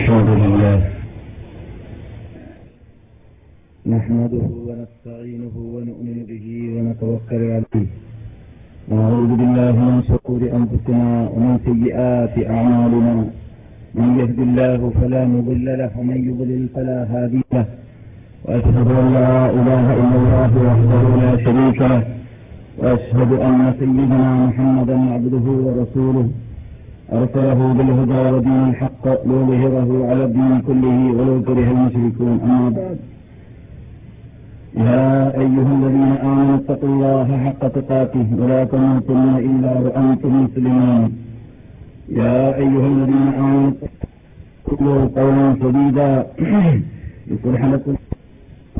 الحمد لله نحمده ونستعينه ونؤمن به ونتوكل عليه ونعوذ بالله من شرور أنفسنا ومن سيئات أعمالنا من يهد الله فلا مضل له ومن يضلل فلا هادي له وأشهد أن لا إله إلا الله وحده لا شريك له وأشهد أن سيدنا محمدا عبده ورسوله أرسله بالهدى ودين الحق ليظهره على الدين كله ولو كره المشركون. أما بعد، يا أيها الذين آمنوا اتقوا الله حق تقاته ولا تموتن إلا وأنتم مسلمون. يا أيها الذين آمنوا اتقوا قولا سديدا يصلح لكم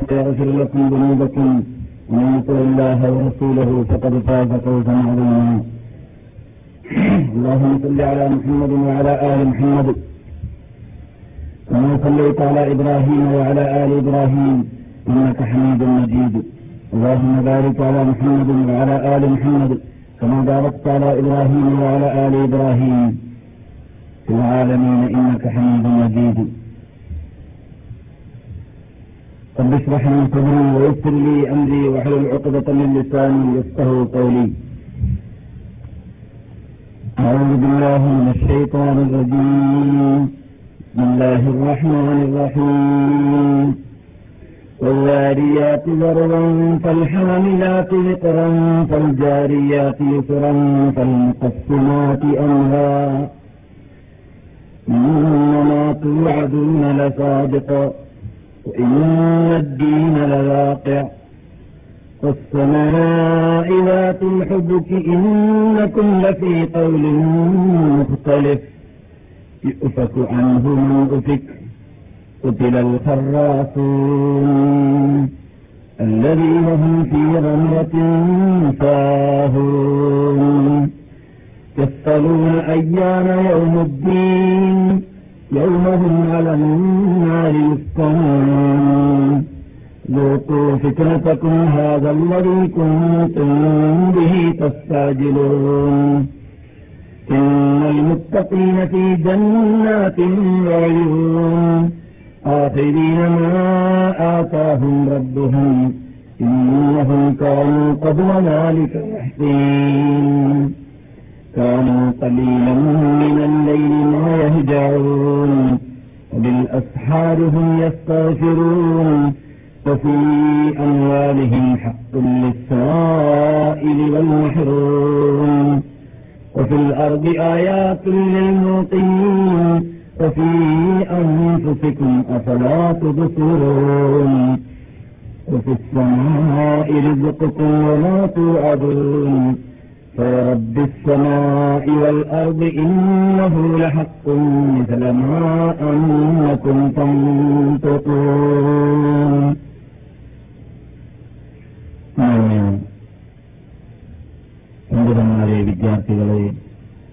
ويغفر لكم ذنوبكم ومن يطع الله ورسوله فقد فاز فوزا عظيما. اللهم صل على محمد وعلى آل محمد كما صليت على إبراهيم وعلى آل إبراهيم إنك حميد مجيد. اللهم بارك على محمد وعلى آل محمد كما باركت على إبراهيم وعلى آل إبراهيم في العالمين إنك حميد مجيد. رب اشرح لي صدري ويسر لي أمري واحلل عقدة من لساني يفقهوا قولي. أعوذ بالله من الشيطان الرجيم. بسم الله الرحمن الرحيم. والذاريات ذروا فالحاملات وقرا فالجاريات يسرا فالمقسمات أمرا إنما توعدون لصادق وإن الدين لواقع والسماء ذات الحبك إنكم لفي قول مختلف يؤفك عنه من أفك قتل الخراصون الذين هم في رمية ساهون يسألون أيان يوم الدين يوم هم على النار يفتنون ذوقوا فتنتكم هذا الذي كنتم به تستعجلون إن المتقين في جنات وعيون آخرين ما آتاهم ربهم إنهم كانوا قبل ذلك محسنين كانوا قليلا من الليل ما يهجعون وبالأسحار هم يستغفرون وفي أموالهم حق للسائل والمحروم وفي الأرض آيات للموقنين وفي أنفسكم أفلا تبصرون وفي السماء رزقكم وما توعدون فورب السماء والأرض إنه لحق مثل ما أنكم تنطقون. സന്ദരന്മാരെ, വിദ്യാർത്ഥികളെ,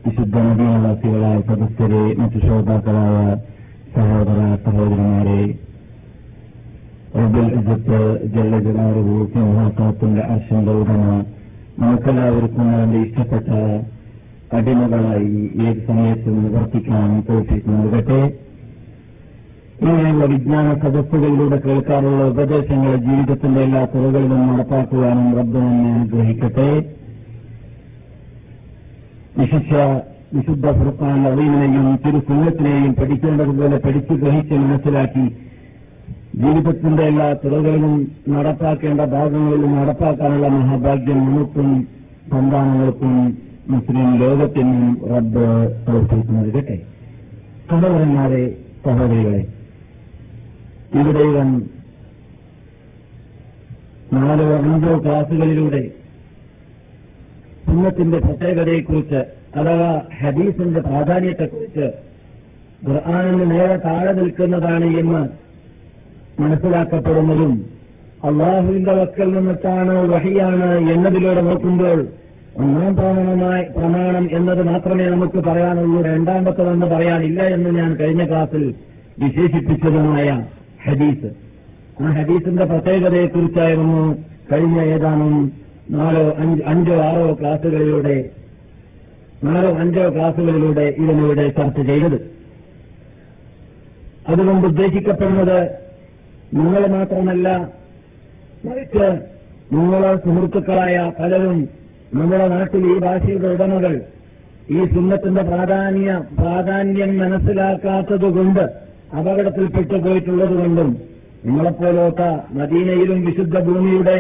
വിശുദ്ധ നദീനിവാസികളായ സദസ്യരെ, മറ്റു ശ്രോതാക്കളായ സഹോദര സഹോദരന്മാരെ, റബ്ബുൽ ഇസ്സത്ത് ജല്ല ജലാലുഹു സിംഹാസനത്തിന്റെ അർശന്റെ ഉടമ നമുക്കെല്ലാവർക്കും അവന്റെ ഇഷ്ടപ്പെട്ട അടിമകളായി ഏത് സമയത്തും നിവർത്തിക്കാൻ തോഫീക്ക് നൽകട്ടെ. ഇങ്ങനെയുള്ള വിജ്ഞാന സദസ്സുകളിലൂടെ കേൾക്കാറുള്ള ഉപദേശങ്ങളെ ജീവിതത്തിന്റെ എല്ലാ തുറകളിലും നടപ്പാക്കുവാനും റബ്ബ് നമ്മെ അനുഗ്രഹിക്കട്ടെ. വിശുദ്ധ ഫുർഖാൻ അദീമിനെയും തിരുസുന്നത്തിനെയും പഠിക്കേണ്ടതുപോലെ പഠിച്ചു ഗ്രഹിച്ച് മനസ്സിലാക്കി ജീവിതത്തിന്റെ എല്ലാ തുറകളിലും നടപ്പാക്കേണ്ട ഭാഗങ്ങളിലും നടപ്പാക്കാനുള്ള മഹാഭാഗ്യം നമുക്കും സന്താനങ്ങൾക്കും മുസ്ലിം ലോകത്തിനും റബ്ബ് പ്രവർത്തിക്കുന്നതിരട്ടെ. സഹോദരന്മാരെ, സഹോദരികളെ, ഇവിടെ ഇവൻ 4 5 ക്ലാസുകളിലൂടെ സുന്നത്തിന്റെ പ്രത്യേകതയെക്കുറിച്ച് അഥവാ ഹദീസിന്റെ പ്രാധാന്യത്തെക്കുറിച്ച് ഖുർആനിന് നേരെ താഴെ നിൽക്കുന്നതാണ് എന്ന് മനസ്സിലാക്കപ്പെടുന്നതും അള്ളാഹുവിന്റെ വക്കൽ നിന്നിട്ടാണ് വഹിയാണ് എന്നതിലൂടെ നോക്കുമ്പോൾ ഒന്നാം പ്രമാണം എന്നത് മാത്രമേ നമുക്ക് പറയാനുള്ളൂ. രണ്ടാമത്തതെന്ന് പറയാനില്ല എന്ന് ഞാൻ കഴിഞ്ഞ ക്ലാസ്സിൽ വിശേഷിപ്പിച്ചതുമായ ഹദീസ്, ആ ഹദീസിന്റെ പ്രത്യേകതയെക്കുറിച്ചായിരുന്നു കഴിഞ്ഞ ഏതാനും 4 5 6 ക്ലാസുകളിലൂടെ ഇതിലൂടെ ചർച്ച ചെയ്തത്. അതുകൊണ്ട് ഉദ്ദേശിക്കപ്പെടുന്നത് നിങ്ങൾ മാത്രമല്ല, മറിച്ച് നിങ്ങളെ സുഹൃത്തുക്കളായ പലരും നമ്മുടെ നാട്ടിൽ ഈ ഭാഷയുടെ ഉടമകൾ ഈ സുന്നത്തിന്റെ പ്രാധാന്യം മനസ്സിലാക്കാത്തതുകൊണ്ട് അപകടത്തിൽപ്പെട്ടു പോയിട്ടുള്ളതുകൊണ്ടും നിങ്ങളെപ്പോലൊത്ത മദീനയിലും വിശുദ്ധ ഭൂമിയുടെ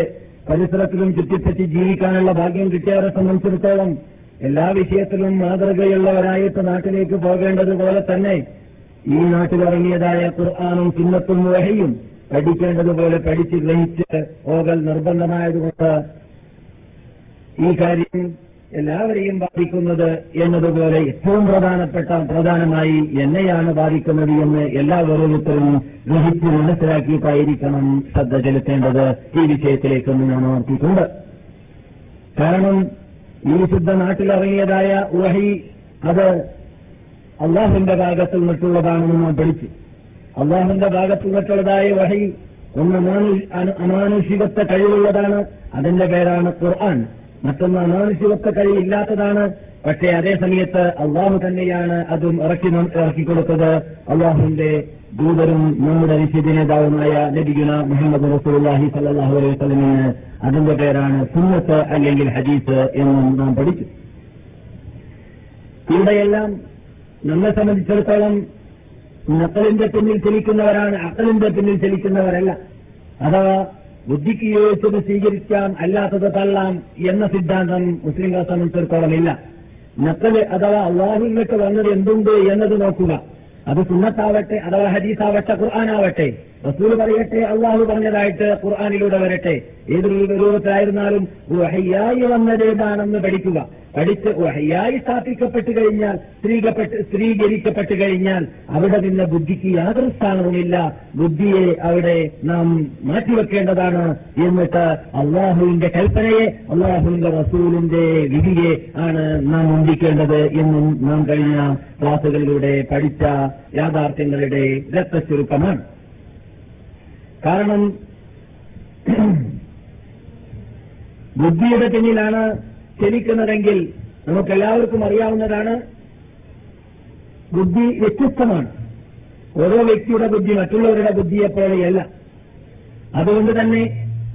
പരിസരത്തിലും ചുറ്റിപ്പറ്റി ജീവിക്കാനുള്ള ഭാഗ്യം കിട്ടിയവരെ സംബന്ധിച്ചിടത്തോളം എല്ലാ വിഷയത്തിലും മാതൃകയുള്ളവരായിട്ട് നാട്ടിലേക്ക് പോകേണ്ടതുപോലെ തന്നെ ഈ നാട്ടിലിറങ്ങിയതായ ഖുർആനും സുന്നത്തും വഹ്യും പഠിക്കേണ്ടതുപോലെ പഠിച്ച് ഗ്രഹിച്ച് പോകൽ നിർബന്ധമായതുകൊണ്ട് ഈ കാര്യം എല്ലാവരെയും ബാധിക്കുന്നത് എന്നതുപോലെ ഏറ്റവും പ്രധാനമായി എന്നെയാണ് ബാധിക്കുന്നത് എന്ന് എല്ലാ ഓരോരുത്തരും ഗ്രഹിച്ച് മനസ്സിലാക്കിയിട്ടായിരിക്കണം ശ്രദ്ധ ചെലുത്തേണ്ടത്. ഈ വിഷയത്തിലേക്കൊന്ന് ഞാൻ ഓർത്തിയിട്ടുണ്ട്. കാരണം ഈ വിശുദ്ധ നാട്ടിലിറങ്ങിയതായ വഹി അത് അള്ളാഹുവിന്റെ ഭാഗത്ത് നിന്നിട്ടുള്ളതാണെന്ന് നാം പഠിച്ചു. അള്ളാഹുവിന്റെ ഭാഗത്ത് നിന്നിട്ടുള്ളതായ വഹി ഒന്ന് അമാനുഷികത്വ കഴിവുള്ളതാണ്, അതിന്റെ പേരാണ് ഖുർആൻ. മറ്റൊന്ന് അമാനുഷികത്വ കഴിവില്ലാത്തതാണ്, പക്ഷേ അതേസമയത്ത് അള്ളാഹു തന്നെയാണ് അതും ഇറക്കിക്കൊടുത്തത്. അള്ളാഹുവിന്റെ ദൂതരും നമ്മുടെ നിശ്ചിതനേതാവുമായ നബിഗുന മുഹമ്മദ് റസൂലുള്ളാഹി സ്വല്ലല്ലാഹു അലൈഹി വസല്ലമിന്. അതിന്റെ പേരാണ് സുന്നത്ത് അല്ലെങ്കിൽ ഹദീസ് എന്നും നാം പഠിച്ചു. ഇവിടെയെല്ലാം നമ്മെ സംബന്ധിച്ചിടത്തോളം നഖലിന്റെ പിന്നിൽ ചലിക്കുന്നവരാണ്, അഖലിന്റെ പിന്നിൽ ചലിക്കുന്നവരല്ല. അഥവാ ബുദ്ധിക്ക് യോജിച്ചത് സ്വീകരിക്കാം, അല്ലാത്തത് തള്ളാം എന്ന സിദ്ധാന്തം മുസ്ലിംകളെ സംബന്ധിച്ചിടത്തോളം ഇല്ല. നഖല് അഥവാ അള്ളാഹുവിലേക്ക് വന്നത് എന്തുണ്ട് എന്നത് നോക്കുക. അത് സുന്നത്താവട്ടെ അഥവാ ഹദീസാവട്ടെ ഖുർആനാവട്ടെ, റസൂൽ പറയട്ടെ, അള്ളാഹു പറഞ്ഞതായിട്ട് ഖുർആനിലൂടെ വരട്ടെ, ഏത് രൂപത്തിലായിരുന്നാലും വഹയ്യായി വന്നതേതാണെന്ന് പഠിക്കുക. പഠിച്ച് വഹയ്യായി സ്ഥാപിക്കപ്പെട്ടു കഴിഞ്ഞാൽ, സ്ത്രീകരിക്കപ്പെട്ടു കഴിഞ്ഞാൽ അവിടെ നിന്ന് ബുദ്ധിക്ക് യാതൊരു സ്ഥാനവുമില്ല. ബുദ്ധിയെ അവിടെ നാം മാറ്റിവെക്കേണ്ടതാണ്. എന്നിട്ട് അള്ളാഹുവിന്റെ കൽപ്പനയെ, അള്ളാഹുവിന്റെ റസൂലിന്റെ വിധിയെ ആണ് നാം മുന്തിക്കേണ്ടത് എന്നും നാം കഴിഞ്ഞ ക്ലാസുകളിലൂടെ പഠിച്ച യാഥാർത്ഥ്യങ്ങളുടെ രക്തചുരുക്കമാണ്. കാരണം ബുദ്ധിയുടെ പിന്നിലാണ് ചലിക്കുന്നതെങ്കിൽ നമുക്കെല്ലാവർക്കും അറിയാവുന്നതാണ്, ബുദ്ധി വ്യത്യസ്തമാണ്. ഓരോ വ്യക്തിയുടെ ബുദ്ധി മറ്റുള്ളവരുടെ ബുദ്ധിയെപ്പോലെയല്ല. അതുകൊണ്ട് തന്നെ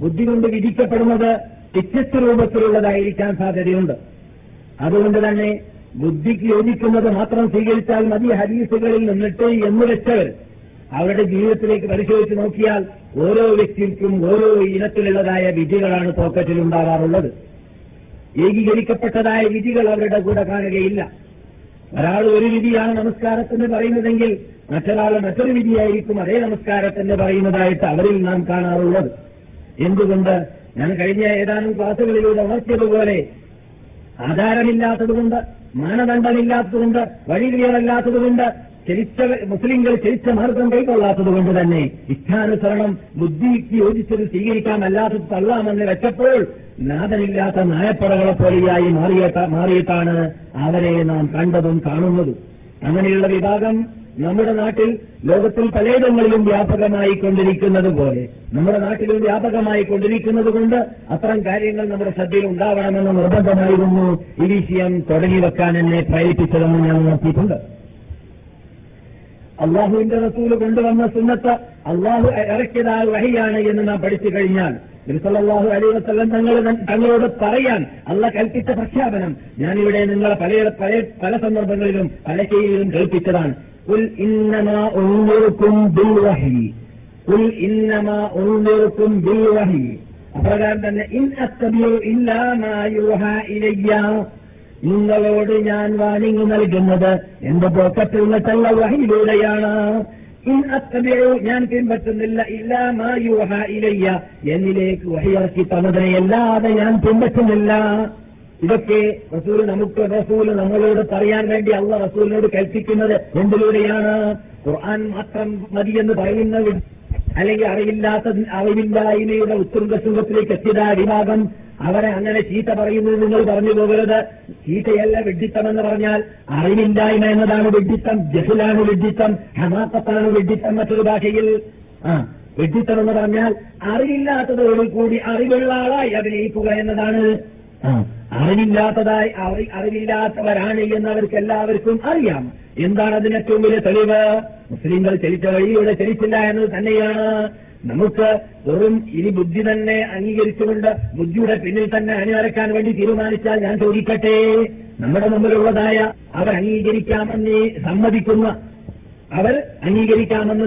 ബുദ്ധി കൊണ്ട് വിധിക്കപ്പെടുന്നത് വ്യത്യസ്ത രൂപത്തിലുള്ളതായിരിക്കാൻ സാധ്യതയുണ്ട്. അതുകൊണ്ട് തന്നെ ബുദ്ധിക്ക് യോജിക്കുന്നത് മാത്രം സ്വീകരിച്ചാൽ മതി ഹദീസുകളിൽ നിന്നിട്ട് എന്ന് വെച്ചവർ അവരുടെ ജീവിതത്തിലേക്ക് പരിശോധിച്ച് നോക്കിയാൽ ഓരോ വ്യക്തിക്കും ഓരോ ഇനത്തിലുള്ളതായ വിധികളാണ് പോക്കറ്റിലുണ്ടാകാറുള്ളത്. ഏകീകരിക്കപ്പെട്ടതായ വിധികൾ അവരുടെ കൂടെ കാണുകയില്ല. ഒരാൾ ഒരു വിധിയാണ് നമസ്കാരത്തിന് പറയുന്നതെങ്കിൽ മറ്റൊരാൾ മറ്റൊരു വിധിയായിരിക്കും അതേ നമസ്കാരത്തിന് പറയുന്നതായിട്ട് അവരിൽ നാം കാണാറുള്ളത്. എന്തുകൊണ്ട്? ഞാൻ കഴിഞ്ഞ ഏതാനും ക്ലാസുകളിലൂടെ ഉണർത്തിയതുപോലെ ആധാരമില്ലാത്തതുകൊണ്ട്, മാനദണ്ഡമില്ലാത്തതുകൊണ്ട്, വഴിവിയറല്ലാത്തതുകൊണ്ട്, മുസ്ലിങ്ങൾ ചരിച്ച മാർഗം കൈക്കൊള്ളാത്തതുകൊണ്ട് തന്നെ ഇച്ഛാനുസരണം ബുദ്ധിക്ക് യോജിച്ചത് സ്വീകരിക്കാമല്ലാത്തത് തള്ളാമെന്ന് വെച്ചപ്പോൾ നാഥനില്ലാത്ത നായപ്പടകളെ പോലെയായി മാറിയിട്ടാണ് അവരെ നാം കണ്ടതും കാണുന്നതും. അങ്ങനെയുള്ള വിഭാഗം നമ്മുടെ നാട്ടിൽ ലോകത്തിൽ പലയിടങ്ങളിലും വ്യാപകമായിക്കൊണ്ടിരിക്കുന്നത് പോലെ നമ്മുടെ നാട്ടിലും വ്യാപകമായിക്കൊണ്ടിരിക്കുന്നത് കൊണ്ട് അത്തരം കാര്യങ്ങൾ നമ്മുടെ ശ്രദ്ധയിൽ ഉണ്ടാവണമെന്ന് നിർബന്ധമായിരുന്നു ഈ വിഷയം തുടങ്ങി വെക്കാൻ എന്നെ പ്രേരിപ്പിച്ചതെന്ന് ഞാൻ നോക്കിയിട്ടുണ്ട്. അള്ളാഹുവിന്റെ റസൂല് കൊണ്ടുവന്ന സുന്നത്ത് അള്ളാഹു ഇറക്കിയതായ വഹിയാണ് എന്ന് നാം പഠിച്ചു കഴിഞ്ഞാൽ നബി സല്ലല്ലാഹു അലൈഹി വസല്ലം തങ്ങളോട് പറയാൻ അള്ളാഹ് കൽപ്പിച്ച പ്രഖ്യാപനം ഞാനിവിടെ നിങ്ങളെ പല സന്ദർഭങ്ങളിലും പല ചെയ്തിലും കേൾപ്പിച്ചതാണ്. ഖുൽ ഇന്നമാ ഉൻദിറുകും ബിൽ വഹി, ഖുൽ ഇന്നമാ ഉൻദിറുകും ബിൽ വഹി. അപ്രകാരം തന്നെ ഇൻ അസ്തബിഉ ഇല്ലാ മാ യുഹാ ഇലയ്യ, നിങ്ങളോട് ഞാൻ വാണിംഗ് നൽകുന്നത് എന്റെ പോക്കറ്റിൽ നിന്നിട്ടുള്ള വഹിയിലൂടെയാണ്. ഇൻ അത്തബിഉ, ഞാൻ പിൻപറ്റുന്നില്ല, ഇല്ലാ മാ യുഹാ ഇലയ്യ, എന്നിലേക്ക് വഹി ഇറക്കി തന്നതിനെയല്ലാതെ ഞാൻ പിൻപറ്റുന്നില്ല. ഇതൊക്കെ റസൂല് നമ്മളോട് പറയാൻ വേണ്ടി അള്ളാഹ് റസൂലിനോട് കൽപ്പിക്കുന്നത് എന്തിലൂടെയാണ്? ഖുർആൻ മാത്രം മതിയെന്ന് പറയുന്ന അല്ലെങ്കിൽ അറിവില്ലായ്മയുടെ ഉത്തുംഗശൃംഗത്തിലേക്ക് എത്തിയതായ വിഭാഗം അവരെ അങ്ങനെ ചീത്ത പറയുന്നത് നിങ്ങൾ പറഞ്ഞു പോകരുത്. ചീത്തയല്ല വിഡ്ഢിത്തം എന്ന് പറഞ്ഞാൽ, അറിവില്ലായ്മ എന്നതാണ് വിഡ്ഢിത്തം, ജഹലാണ് വിഡ്ഢിത്തം, ഹമാഖത്താണ് വിഡ്ഢിത്തം. മറ്റൊരു ഭാഷയിൽ വിഡ്ഢിത്തം എന്ന് പറഞ്ഞാൽ അറിവില്ലാത്തതോടുകൂടി അറിവുള്ള ആളായി അഭിനയിക്കുക എന്നതാണ്. അറിവില്ലാത്തതായി അറിവില്ലാത്തവരാണ് എന്നവർക്ക് എല്ലാവർക്കും അറിയാം. എന്താണ് അതിന് ഏറ്റവും വലിയ തെളിവ്? മുസ്ലിങ്ങൾ ചലിച്ച വഴിയിലൂടെ ചലിച്ചില്ല എന്നത് തന്നെയാണ്. നമുക്ക് വെറും ഇനി ബുദ്ധി തന്നെ അംഗീകരിച്ചുകൊണ്ട് ബുദ്ധിയുടെ പിന്നിൽ തന്നെ അണിനിരക്കാൻ വേണ്ടി തീരുമാനിച്ചാൽ ഞാൻ ചോദിക്കട്ടെ, നമ്മുടെ മുമ്പിലുള്ളതായ അവർ അംഗീകരിക്കാമെന്ന്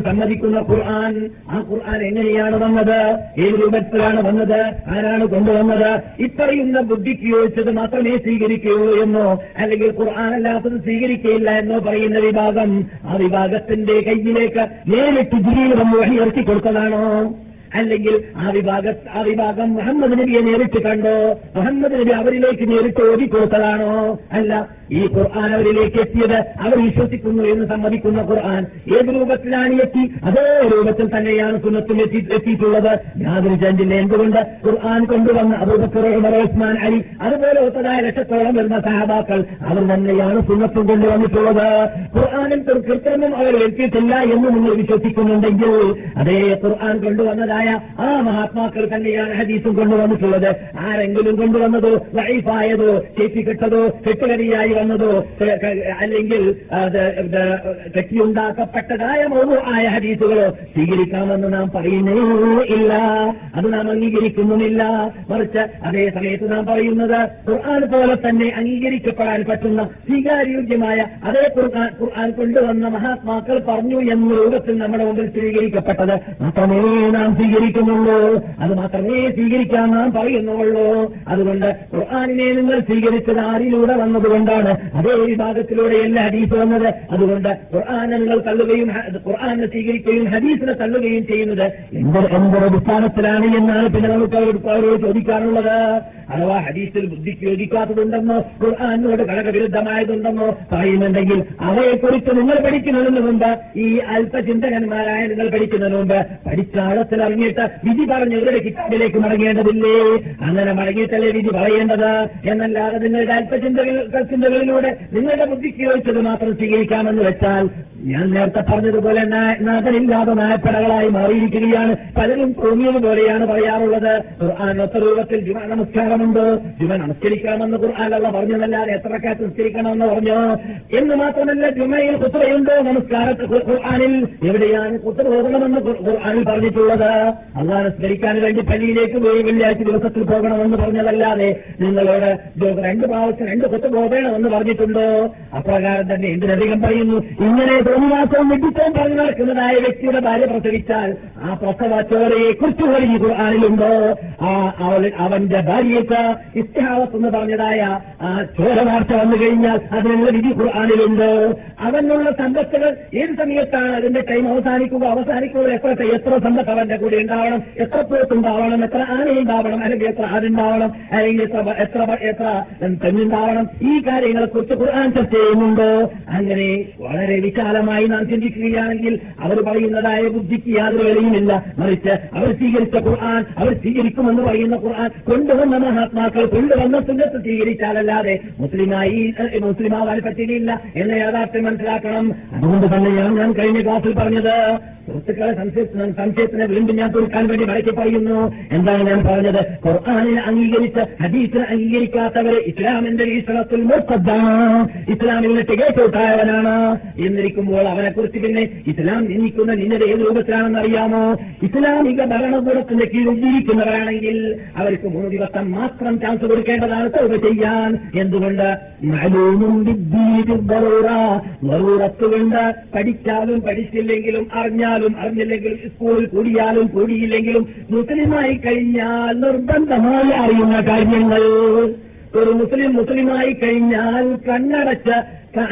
സമ്മതിക്കുന്ന ഖുർആൻ, ആ ഖുർആൻ എങ്ങനെയാണ് വന്നത്, ഏത് രൂപത്തിലാണ് വന്നത്, ആരാണ് കൊണ്ടുവന്നത്? ഇപ്പറയുന്ന ബുദ്ധിക്ക് യോജിച്ചത് മാത്രമേ സ്വീകരിക്കുകയുള്ളൂ എന്നോ അല്ലെങ്കിൽ ഖുർആൻ അല്ലാത്തത് സ്വീകരിക്കുകയില്ല എന്നോ പറയുന്ന വിഭാഗം, ആ വിഭാഗത്തിന്റെ കയ്യിലേക്ക് നേരിട്ട് ജില്ലയിൽ വന്ന് വഴി ഇറക്കി കൊടുത്തതാണോ? അല്ലെങ്കിൽ ആ വിഭാഗം മുഹമ്മദ് നബിയെ നേരിട്ട് കണ്ടോ? മുഹമ്മദ് നബി അവരിലേക്ക് നേരിട്ട് ഓടിക്കൊടുത്തതാണോ? അല്ല, ഈ ഖുർആൻ അവരിലേക്ക് എത്തിയത് അവർ വിശ്വസിക്കുന്നു എന്ന് സമ്മതിക്കുന്ന ഖുർആൻ ഏത് രൂപത്തിലാണ് എത്തി അതേ രൂപത്തിൽ തന്നെയാണ് സുന്നത്തും എത്തിയിട്ടുള്ളത്. യാതൊരു ചാഞ്ചില്ല. എന്തുകൊണ്ട് ഖുർആൻ കൊണ്ടുവന്ന അബൂബക്കർ, ഉമർ, ഉസ്മാൻ, അലി, അതുപോലെ ഒത്തതായ ലക്ഷത്തോളം വരുന്ന സഹാബാക്കൾ അവർ തന്നെയാണ് സുന്നത്തും കൊണ്ടുവന്നിട്ടുള്ളത്. ഖുർആനും കൃത്രിമം അവർ എത്തിയിട്ടില്ല എന്ന് നിങ്ങൾ വിശ്വസിക്കുന്നുണ്ടെങ്കിൽ അതേ ഖുർആൻ കൊണ്ടുവന്നത് ആ മഹാത്മാക്കൾ തന്നെയാണ് ഹദീസും കൊണ്ടുവന്നിട്ടുള്ളത്. ആരെങ്കിലും കൊണ്ടുവന്നതോ ലൈഫായതോ ചേറ്റിക്കെട്ടതോ കെട്ടുകരിയായി വന്നതോ അല്ലെങ്കിൽ കെട്ടിയുണ്ടാക്കപ്പെട്ടതായ മൗലു ആയ ഹദീസുകളോ സ്വീകരിക്കാമെന്ന് നാം പറയുന്നേ ഇല്ല. അത് നാം അംഗീകരിക്കുന്നുമില്ല. മറിച്ച് അതേ സമയത്ത് നാം പറയുന്നത് ഖുർആൻ പോലെ തന്നെ അംഗീകരിക്കപ്പെടാൻ പറ്റുന്ന സ്വീകാര്യോഗ്യമായ അതേ ഖുർആൻ കൊണ്ടുവന്ന മഹാത്മാക്കൾ പറഞ്ഞു എന്ന രൂപത്തിൽ നമ്മുടെ മുമ്പിൽ സ്ഥിരീകരിക്കപ്പെട്ടത് മാത്രമേ നാം സ്വീകരിക്കുന്നുള്ളൂ. അത് മാത്രമേ സ്വീകരിക്കാൻ നാം പറയുന്നുള്ളൂ. അതുകൊണ്ട് ഖുർആനിനെ നിങ്ങൾ സ്വീകരിച്ചത് ആരിലൂടെ വന്നതുകൊണ്ടാണ്? അതേ വിഭാഗത്തിലൂടെ എല്ലാ ഹദീസ് വന്നത്. അതുകൊണ്ട് ഖുർആനെ നിങ്ങൾ തള്ളുകയും ഖുർആനെ സ്വീകരിക്കുകയും ഹദീസിനെ തള്ളുകയും ചെയ്യുന്നത് എന്തൊരു അടിസ്ഥാനത്തിലാണ് എന്നാണ് പിന്നെ നമുക്ക് അവരോട് ചോദിക്കാറുള്ളത്. അഥവാ ഹദീസിൽ ബുദ്ധിക്ക് യോജിക്കാത്തതുണ്ടെന്നോ ഖുർആനോട് ഘടകവിരുദ്ധമായതുണ്ടെന്നോ പറയുന്നുണ്ടെങ്കിൽ അവയെക്കുറിച്ച് നിങ്ങൾ പഠിക്കുന്നതിന് മുമ്പ്, ഈ അല്പചിന്തകന്മാരായ നിങ്ങൾ പഠിക്കുന്നതിന് മുമ്പ്, പഠിച്ചാഴത്തിൽ അറിഞ്ഞിട്ട് വിധി പറഞ്ഞവരുടെ കിതാബിലേക്ക് മടങ്ങേണ്ടതില്ലേ? അങ്ങനെ മടങ്ങിയിട്ടല്ലേ വിധി പറയേണ്ടത്? എന്നല്ലാതെ നിങ്ങളുടെ അല്പചിന്തകളിലൂടെ നിങ്ങളുടെ ബുദ്ധിക്ക് യോജിച്ചത് മാത്രം സ്വീകരിക്കാമെന്ന് വെച്ചാൽ ഞാൻ നേരത്തെ പറഞ്ഞതുപോലെ നാഥനില്ലാതെ നായപ്പടകളായി മാറിയിരിക്കുകയാണ്. പലരും തോന്നിയത് പോലെയാണ് പറയാറുള്ളത്. ഖുർആനൊത്ത രൂപത്തിൽ ജുമാ നമസ്കാരമുണ്ട്, ജുമാ നമസ്കരിക്കണമെന്ന് ഖുർആനല്ല പറഞ്ഞതല്ലാതെ എത്രക്ക നമസ്കരിക്കണമെന്ന് പറഞ്ഞോ? എന്ന് മാത്രമല്ല ജുമയിൽ ഖുത്ബയുണ്ടോ? നമസ്കാരത്തിൽ ഖുർആനിൽ എവിടെയാണ് ഖുത്ബ ഓതണമെന്ന് ഖുർആനിൽ പറഞ്ഞിട്ടുള്ളത്? അല്ലാഹുവിനെ സ്മരിക്കാൻ വേണ്ടി പള്ളിയിലേക്ക് പോയി വെള്ളിയാഴ്ച ദിവസത്തിൽ പോകണമെന്ന് പറഞ്ഞതല്ലാതെ നിങ്ങളോട് രണ്ട് പ്രാവശ്യം രണ്ട് ഖുത്ബ ഓതണമെന്ന് പറഞ്ഞിട്ടുണ്ടോ? അപ്രകാരം തന്നെ എന്തിനധികം പറയുന്നു. ഇങ്ങനെ തോന്നിവാസവും വിഡിത്തവും പറഞ്ഞു നടക്കുന്നതായ വ്യക്തിയുടെ ഭാര്യ പ്രസവിച്ചാൽ ആ പ്രസവച്ചോരയെ കുറിച്ച് ഒരു ഖുർആനിലുണ്ടോ? അവന്റെ ഭാര്യയ്ക്ക് ഇസ്തിഹാവസ് എന്ന് പറഞ്ഞതായ ആ ചോര വാർത്ത വന്നു കഴിഞ്ഞാൽ അതിനുള്ള വിധി ഖുർആനിലുണ്ടോ? അവനുള്ള സമ്പത്തുകൾ ഏത് സമയത്താണ് അതിന്റെ ടൈം അവസാനിക്കുക, എത്ര സമ്പത്ത് അവന്റെ കൂടെ ഉണ്ടാവണം, എത്ര പോത്തുണ്ടാവണം, എത്ര ആനയുണ്ടാവണം, അല്ലെങ്കിൽ എത്ര ആടുണ്ടാവണം, അല്ലെങ്കിൽ എത്ര തെങ്ങുണ്ടാവണം, ഈ കാര്യങ്ങളെക്കുറിച്ച് ഖുർആൻ ചർച്ച ചെയ്യുന്നുണ്ടോ? അങ്ങനെ വളരെ വിശാലമായി നാം ചിന്തിക്കുകയാണെങ്കിൽ അവർ പറയുന്നതായ ബുദ്ധിക്ക് യാതൊരു വിലയുമില്ല. മറിച്ച് അവർ സ്വീകരിച്ച ഖുർആൻ, അവർ സ്വീകരിക്കുമെന്ന് പറയുന്ന ഖുർആൻ കൊണ്ടുവന്ന മഹാത്മാക്കൾ കൊണ്ടുവന്ന സുന്നത്ത് സ്വീകരിച്ചാലല്ലാതെ മുസ്ലിമാവാൻ പറ്റുകയില്ല എന്ന യാഥാർത്ഥ്യം മനസ്സിലാക്കണം. അതുകൊണ്ട് തന്നെയാണ് ഞാൻ കഴിഞ്ഞ ക്ലാസ്സിൽ പറഞ്ഞത്. സുഹൃത്തുക്കളെ, സംശയത്തിനെ വീണ്ടും ഞാൻ തീർക്കാൻ വേണ്ടി മടക്കി പറയുന്നു. എന്താണ് ഞാൻ പറഞ്ഞത്? ഖുർആനിനെ അംഗീകരിച്ച് ഹദീസിനെ അംഗീകരിക്കാത്തവരെ ഇസ്ലാമിന്റെ ഈശ്വരത്തിൽ മുർത്തദ്ദാണ്, ഇസ്ലാമിൽ നിന്ന് തികച്ചോട്ടായവനാണ് എന്നിരിക്കുമ്പോൾ അവനെക്കുറിച്ച് പിന്നെ ഇസ്ലാം നിന്ദിക്കുന്ന നിന്നത് ഏത് രൂപത്തിലാണെന്ന് അറിയാമോ? ഇസ്ലാമിക ഭരണകൂടത്തിന്റെ കീഴിൽ ജീവിക്കുന്നവരാണെങ്കിൽ അവർക്ക് 3 ദിവസം മാത്രം ചാൻസ് കൊടുക്കേണ്ടതാണ് തൗബ ചെയ്യാൻ. എന്തുകൊണ്ട്? കൊണ്ട് പഠിച്ചാലും പഠിച്ചില്ലെങ്കിലും അറിഞ്ഞില്ലെങ്കിലും സ്കൂളിൽ കൂടിയാലും കൂടിയില്ലെങ്കിലും മുസ്ലിമായി കഴിഞ്ഞാൽ നിർബന്ധമായി അറിയുന്ന കാര്യങ്ങൾ ഒരു മുസ്ലിമായി കഴിഞ്ഞാൽ കണ്ണടച്ച്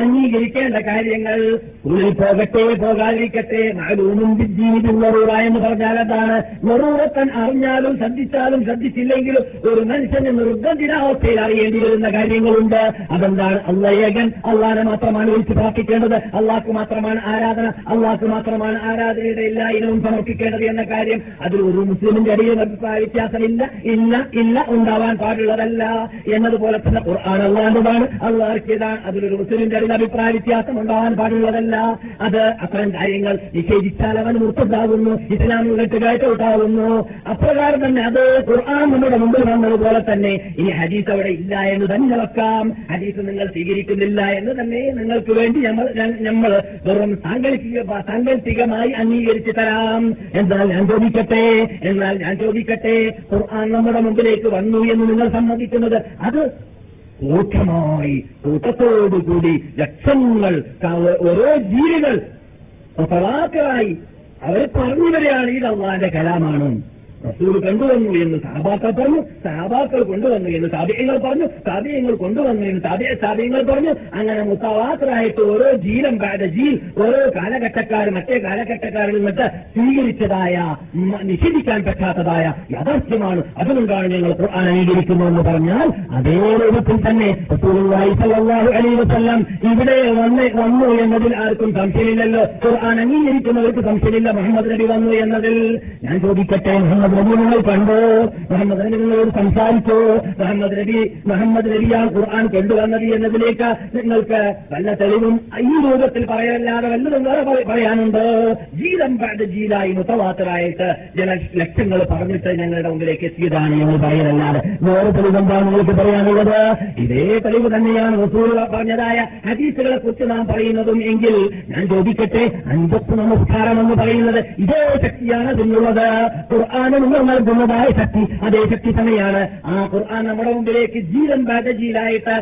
അംഗീകരിക്കേണ്ട കാര്യങ്ങൾ. സ്കൂളിൽ പോകട്ടെ പോകാതിരിക്കട്ടെ, മാലൂമും ബിദ്ദീനിൽ വറൂറ എന്ന് പറഞ്ഞാൽ അതാണ്. വറൂറത്തൻ അറിഞ്ഞാലും ശ്രദ്ധിച്ചാലും ശ്രദ്ധിച്ചില്ലെങ്കിലും ഒരു മനുഷ്യന് നിർബന്ധിതാവസ്ഥയിൽ അറിയേണ്ടി വരുന്ന കാര്യങ്ങളുണ്ട്. അതെന്താണ്? അല്ലാഹ് ഏകൻ, അല്ലാഹ്നെ മാത്രമാണ് വിളിച്ച് പ്രാർത്ഥിക്കേണ്ടത്, അല്ലാഹ്ക്ക് മാത്രമാണ് ആരാധന, അല്ലാഹ്ക്ക് മാത്രമാണ് ആരാധനയുടെ എല്ലാ ഇനവും സമർപ്പിക്കേണ്ടത് എന്ന കാര്യം. അതിൽ ഒരു മുസ്ലിമിന്റെ ഇടയിൽ വ്യത്യാസമില്ല, ഉണ്ടാവാൻ പാടുള്ളതല്ല എന്നതുപോലെ തന്നെ ഖുർആൻ അല്ലാഹുവാണ്, അല്ലാഹ്ക്കേതാണ്. അതിലൊരു മുസ്ലിമിന്റെ തമ്മിൽ അഭിപ്രായ വ്യത്യാസം ഉണ്ടാവാൻ പാടുള്ളതല്ല. അത് അത്തരം കാര്യങ്ങൾ നിഷേധിച്ചാൽ അവൻ മുർത്തദാകുന്നു, ഇസ്ലാമിൽ കെട്ടുകയറ്റം ഉണ്ടാകുന്നു. അപ്രകാരം തന്നെ അത് ഖുർആൻ നമ്മുടെ മുമ്പിൽ വന്നതുപോലെ തന്നെ ഇനി ഹദീസ് അവിടെ ഇല്ല എന്ന് തന്നെ വെക്കാം. ഹദീസ് നിങ്ങൾ സ്വീകരിക്കുന്നില്ല എന്ന് തന്നെ നിങ്ങൾക്ക് വേണ്ടി നമ്മൾ വെറും സാങ്കല്പികമായി അംഗീകരിച്ചു തരാം. എന്നാൽ ഞാൻ ചോദിക്കട്ടെ ഖുർആൻ നമ്മുടെ മുമ്പിലേക്ക് വന്നു എന്ന് നിങ്ങൾ സമ്മതിക്കുന്നത് അത് ൂഢമായി കൂട്ടത്തോടുകൂടി ലക്ഷങ്ങൾ ഓരോ ജീവികൾ സവാക്കായി അവർ പറഞ്ഞവരെയാണ് ഇത് അള്ളാന്റെ കലാമാണ്. റസൂൽ കൊണ്ടുവന്നു എന്ന് സഹാബാക്കൾ പറഞ്ഞു, സഹാബാക്കൾ കൊണ്ടുവന്നു എന്ന് താബിഈങ്ങൾ പറഞ്ഞു, താബിഈങ്ങൾ കൊണ്ടുവന്നു എന്ന് താബിഈങ്ങൾ പറഞ്ഞു. അങ്ങനെ മുത്തവാത്തറായിട്ട് ഓരോ ജീലം ബഅദജീൽ ഓരോ കാലഘട്ടക്കാർ മറ്റേ കാലഘട്ടക്കാരിൽ നിന്നിട്ട് സ്വീകരിച്ചതായ നിഷേധിക്കാൻ പറ്റാത്തതായ യാഥാർത്ഥ്യമാണ്. അതുകൊണ്ടാണ് ഞങ്ങൾ ഖുർആൻ അംഗീകരിക്കുന്നതെന്ന് പറഞ്ഞാൽ അതേ രൂപത്തിൽ തന്നെ റസൂലുള്ളാഹി സ്വല്ലല്ലാഹു അലൈഹി വസല്ലം ഇവിടെ വന്നു എന്നതിൽ ആർക്കും സംശയമില്ലല്ലോ. ഖുർആൻ അംഗീകരിക്കുന്നവർക്ക് സംശയമില്ല മുഹമ്മദ് നബി വന്നു എന്നതിൽ. ഞാൻ ചോദിക്കട്ടെ, നിങ്ങൾ കണ്ടോ? മുഹമ്മദ് നബി നിങ്ങളോട് സംസാരിച്ചോ? മുഹമ്മദ് നബിയാണ് ഖുർആൻ കൊണ്ടുവന്നത് എന്നതിലേക്ക് നിങ്ങൾക്ക് വല്ല തെളിവും ഈ രൂപത്തിൽ പറയാനല്ലാതെ വല്ലതും വേറെ പറയാനുണ്ടോ? ജീലം ബഅദ ജീലായി മുത്തവാത്തറായിട്ട് ലക്ഷങ്ങൾ പറഞ്ഞിട്ട് ഞങ്ങളുടെ മുമ്പിലേക്ക് എത്തിയതാണ് എന്ന് പറയാനല്ലാതെ വേറെ തെളിവെന്താണ് നിങ്ങൾക്ക് പറയാനുള്ളത്? ഇതേ തെളിവ് തന്നെയാണ് റസൂൽ പറഞ്ഞതായ ഹദീസുകളെ കുറിച്ച് നാം പറയുന്നതും. എങ്കിൽ ഞാൻ ചോദിക്കട്ടെ, അഞ്ചപ്പ് നമസ്കാരം എന്ന് പറയുന്നത് ഇതേ ശക്തിയാണ് ഇതിനുള്ളത്. ഖുർആൻ നിങ്ങൾ നൽകുന്നതായ ശക്തി അതേ ശക്തി തന്നെയാണ്. ആ ഖുർആൻ നമ്മുടെ മുമ്പിലേക്ക് ജീലം ബഅദ ജീലായിട്ട്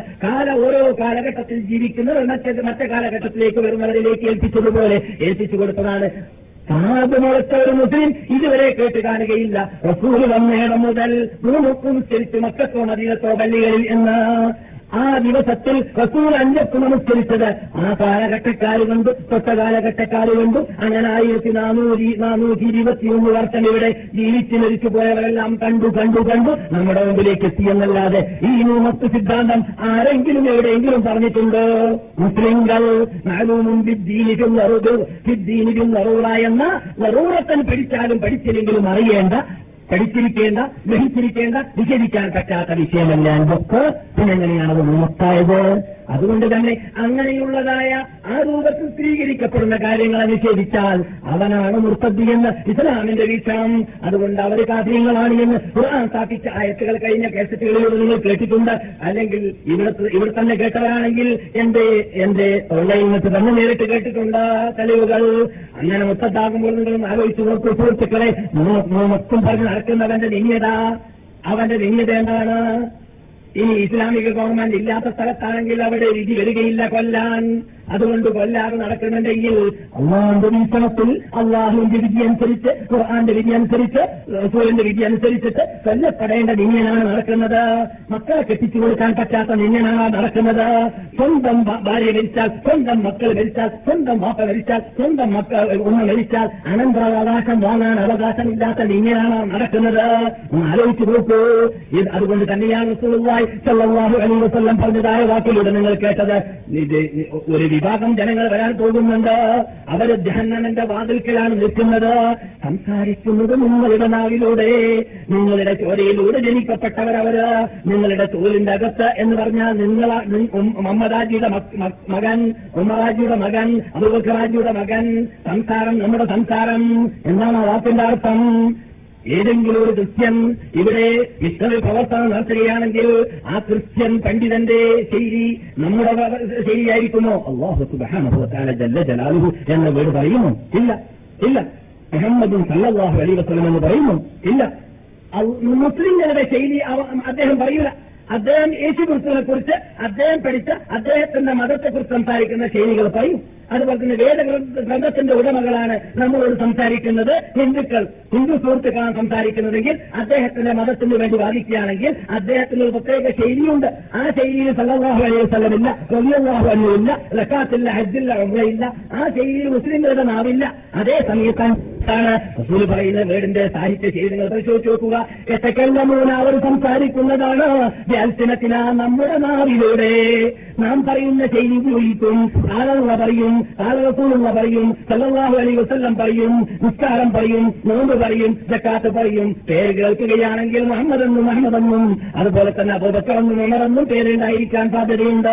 ഓരോ കാലഘട്ടത്തിൽ ജീവിക്കുന്നവർ മറ്റേ കാലഘട്ടത്തിലേക്ക് വരുന്നവരിലേക്ക് ഏൽപ്പിച്ചതുപോലെ ഏൽപ്പിച്ചു കൊടുത്തതാണ്. കാതുമുളച്ച ഒരു മുസ്ലിം ഇതുവരെ കേട്ട് കാണുകയില്ല റസൂൽ വന്നേടം മുതൽ മൂക്കും തിരിച്ചു മക്കത്തോ മദീനത്തോ പള്ളികളിൽ എന്ന ആ ദിവസത്തിൽ റസൂൽ അഞ്ചപ്പ് നമസ്കരിച്ചത് ആ കാലഘട്ടക്കാര് കൊണ്ടും തൊട്ട കാലഘട്ടക്കാര് കൊണ്ടും അങ്ങനെ 1423 വർഷം ഇവിടെ ജീവിച്ച് മരിച്ചു പോയവരെല്ലാം കണ്ടു നമ്മുടെ മുമ്പിലേക്ക് എത്തിയെന്നല്ലാതെ ഈ നൂമത്ത് സിദ്ധാന്തം ആരെങ്കിലും എവിടെയെങ്കിലും പറഞ്ഞിട്ടുണ്ടോ? മുസ്ലിങ്ങൾ എന്ന നറൂറത്തൻ പഠിച്ചില്ലെങ്കിലും പഠിച്ചിരിക്കേണ്ട നിഷേധിക്കാൻ പറ്റാത്ത വിഷയമല്ല എന്തൊക്കെ. പിന്നെങ്ങനെയാണ് അത് മൂത്തായത്? അതുകൊണ്ട് തന്നെ അങ്ങനെയുള്ളതായ ആ രൂപത്തിൽ സ്ഥിരീകരിക്കപ്പെടുന്ന കാര്യങ്ങളെ നിഷേധിച്ചാൽ അവനാണ് മുർത്തദി എന്ന് ഇസ്ലാമിന്റെ വീക്ഷണം. അതുകൊണ്ട് അവർ കാഫിറുകളാണ് എന്ന് ഖുർആൻ സ്ഥാപിച്ച ആയത്തുകൾ കഴിഞ്ഞ കേസറ്റുകളിലൂടെ നിങ്ങൾ കേട്ടിട്ടുണ്ട്. അല്ലെങ്കിൽ ഇവിടെ തന്നെ കേട്ടവരാണെങ്കിൽ എന്റെ ഓൺലൈനിൽ നിന്ന് തന്നെ നേരിട്ട് കേട്ടിട്ടുണ്ട് തെളിവുകൾ. അങ്ങനെ മുർത്തദാകുമ്പോൾ നിങ്ങൾ ആലോചിച്ച് നോക്കൂ സുഹൃത്തുക്കളെ, മൊത്തം പറഞ്ഞ് നടക്കുന്നവന്റെ നിന്യത എന്താണ്? ഇനി ഇസ്ലാമിക ഗവൺമെന്റ് ഇല്ലാത്ത സ്ഥലത്താണെങ്കിൽ അവിടെ വിധി വരികയില്ല കൊല്ലാൻ. അതുകൊണ്ട് കൊല്ലാതെ നടക്കുന്നുണ്ടെങ്കിൽ അള്ളാഹുവിന്റെ വീക്ഷണത്തിൽ അള്ളാഹുവിന്റെ വിധി അനുസരിച്ച് ഖുർആന്റെ വിധി അനുസരിച്ച് റസൂലിന്റെ വിധി അനുസരിച്ചിട്ട് കൊല്ലപ്പെടേണ്ട നിന്യനാണ് നടക്കുന്നത്. മക്കളെ കെട്ടിച്ചു കൊടുക്കാൻ പറ്റാത്ത നിന്യനാണ് നടക്കുന്നത്. സ്വന്തം ഭാര്യ മരിച്ചാൽ, സ്വന്തം മക്കൾ മരിച്ചാൽ, സ്വന്തം വാപ്പ മരിച്ചാൽ, സ്വന്തം മക്കൾ ഉമ്മ മരിച്ചാൽ അനന്തരാവകാശം വാങ്ങാൻ അവകാശമില്ലാത്ത നിന്യനാണ് നടക്കുന്നത്. ആലോചിച്ചു നോക്കൂ. അതുകൊണ്ട് തന്നെയാണ് റസൂലുള്ളാഹി സ്വല്ലല്ലാഹു അലൈഹി വസല്ലം പറഞ്ഞതായ വാക്കിലൂടെ നിങ്ങൾ കേട്ടത് ഒരു വിഭാഗം ജനങ്ങൾ വരാൻ പോകുന്നുണ്ട്, അവർ ജഹന്നമിന്റെ വാതിൽക്കലാണ് നിൽക്കുന്നത്. സംസാരിക്കുന്നത് നിങ്ങളുടെ നാവിലൂടെ, നിങ്ങളുടെ ചോരയിലൂടെ ജനിക്കപ്പെട്ടവരവര്, നിങ്ങളുടെ തോലിന്റെ അകത്ത് എന്ന് പറഞ്ഞാൽ നിങ്ങളെ മുഹമ്മദാജിയുടെ മകൻ, ഉമ്മറാജിയുടെ മകൻ, അബൂബക്കറാജിയുടെ മകൻ. സംസാരം നമ്മുടെ സംസാരം എന്നാണ് ആ വാക്കിന്റെ അർത്ഥം. ഏതെങ്കിലും ഒരു ക്രിസ്ത്യൻ ഇവിടെ ഇസ്ലാമിക പ്രവർത്തനം നടത്തുകയാണെങ്കിൽ ആ ക്രിസ്ത്യൻ പണ്ഡിതന്റെ ശൈലി നമ്മുടെ ശൈലിയായിരിക്കുമോ? അല്ലാഹു സുബ്ഹാനഹു വ തആല ജല്ല ജലാലുഹു എന്ന വീട് പറയുമോ? ഇല്ല ഇല്ല. മുഹമ്മദ് സല്ലല്ലാഹു അലൈഹി വസല്ലം എന്ന് പറയുമോ? ഇല്ല. മുസ്ലിങ്ങളുടെ ശൈലി അദ്ദേഹം പറയൂല. അദ്ദേഹം യേശുക്രിസ്തുവിനെ കുറിച്ച് അദ്ദേഹം പഠിച്ച അദ്ദേഹത്തിന്റെ മതത്തെക്കുറിച്ച് സംസാരിക്കുന്ന ശൈലികൾ പറയും. അതുപോലെ തന്നെ വേദഗ്രന്ഥത്തിന്റെ ഉടമകളാണ് നമ്മളോട് സംസാരിക്കുന്നത് ഹിന്ദു സുഹൃത്തുക്കളാണ് സംസാരിക്കുന്നതെങ്കിൽ അദ്ദേഹത്തിന്റെ മതത്തിന് വേണ്ടി വാദിക്കുകയാണെങ്കിൽ അദ്ദേഹത്തിന് ഒരു പ്രത്യേക ശൈലിയുണ്ട്. ആ ശൈലിയിൽ സല്ലല്ലാഹു അലൈഹി വസല്ലം ഇല്ല, റളിയല്ലാഹു അൻഹു ഇല്ല, റക്കാത്തില്ല, ഹജ്ജില്ല, ഉംറയില്ല. ആ ശൈലിയിൽ മുസ്ലിങ്ങളുടെ നാവില്ല. അതേ സമയത്ത് ാണ് റസൂൽ പറയുന്ന വീടിന്റെ സാഹിത്യ ശൈലികൾ പരിശോധിച്ചു നോക്കുക. എത്തക്കെല്ലാമൂല അവർ സംസാരിക്കുന്നതാണ്. വ്യാൽസിനത്തിനാ നമ്മുടെ നാവിലൂടെ നാം പറയുന്ന ശൈലി ഉപയോഗിക്കും. ആളുള്ള പറയും, ആളുള്ള പറയും, സല്ലല്ലാഹു അലൈഹി വസല്ലം പറയും, നിസ്കാരം പറയും, നോമ്പ് പറയും, സക്കാത്ത് പറയും. പേര് കേൾക്കുകയാണെങ്കിൽ മുഹമ്മദെന്നും അഹമ്മദെന്നും അതുപോലെ തന്നെ അബൂബക്കറെന്നും ഉമറെന്നും പേരുണ്ടായിരിക്കാൻ സാധ്യതയുണ്ട്.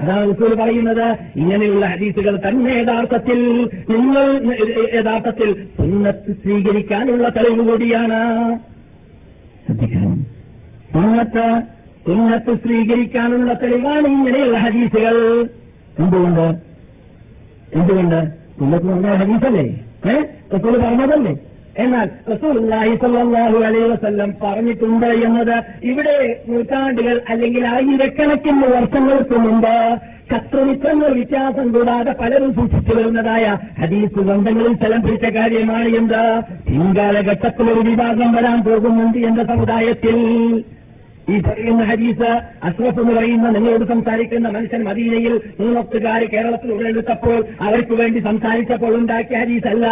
അതാണ് റസൂൽ പറയുന്നത്. ഇങ്ങനെയുള്ള ഹദീസുകൾ തന്നെ യഥാർത്ഥത്തിൽ നിങ്ങൾ യഥാർത്ഥത്തിൽ സുന്നത്ത് സ്വീകരിക്കാനുള്ള തെളിവ് കൂടിയാണ്. ശ്രദ്ധിക്കണം, സുന്നത്ത് സ്വീകരിക്കാനുള്ള തെളിവാണ് ഇങ്ങനെയുള്ള ഹദീസുകൾ. എന്തുകൊണ്ട് സുന്നത്ത് പറഞ്ഞ ഹദീസല്ലേ, റസൂൽ പറഞ്ഞതല്ലേ? എന്നാൽ റസൂലുള്ളാഹി സ്വല്ലല്ലാഹു അലൈഹി വസല്ലം പറഞ്ഞിട്ടുണ്ട് എന്നത് ഇവിടെ നൂറ്റാണ്ടുകൾ അല്ലെങ്കിൽ ആയിരക്കണക്കിന് വർഷങ്ങൾക്ക് മുമ്പ് ശത്രുമിത്രങ്ങൾ വ്യത്യാസം കൂടാതെ പലരും സൂക്ഷിച്ചു വരുന്നതായ ഹദീസ് ഗ്രന്ഥങ്ങളിൽ സ്ഥലം പിടിച്ച കാര്യമാണ്. എന്താ, പിൻകാലഘട്ടത്തിലൊരു വിഭാഗം വരാൻ പോകുന്നുണ്ട് എന്ന സമുദായത്തിൽ. ഈ പറയുന്ന ഹദീസ് അഷ്റഫ് എന്ന് പറയുന്ന നിങ്ങളോട് സംസാരിക്കുന്ന മനുഷ്യൻ മദീനയിൽ മൂന്നൊത്തുകാർ കേരളത്തിൽ ഉടലെടുത്തപ്പോൾ അവർക്ക് വേണ്ടി സംസാരിച്ചപ്പോൾ ഉണ്ടാക്കിയ ഹദീസ് അല്ല.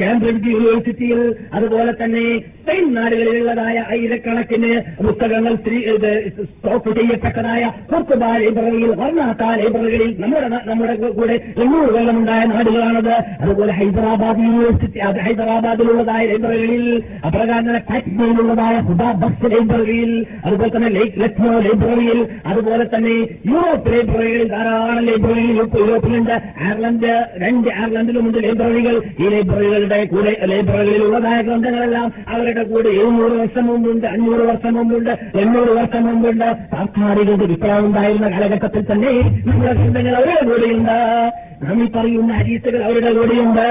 കാംബ്രിഡ്ജ് യൂണിവേഴ്സിറ്റിയിൽ അതുപോലെ തന്നെ സ്പെയിൻ നാടുകളിലുള്ളതായ ആയിരക്കണക്കിന് പുസ്തകങ്ങൾ സ്റ്റോക്ക് ചെയ്യപ്പെട്ടതായ കുർത്തുബ ലൈബ്രറിയിൽ, വർണ്ണാത്ത ലൈബ്രറികളിൽ നമ്മുടെ കൂടെ 200 കൊല്ലം ഉണ്ടായ നാടുകളാണത്. അതുപോലെ ഹൈദരാബാദ് യൂണിവേഴ്സിറ്റി, ഹൈദരാബാദിലുള്ളതായ ലൈബ്രറികളിൽ, അപ്രകാരം തന്നെ പാറ്റ്നയിലുള്ളതായ ഹുദാ ബസ് ലൈബ്രറിയിൽ, അതുപോലെ തന്നെ ലക്നൗ ലൈബ്രറിയിൽ, അതുപോലെ തന്നെ യൂറോപ്പ് ലൈബ്രറികളിൽ ധാരാളം ലൈബ്രറികളിൽ യൂറോപ്പിലുണ്ട്. അയർലൻഡ്, 2 അയർലൻഡിലുമുണ്ട് ലൈബ്രറികൾ. ഈ ലൈബ്രറികൾ കൂടെ ലൈബ്രറികളിലുള്ളതായ ഗ്രന്ഥങ്ങളെല്ലാം അവരുടെ കൂടെ 700 വർഷം മുമ്പുണ്ട്, 500 വർഷം മുമ്പുണ്ട്, 800 വർഷം മുമ്പുണ്ട്. സാധാരണ വിപ്ലവം ഉണ്ടായിരുന്ന കാലഘട്ടത്തിൽ തന്നെ നമ്മുടെ ഗ്രന്ഥങ്ങൾ അവരുടെ കൂടെയുണ്ട്. നാം ഈ പറയുന്ന ഹദീസുകൾ അവരുടെ കൂടെയുണ്ട്.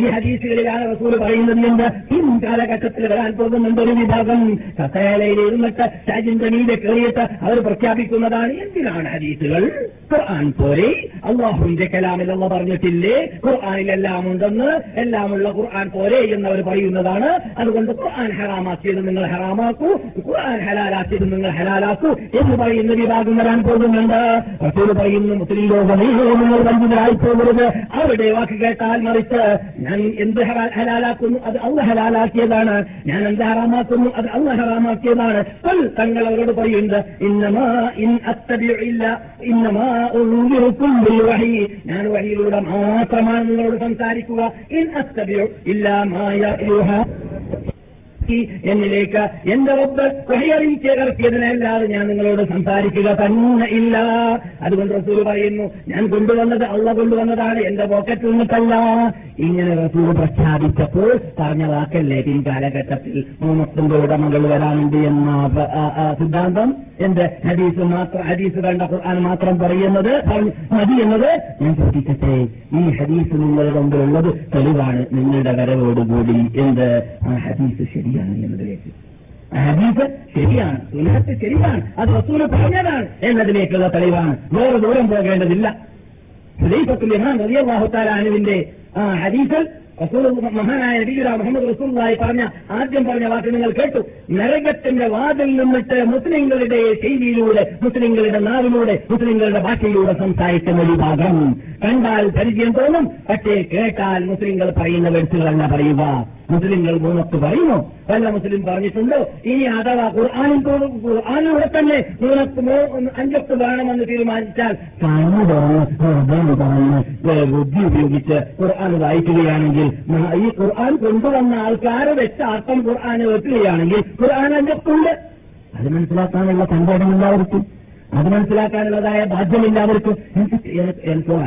ഈ ഹദീസുകളിലാണ് റസൂൽ പറയുന്നതിനുണ്ട് പിൻകാലഘട്ടത്തിൽ വരാൻ പോകുന്നുണ്ട് ഒരു വിഭാഗം. കസേലയിൽ ഇരുന്നിട്ട് രാജിന്റെ മീതെ കയറിയിട്ട് അവർ പ്രഖ്യാപിക്കുന്നതാണ്. എന്തിനാണ് ഹദീസുകൾ? ഖുർആൻ പോരെ, അള്ളാഹുവിന്റെ കലാമിലെന്ന് പറഞ്ഞിട്ടില്ലേ? ഖുർആനിലെല്ലാം ഉണ്ടെന്ന്, എല്ലാമുള്ള ഖുർആൻ പോരെ എന്നവർ പറയുന്നതാണ്. അതുകൊണ്ട് ഖുർആൻ ഹറാമാക്കിയത് നിങ്ങൾ ഹറാമാക്കൂ, ഖുർആൻ ഹലാലാക്കിയത് നിങ്ങൾ ഹലാലാക്കൂ എന്ന് പറയുന്ന വിഭാഗം വരാൻ പോകുന്നുണ്ട്. റസൂൽ പറയുന്നു, മുസ്ലിം ലോകമേ നിങ്ങൾ വൈകുന്നതായി പോകുന്നത് അവരുടെ വാക്ക് കേട്ടാൽ മറിച്ച് ഞാൻ എന്ത് ഹലാലാക്കുന്നു അത് അള്ളാഹ് ഹലാലാക്കിയതാണ്, ഞാൻ എന്ത് ഹറാമാക്കുന്നു അത് അള്ളാഹ് ഹറാമാക്കിയതാണ്. തങ്ങൾ അവരോട് പറയുന്നത് ഞാൻ വഹിയിലൂടെ മാത്രമാണ് നിങ്ങളോട് സംസാരിക്കുക. ഇൻ അസ്തബിഉ ഇല്ലാ മാ യഹ്വാ, എന്നിലേക്ക് എന്റെ റബ്ബ് വഹിയറിയിറക്കിയതിനല്ലാതെ ഞാൻ നിങ്ങളോട് സംസാരിക്കുക തന്നെ ഇല്ല. അതുകൊണ്ട് റസൂൽ പറയുന്നു, ഞാൻ കൊണ്ടുവന്നത് അള്ളാഹ് കൊണ്ടുവന്നതാണ്, എന്റെ പോക്കറ്റിൽ നിന്നിട്ടല്ല. ഇങ്ങനെ റസൂൽ പ്രഖ്യാപിച്ചപ്പോൾ പറഞ്ഞ വാക്കല്ലേ പിൻകാലഘട്ടത്തിൽ മൂന്നത്തിന്റെ ഉടമകൾ വരാനുണ്ട് എന്ന സിദ്ധാന്തം. എന്റെ ഹദീസ് കണ്ട ഖുർആൻ മാത്രം പറയുന്നത് മതി എന്നത് ഞാൻ ചോദിക്കട്ടെ, ഈ ഹദീസ് നിങ്ങളുടെ മുമ്പിലുള്ളത് തെളിവാണ് നിങ്ങളുടെ വരവോടുകൂടി എന്ത് ആ ഹദീസ് ശരിയാണ് എന്നതിലേക്ക്, ഹദീസ് ശരിയാണ്, സുന്നത്ത് ശരിയാണ്, അത് റസൂൽ പറഞ്ഞതാണ് എന്നതിലേക്കുള്ള തെളിവാണ്. വേറെ ദൂരം പോകേണ്ടതില്ല. ഹദീസത്തുൽ ഇമാം റളിയല്ലാഹു തആല അൻഹുവിന്റെ ആ ഹദീസിൽ റസൂൽ മഹാനായ നബിയുനാ മുഹമ്മദ് റസൂലുള്ളാഹി പറഞ്ഞ ആദ്യം പറഞ്ഞ വാക്ക് നിങ്ങൾ കേട്ടു. നരകത്തിന്റെ വാതിൽ നിന്നിട്ട് മുസ്ലിങ്ങളുടെ ശൈലിയിലൂടെ, മുസ്ലിങ്ങളുടെ നാവിലൂടെ, മുസ്ലിങ്ങളുടെ ഭാഷയിലൂടെ സംസാരിക്കുന്ന ഒരു ഭാഗം. കണ്ടാൽ പരിചയം തോന്നും, പക്ഷേ കേട്ടാൽ മുസ്ലിങ്ങൾ പറയുന്ന വെടിച്ചുകളല്ല പറയുക. മുസ്ലിങ്ങൾ മൂന്നത്ത് പറയുമോ? വല്ല മുസ്ലിം പറഞ്ഞിട്ടുണ്ടോ? ഇനി അഥവാ ഖുർആനിലൂടെ തന്നെ 5 വേണമെന്ന് തീരുമാനിച്ചാൽ കണ്ണു തുറന്ന് ബുദ്ധി ഉപയോഗിച്ച് ഖുർആൻ വായിക്കുകയാണെങ്കിൽ, ഈ ഖുർആൻ കൊണ്ടുവന്ന ആൾക്കാർ വെച്ച അർത്ഥം ഖുർആന് വെക്കുകയാണെങ്കിൽ ഖുർആൻ 5 അത് മനസ്സിലാക്കാനുള്ള സംഘടന എല്ലാവർക്കും, അത് മനസ്സിലാക്കാനുള്ളതായ ബാധ്യമില്ല അവർക്ക്. എനിക്ക്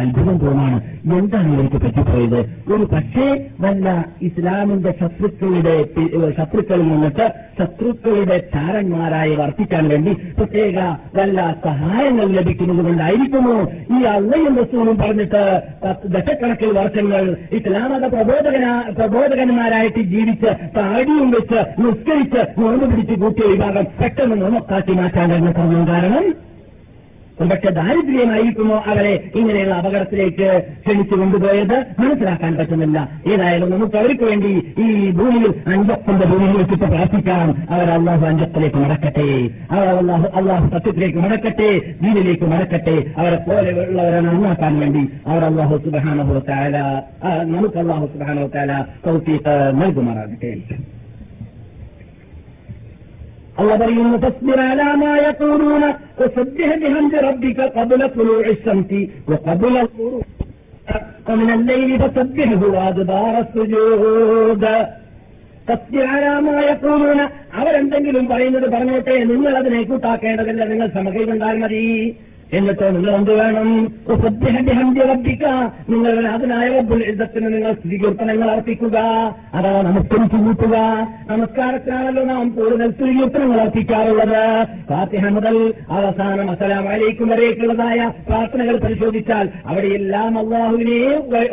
അത്ഭുതം തോന്നാണ്, എന്താണ് ഇവർക്ക് പറ്റിപ്പോയത്? ഒരു പക്ഷേ വല്ല ഇസ്ലാമിന്റെ ശത്രുക്കളിൽ നിന്നിട്ട് ശത്രുക്കളുടെ ചാരന്മാരായി വർത്തിക്കാൻ വേണ്ടി പ്രത്യേക വല്ല സഹായങ്ങൾ ലഭിക്കുന്നത് കൊണ്ടായിരിക്കുമോ? ഈ അള്ളയും റസൂലും പറഞ്ഞിട്ട് 10 ലക്ഷക്കണക്കിന് വർഷങ്ങൾ ഇസ്ലാമത പ്രബോധകന്മാരായിട്ട് ജീവിച്ച് താടിയും വെച്ച് നിസ്കരിച്ച് നോമ്പ് പിടിച്ച് കൂട്ടിയ വിഭാഗം പെട്ടെന്ന് നോക്കാക്കി മാറ്റാൻ തന്നെ കാരണം പക്ഷെ ദാരിദ്ര്യമായിരിക്കുമോ അവരെ ഇങ്ങനെയുള്ള അപകടത്തിലേക്ക് ക്ഷണിച്ചു കൊണ്ടുപോയത് മനസ്സിലാക്കാൻ പറ്റുന്നില്ല. ഏതായാലും നമുക്ക് അവർക്ക് വേണ്ടി ഈ ഭൂമിയിൽ അഞ്ചത്തിന്റെ ഭൂമിയിൽ വെച്ചിട്ട് പ്രാർത്ഥിക്കാം. അവർ അള്ളാഹു അഞ്ചത്തിലേക്ക് മടക്കട്ടെ, അവർ അള്ളാഹു സത്യത്തിലേക്ക് മടക്കട്ടെ, വീടിലേക്ക് മടക്കട്ടെ. അവരെ പോലെയുള്ളവരെ നന്നാക്കാൻ വേണ്ടി അവർ അള്ളാഹു സുബ്ഹാനഹു വ തആല നമുക്ക് അള്ളാഹു സുബ്ഹാനഹു വ തആല തൗഫീഖ് നൽകുമാറാകട്ടെ. അള്ളാഹു പറയുന്നു തസ്ബിറ അലാ മാ യഖൂലൂന വസബ്ബിഹ ബിഹംദി റബ്ബിക ഖബ്ല ത്ലൂഇ ശംസി വഖബ്ല ഗ്ഹുറൂബ് ومن الليل فسبحه وأدبار السجود. തസ്ബിറ അലാ മാ യഖൂലൂന, അവരെന്തെങ്കിലും പറയുന്നത് പറഞ്ഞോട്ടെ, നിങ്ങൾ അതിനെ കൂട്ടാക്കേണ്ടതില്ല, നിങ്ങൾ സമകൈകൊണ്ടാൽ മതി. എന്നിട്ടോ നിങ്ങൾ എന്ത് വേണം? നിങ്ങൾ അതിനായ റബ്ബുൽ ഇസ്സത്തിന് നിങ്ങൾ സ്തുതികീർത്തനങ്ങൾ അർപ്പിക്കുക. അഥവാ നമസ്കരിച്ചു കൂട്ടുക. നമസ്കാരത്തിനാണല്ലോ നാം കൂടുതൽ സ്തുതികീർത്തനങ്ങൾ അർപ്പിക്കാറുള്ളത്. ഫാത്തിഹ മുതൽ അവസാനം അസ്സലാമു അലൈക്കും വരേക്കുള്ളതായ പ്രാർത്ഥനകൾ പരിശോധിച്ചാൽ അവിടെയെല്ലാം അള്ളാഹുവിനെ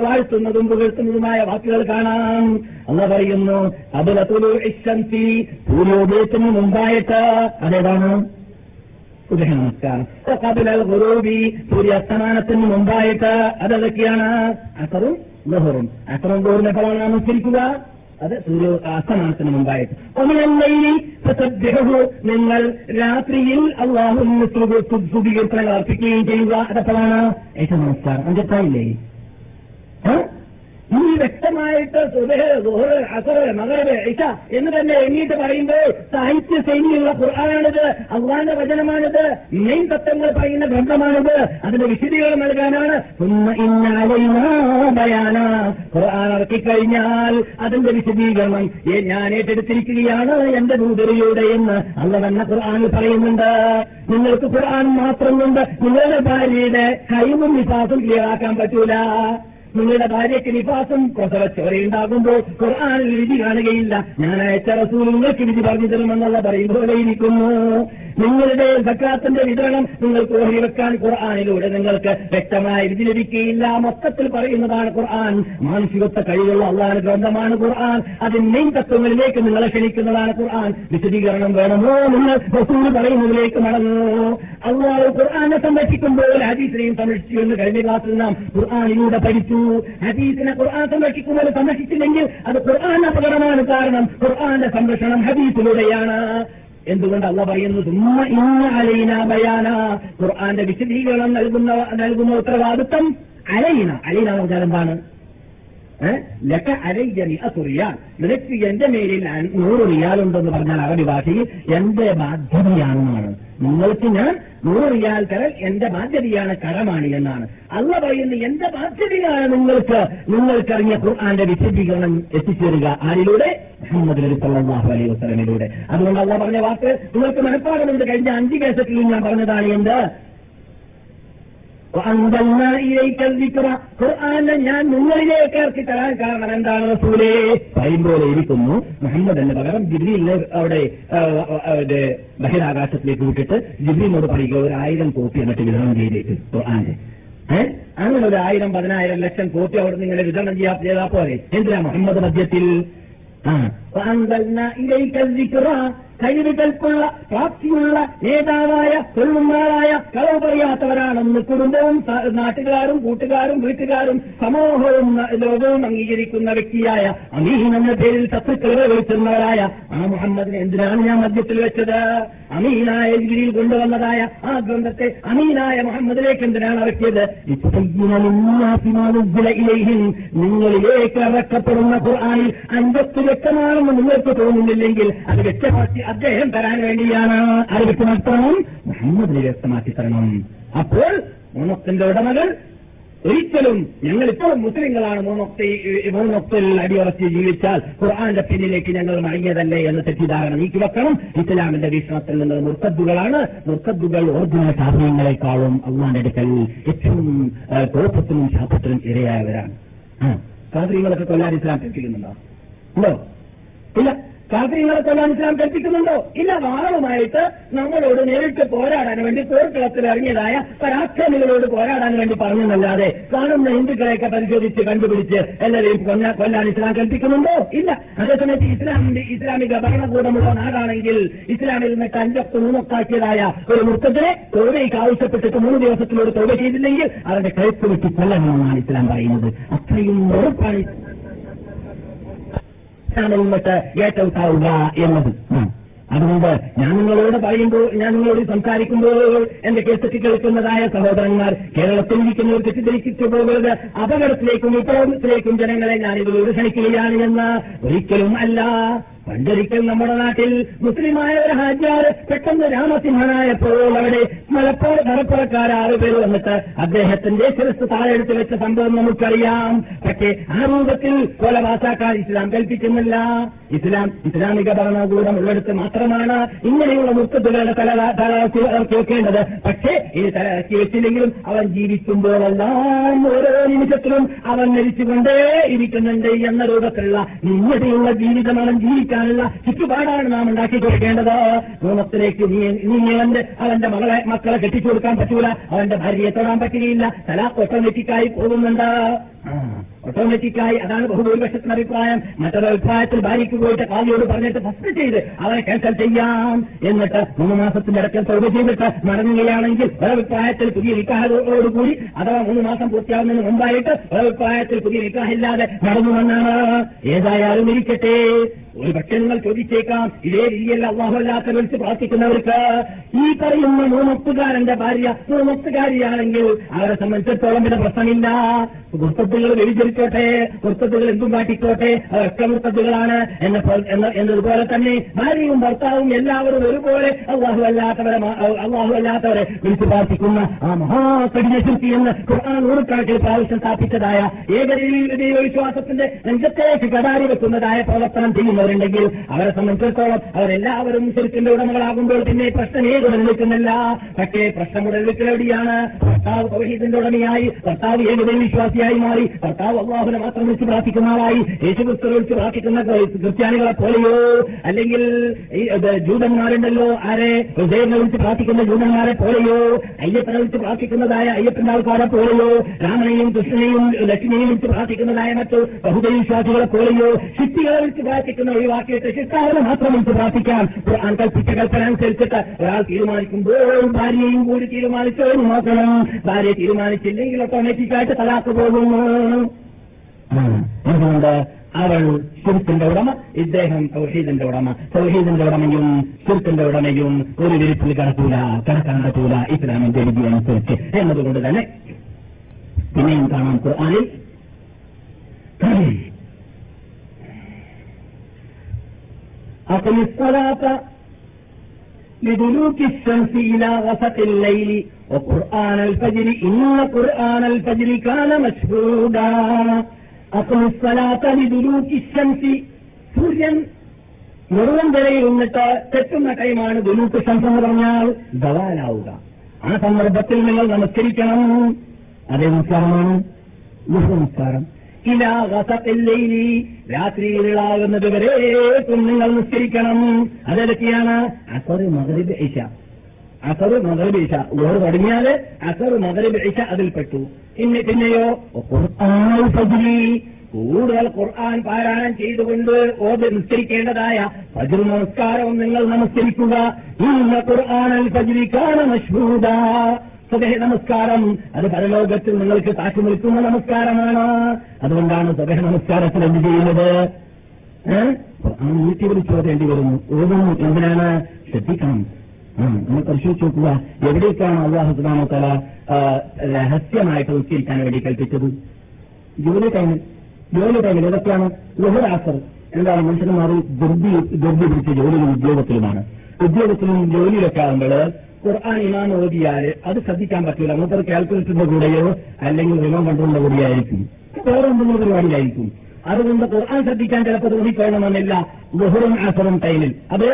വാഴ്ത്തുന്നതും പുകഴ്ത്തുന്നതുമായ വാക്കുകൾ കാണാം. അള്ളാഹു പറയുന്നു അബ്ല തുലൂഇ ശംസി, സൂര്യോദയത്തിന് മുമ്പായിട്ട്. അതേതാണ്? നമസ്കാരം. കബിലൽ ഖുറൂബി, സൂര്യാസ്തമാനത്തിന് മുമ്പായിട്ട്. അതൊക്കെയാണ് അസറും ളുഹറും. അസറും ളുഹറിനെ പോലെയാണ് നമസ്കരിക്കുക, അത് സൂര്യ അസ്തമാനത്തിന് മുമ്പായിട്ട്. ഒമിനല്ലൈലി ഫസബ്ബിഹു, നിങ്ങൾ രാത്രിയിൽ അല്ലാഹുവിനെ സ്തുതികീർത്തനങ്ങൾ അർപ്പിക്കുകയും ചെയ്യുക. അതെപ്പോഴാണ്? ഏക നമസ്കാരം. അഞ്ചെത്തായില്ലേ? ഈ വ്യക്തമായിട്ട് സുബഹ്, ളുഹർ, അസർ, മഗ്‌രിബ്, ഇശ എന്ന് തന്നെ എണ്ണീട്ട് പറയുമ്പോൾ സാഹിത്യ ശൈലിയുള്ള ഖുർആനാണിത്, അല്ലാഹുവിന്റെ വചനമാണിത്, മെയിൻ തത്വങ്ങൾ പറയുന്ന ഗ്രന്ഥമാണിത്. അതിന്റെ വിശദീകരണം നൽകാനാണ് ഖുർആൻ ഇറക്കിക്കഴിഞ്ഞാൽ അതിന്റെ വിശദീകരണം ഞാൻ ഏറ്റെടുത്തിരിക്കുകയാണ് എന്റെ ദൂതരിലൂടെ എന്ന് അല്ലാഹു തന്നെ ഖുർആനിൽ പറയുന്നുണ്ട്. നിങ്ങൾക്ക് ഖുർആൻ മാത്രം കൊണ്ട് നിങ്ങളുടെ ഭാര്യയുടെ ഹൈബും നിഫാസും ക്ലിയറാക്കാൻ പറ്റൂല. നിങ്ങളുടെ ഭാര്യയ്ക്ക് നിഫാസും പ്രസവച്ചവരെയുണ്ടാകുമ്പോൾ ഖുർആനിൽ വിധി കാണുകയില്ല. ഞാൻ അയച്ച റസൂൽ നിങ്ങൾക്ക് വിധി പറഞ്ഞു തരുമെന്നുള്ള പറയും പോലെ ഇരിക്കുന്നു. നിങ്ങളുടെ സക്കാത്തിന്റെ വിതരണം നിങ്ങൾക്ക് ഓഹരി വെക്കാൻ ഖുർആനിലൂടെ നിങ്ങൾക്ക് വ്യക്തമായ വിധി ലഭിക്കുകയില്ല. മൊത്തത്തിൽ പറയുന്നതാണ് ഖുർആൻ. മാനുഷികത്വ കഴിവുള്ള അള്ളാഹുവിന്റെ ഗ്രന്ഥമാണ് ഖുർആൻ. അതിന്റെ തത്വങ്ങളിലേക്ക് നിങ്ങളെ ക്ഷണിക്കുന്നതാണ് ഖുർആൻ. വിശദീകരണം വേണമോ? നിങ്ങൾ റസൂൽ പറയുന്നതിലേക്ക് മടങ്ങുമോ? അള്ളാഹു ഖുർആനെ സംരക്ഷിക്കുമ്പോൾ ഹദീസിനെയും സംരക്ഷിച്ചു എന്ന് കഴിഞ്ഞ ക്ലാസ്സിൽ നാം ഖുർആനിലൂടെ പഠിച്ചു. ഹദീസിനെ ഖുർആൻ സംരക്ഷിക്കുമ്പോൾ സംരക്ഷിച്ചില്ലെങ്കിൽ അത് ഖുർആൻ അപകടമാണ്. കാരണം ഖുർആന്റെ സംരക്ഷണം ഹദീസിലൂടെയാണ്. എന്തുകൊണ്ട് അല്ലാഹു പറയുന്നു സുമ്മ ഇന്ന അലൈനാ ബയാന, ഖുർആന്റെ വിശദീകരണം നൽകുന്ന ഉത്തരവാദിത്വം അലൈന. അലൈന എന്ന് പറഞ്ഞാൽ എന്താണ്? ലക അലൈനി അസുറിയാൻ, നിനക്ക് എന്റെ മേലിൽ 100 റിയാലുണ്ടെന്ന് പറഞ്ഞാൽ അറബി ഭാഷയിൽ എന്റെ ബാധ്യതയാണെന്നാണ്. നിങ്ങൾക്ക് ഞാൻ 100 റിയാൽ തരാൻ എന്റെ ബാധ്യതയാണ്, കടമാണ് എന്നാണ്. അല്ലാഹു പറയുന്നു എന്റെ ബാധ്യതയാണ് നിങ്ങൾക്കറിഞ്ഞ ഖുർആന്റെ വിശദീകരണം എത്തിച്ചേരുക. ആരിലൂടെ? മുഹമ്മദ് നബി സല്ലല്ലാഹു അലൈഹി വസല്ലമയിലൂടെ. അതുകൊണ്ട് അല്ലാഹു പറഞ്ഞ വാക്ക് നിങ്ങൾക്ക് മനസ്സിലാകുന്നുണ്ട്. കഴിഞ്ഞ 5 കേസറ്റിലും ഞാൻ പറഞ്ഞതാണ് എന്ത്? ഖുർആനെ ഞാൻ നിങ്ങളിലേക്ക് ഇറക്കി തരാൻ കാരണം എന്താണ്? റസൂലേ പറയുമ്പോലെ ഇരിക്കുന്നു, മുഹമ്മദിന്റെ പകരം ജിബ്രീലിനെ അവിടെ ബഹിരാകാശത്തിലേക്ക് വിട്ടിട്ട് ജിബ്രീലിനോട് പറയുക 1000 കോപ്പി എന്നിട്ട് വിതരണം ചെയ്തേക്ക് ഖുർആന്റെ. അങ്ങനെ 1000, 10,000, ലക്ഷം കോപ്പി അവിടെ നിങ്ങളെ വിതരണം ചെയ്താ പോലെ. എന്തിനാ മുഹമ്മദ് മധ്യത്തിൽ? കഴിവ് കൽപ്പുള്ള പ്രാപ്തിയുള്ള നേതാവായ കൊള്ളുന്നാളായ കളവ് പറയാത്തവരാണെന്ന് കുടുംബവും നാട്ടുകാരും കൂട്ടുകാരും വീട്ടുകാരും സമൂഹവും ലോകവും അംഗീകരിക്കുന്ന വ്യക്തിയായ അമീൻ എന്ന പേരിൽ ശത്രുക്കളെ വെളിച്ചെന്നവരായ ആ മുഹമ്മദിനെ എന്തിനാണ് ഞാൻ മധ്യത്തിൽ വെച്ചത്? അമീനായ ജിബ്രീൽ കൊണ്ടുവന്നതായ ആ ഗ്രന്ഥത്തെ അമീനായ മുഹമ്മദിലേക്ക് എന്തിനാണ് ഇറക്കിയത്? നിങ്ങളിലേക്ക് ഇറക്കപ്പെടുന്ന ഖുർആനിൽ 50 വ്യക്തമാണെന്ന് നിങ്ങൾക്ക് തോന്നുന്നില്ലെങ്കിൽ അത് വ്യക്തമാക്കി അദ്ദേഹം തരാൻ വേണ്ടിയാണ്. അത് വ്യക്തമാക്കണം, മുഹമ്മദിനെ വ്യക്തമാക്കി തരണം. അപ്പോൾ മോനോക്തിന്റെ ഉടമകൾ ഒരിക്കലും, ഞങ്ങൾ ഇപ്പോൾ മുസ്ലിങ്ങളാണ്, മോനോക്തിൽ അടിയുറച്ച് ജീവിച്ചാൽ ഖുർആന്റെ പിന്നിലേക്ക് ഞങ്ങൾ മടങ്ങിയതല്ലേ എന്ന തെറ്റിദ്ധാരണ നീക്കി വെക്കണം. ഇസ്ലാമിന്റെ വീക്ഷണത്തിൽ നിന്ന് മുർത്തദ്ദുകളാണ്. മുർത്തദ്ദുകൾ ഓർജിനൽ സാധനങ്ങളെക്കാളും അള്ളാന്റെ അടുക്കൽ ഏറ്റവും കുഴപ്പത്തിനും ശാപത്തിനും ഇരയായവരാണ്. കാദ്രികളൊക്കെ കൊല്ലാൻ ഇസ്ലാം പഠിപ്പിക്കുന്നുണ്ടോ? ഉണ്ടോ? ഇല്ല. കാഫിറുകളെ കൊല്ലാൻ ഇസ്ലാം കൽപ്പിക്കുന്നുണ്ടോ? ഇല്ല. വാളവുമായിട്ട് നമ്മളോട് നേരിട്ട് പോരാടാൻ വേണ്ടി പോർക്കളത്തിൽ ഇറങ്ങിയതായ പരാക്രമികളോട് പോരാടാൻ വേണ്ടി പറഞ്ഞതല്ലാതെ കാണുന്ന ഹിന്ദുക്കളെയൊക്കെ പരിശോധിച്ച് കണ്ടുപിടിച്ച് എല്ലാവരെയും കൊല്ലാൻ ഇസ്ലാം കൽപ്പിക്കുന്നുണ്ടോ? ഇല്ല. അതേസമയത്ത് ഇസ്ലാമിക ഭരണകൂടമുള്ള നാടാണെങ്കിൽ ഇസ്ലാമിൽ നിന്ന് കഞ്ചപ്പ് ഊണൊക്കാക്കിയതായ ഒരു മുർത്തദിനെ തൗബയ്ക്ക് ആവശ്യപ്പെട്ടിട്ട് 3 ദിവസത്തിലൂടെ തൗബ ചെയ്തില്ലെങ്കിൽ അവരുടെ കഴുത്ത് വെട്ടി കൊല്ലണമെന്നാണ് ഇസ്ലാം പറയുന്നത്. അത്രയും ഉറപ്പാണ് ഇസ്ലാമിൽ നിന്നിട്ട് ഏറ്റെടുക്കാവുക എന്നത്. അതുകൊണ്ട് ഞാൻ നിങ്ങളോട് സംസാരിക്കുമ്പോൾ എന്റെ കേസറ്റ് കേൾക്കുന്നതായ സഹോദരന്മാർ, കേരളത്തിൽ ഇരിക്കുന്നവർ തെറ്റിദ്ധരിച്ചു പോകരുത്. അപകടത്തിലേക്കും വിപ്ലവത്തിലേക്കും ജനങ്ങളെ ഞാനിതിലൂടെ ക്ഷണിക്കുകയാണ് എന്ന് ഒരിക്കലും അല്ല. പണ്ടൊരിക്കൽ നമ്മുടെ നാട്ടിൽ മുസ്ലിമായ ഒരു ഹാജിയാർ പെട്ടെന്ന് രാമസിംഹനായപ്പോൾ അവിടെ മലപ്പുറക്കാർ 6 പേര് വന്നിട്ട് അദ്ദേഹത്തിന്റെ ശിരസ് താഴെടുത്ത് വെച്ച സംഭവം നമുക്കറിയാം. പക്ഷേ ആ രൂപത്തിൽ കൊലപാതകക്കാർ ഇസ്ലാം കൽപ്പിക്കുന്നില്ല. ഇസ്ലാമിക ഭരണകൂടം ഉള്ളിടത്ത് മാത്രമാണ് ഇങ്ങനെയുള്ള മുർത്തദുകളുടെ തലയിറക്കി വെക്കേണ്ടത്. പക്ഷേ ഈ തലയിറക്കി വെച്ചില്ലെങ്കിലും അവൻ ജീവിക്കുമ്പോഴെല്ലാം ഓരോ നിമിഷത്തിലും അവൻ മരിച്ചുകൊണ്ടേ ഇരിക്കുന്നുണ്ട് എന്ന രൂപത്തിലുള്ള നിങ്ങടെയുള്ള ജീവിതമാണ് ജീവിക്കാൻ ചുറ്റുപാടാണ് നാം ഉണ്ടാക്കി കൊടുക്കേണ്ടത്. ഭൂമത്തിലേക്ക് നീങ്ങിയവന്റെ അവന്റെ മക്കളെ കെട്ടിച്ചു കൊടുക്കാൻ പറ്റൂല, അവന്റെ ഭാര്യയെ തൊടാൻ പറ്റുകയില്ല. തലാഖ് ഓട്ടോമാറ്റിക്കായി പോകുന്നുണ്ട്, ഓട്ടോമാറ്റിക്കായി. അതാണ് ബഹുഭൂരിപക്ഷത്തിന് അഭിപ്രായം. മറ്റൊരു അഭിപ്രായത്തിൽ ഭാര്യയ്ക്ക് പോയിട്ട് കാലിയോട് പറഞ്ഞിട്ട് ഫസ്റ്റ് ചെയ്ത് അവനെ ക്യാൻസൽ ചെയ്യാം, എന്നിട്ട് 3 മാസത്തിന്റെ ഇടയ്ക്ക് തൗബ ചെയ്തിട്ട് മടങ്ങുകയാണെങ്കിൽ ഒരഭിപ്രായത്തിൽ പുതിയ നിക്കാഹോടുകൂടി, അഥവാ 3 മാസം പൂർത്തിയാവുന്നതിന് മുമ്പായിട്ട് ഒരഭിപ്രായത്തിൽ പുതിയ നിക്കാഹില്ലാതെ മടങ്ങുമെന്നാണ്. ഏതായാലും ഇരിക്കട്ടെ, ഒരു പക്ഷേ നിങ്ങൾ ചോദിച്ചേക്കാം, ഇതേ രീതിയല്ല അല്ലാഹുവിനെ വിളിച്ച് പ്രാർത്ഥിക്കുന്നവർക്ക്? ഈ പറയുന്ന 3 ഒത്തുകാരന്റെ ഭാര്യ 3 ഒത്തുകാരിയാണെങ്കിൽ അവരെ സംബന്ധിച്ചിടത്തോളം പിന്നെ പ്രശ്നമില്ല. മുർത്തദ്ദുകൾ വ്യതിചരിച്ചോട്ടെ, മുർത്തദ്ദുകൾ എന്തും കാട്ടിക്കോട്ടെ, അവരൊക്കെ മുർത്തദ്ദുകളാണ് എന്നതുപോലെ തന്നെ ഭാര്യയും ഭർത്താവും എല്ലാവരും ഒരുപോലെ അല്ലാഹുവല്ലാത്തവരെ വിളിച്ച് പ്രാർത്ഥിക്കുന്ന ആ മഹാകഠിന ശുദ്ധി എന്ന് ഖുർആൻ 100 കണക്കിൽ പ്രാവശ്യം സ്ഥാപിച്ചതായ ഏകവിശ്വാസത്തിന്റെ രംഗത്തേക്ക് കടാരി വെക്കുന്നതായ പ്രവർത്തനം ചെയ്യുന്നവരുണ്ടെങ്കിൽ അവരെ സംബന്ധിച്ചിടത്തോളം അവരെല്ലാവരും ശുരുക്കിന്റെ ഉടമകളാകുമ്പോൾ പിന്നെ പ്രശ്നം ഏത് ഉടലെടുക്കുന്നില്ല. പക്ഷേ പ്രശ്നം ഉടലെടുക്കലെവിടെയാണ്? ഭർത്താവ് തൗഹീദിന്റെ ഉടമയായി, ഭർത്താവ് ഏകദൈവ വിശ്വാസി മാറി, ഭർത്താവ് അല്ലാഹുവിനെ മാത്രം വിളിച്ച് പ്രാർത്ഥിക്കുന്ന ആളായി, യേശുക്രിസ്തുവിനെ വിളിച്ച് പ്രാർത്ഥിക്കുന്ന ക്രിസ്ത്യാനികളെ പോലെയോ, അല്ലെങ്കിൽ ജൂതന്മാരുണ്ടല്ലോ, ആരെ ഹുസൈനെ വിളിച്ച് പ്രാർത്ഥിക്കുന്ന ജൂതന്മാരെ പോലെയോ, അയ്യപ്പനെ വിളിച്ച് പ്രാർത്ഥിക്കുന്നതായ അയ്യപ്പന്റെ ആൾക്കാരെ പോലെയോ, രാമനെയും കൃഷ്ണനെയും ലക്ഷ്മിയെയും വിളിച്ച് പ്രാർത്ഥിക്കുന്നതായ മറ്റു ബഹുദൈവ വിശ്വാസികളെ പോലെയോ, ശിക്തികളെ വിളിച്ച് പ്രാർത്ഥിക്കുന്ന ഒഴിവാക്കിയിട്ട് ശിക്താവിനെ മാത്രം വിളിച്ച് പ്രാർത്ഥിക്കാം. കൽപ്പിച്ച കൽപ്പന അനുസരിച്ചിട്ട് ഒരാൾ തീരുമാനിക്കുമ്പോൾ ഭാര്യയും കൂടി തീരുമാനിച്ചോ നോക്കണം. ഭാര്യ തീരുമാനിച്ചില്ലെങ്കിൽ ഓട്ടോമാറ്റിക്കായിട്ട് തലാക്ക് പോകും. എന്തുകൊണ്ട്? അവൾ ശിർക്കിന്റെ ഉടമ, ഇദ്ദേഹം തൗഹീദിന്റെ ഉടമ. തൗഹീദിന്റെ ഉടമയും ശിർക്കിന്റെ ഉടമയും ഒരു വിരിപ്പിൽ കടക്കാൻ പറ്റൂല ഇസ്ലാമിന്റെ രീതി അനുസരിച്ച് എന്നതുകൊണ്ട് തന്നെ പിന്നെയും കാണാം ഖുർആനിൽ لدلوك الشمس إلى غسق الليل وقرآن الفجر إن قرآن الفجر كان مشهودا أقم الصلاة لدلوك الشمس സൂര്യൻ മുഴുവൻ വരെയിൽ നിന്നിട്ട് തെറ്റുന്ന ടൈമാണ് ദുലൂക്ക് ശംസ് എന്ന് പറഞ്ഞാൽ ദവാലാവുക. ആ സന്ദർഭത്തിൽ നിങ്ങൾ നമസ്കരിക്കണം. അതേ നമസ്കാരമാണ് ളുഹു നമസ്കാരം. ഇലാ ഗസഖിൽ ലൈലി, രാത്രിയിലാകുന്നത് വരേക്കും നിങ്ങൾ നിസ്കരിക്കണം. അതെതൊക്കെയാണ്? അസർ, മഗ്‌രിബ്, ഇശാ. അസർ, മഗ്‌രിബ്, ഇശാ. ളുഹർ തുടങ്ങിയാല് അസർ, മഗ്‌രിബ്, ഇശാ അതിൽപ്പെട്ടു. ഇനി പിന്നെയോ ഖുർആനുൽ ഫജ്രി, കൂടുതൽ ഖുർആൻ പാരായണം ചെയ്തുകൊണ്ട് ഓതി നിസ്കരിക്കേണ്ടതായ ഫജ്ർ നമസ്കാരവും നിങ്ങൾ നമസ്കരിക്കുക. ഇന്ന ഖുർആനുൽ ഫജ്രി കാന മശ്ഹൂദാ. സുബഹി നമസ്കാരം അത് പരലോകത്തിൽ നിങ്ങൾക്ക് സാക്ഷി നിൽക്കുന്ന നമസ്കാരമാണ്. അതുകൊണ്ടാണ് സുബഹി നമസ്കാരത്തിൽ എന്ത് ചെയ്യുന്നത്? വീട്ടിൽ വിളിച്ചു ഓതേണ്ടി വരുന്നു. ഓതുന്നു. എന്തിനാണ്? ശ്രദ്ധിക്കണം. നമ്മൾ പരിശോധിച്ച് നോക്കുക, എവിടേക്കാണ് അല്ലാഹു സുബ്ഹാനഹു വ തആല രഹസ്യമായിട്ട് ഉച്ചരിക്കാൻ വേണ്ടി കൽപ്പിച്ചത്? ജോലി ടൈമിൽ ഏതൊക്കെയാണ്? ളുഹർ, അസർ. എന്താണ് മനുഷ്യന്മാർ ദുർബി പിടിച്ച ജോലിയിലും ഉദ്യോഗത്തിലും ജോലിയിലൊക്കെ ആകുമ്പോൾ ഖുർആൻ ഇമാം ഓതിയാല് അത് ശ്രദ്ധിക്കാൻ പറ്റൂല. മൂപ്പർ കാൽക്കുലേറ്ററിന്റെ കൂടെയോ അല്ലെങ്കിൽ റിമോട്ട് കൺട്രോളിന്റെ കൂടെയോ ആയിരിക്കും, വേറെന്തെങ്കിലും പരിപാടിയായിരിക്കും. അതുകൊണ്ട് ഖുർആൻ ശ്രദ്ധിക്കാൻ ചിലപ്പോൾ തോന്നിക്കണമെന്നില്ല. ളുഹറും അസറും ടൈമിൽ അത്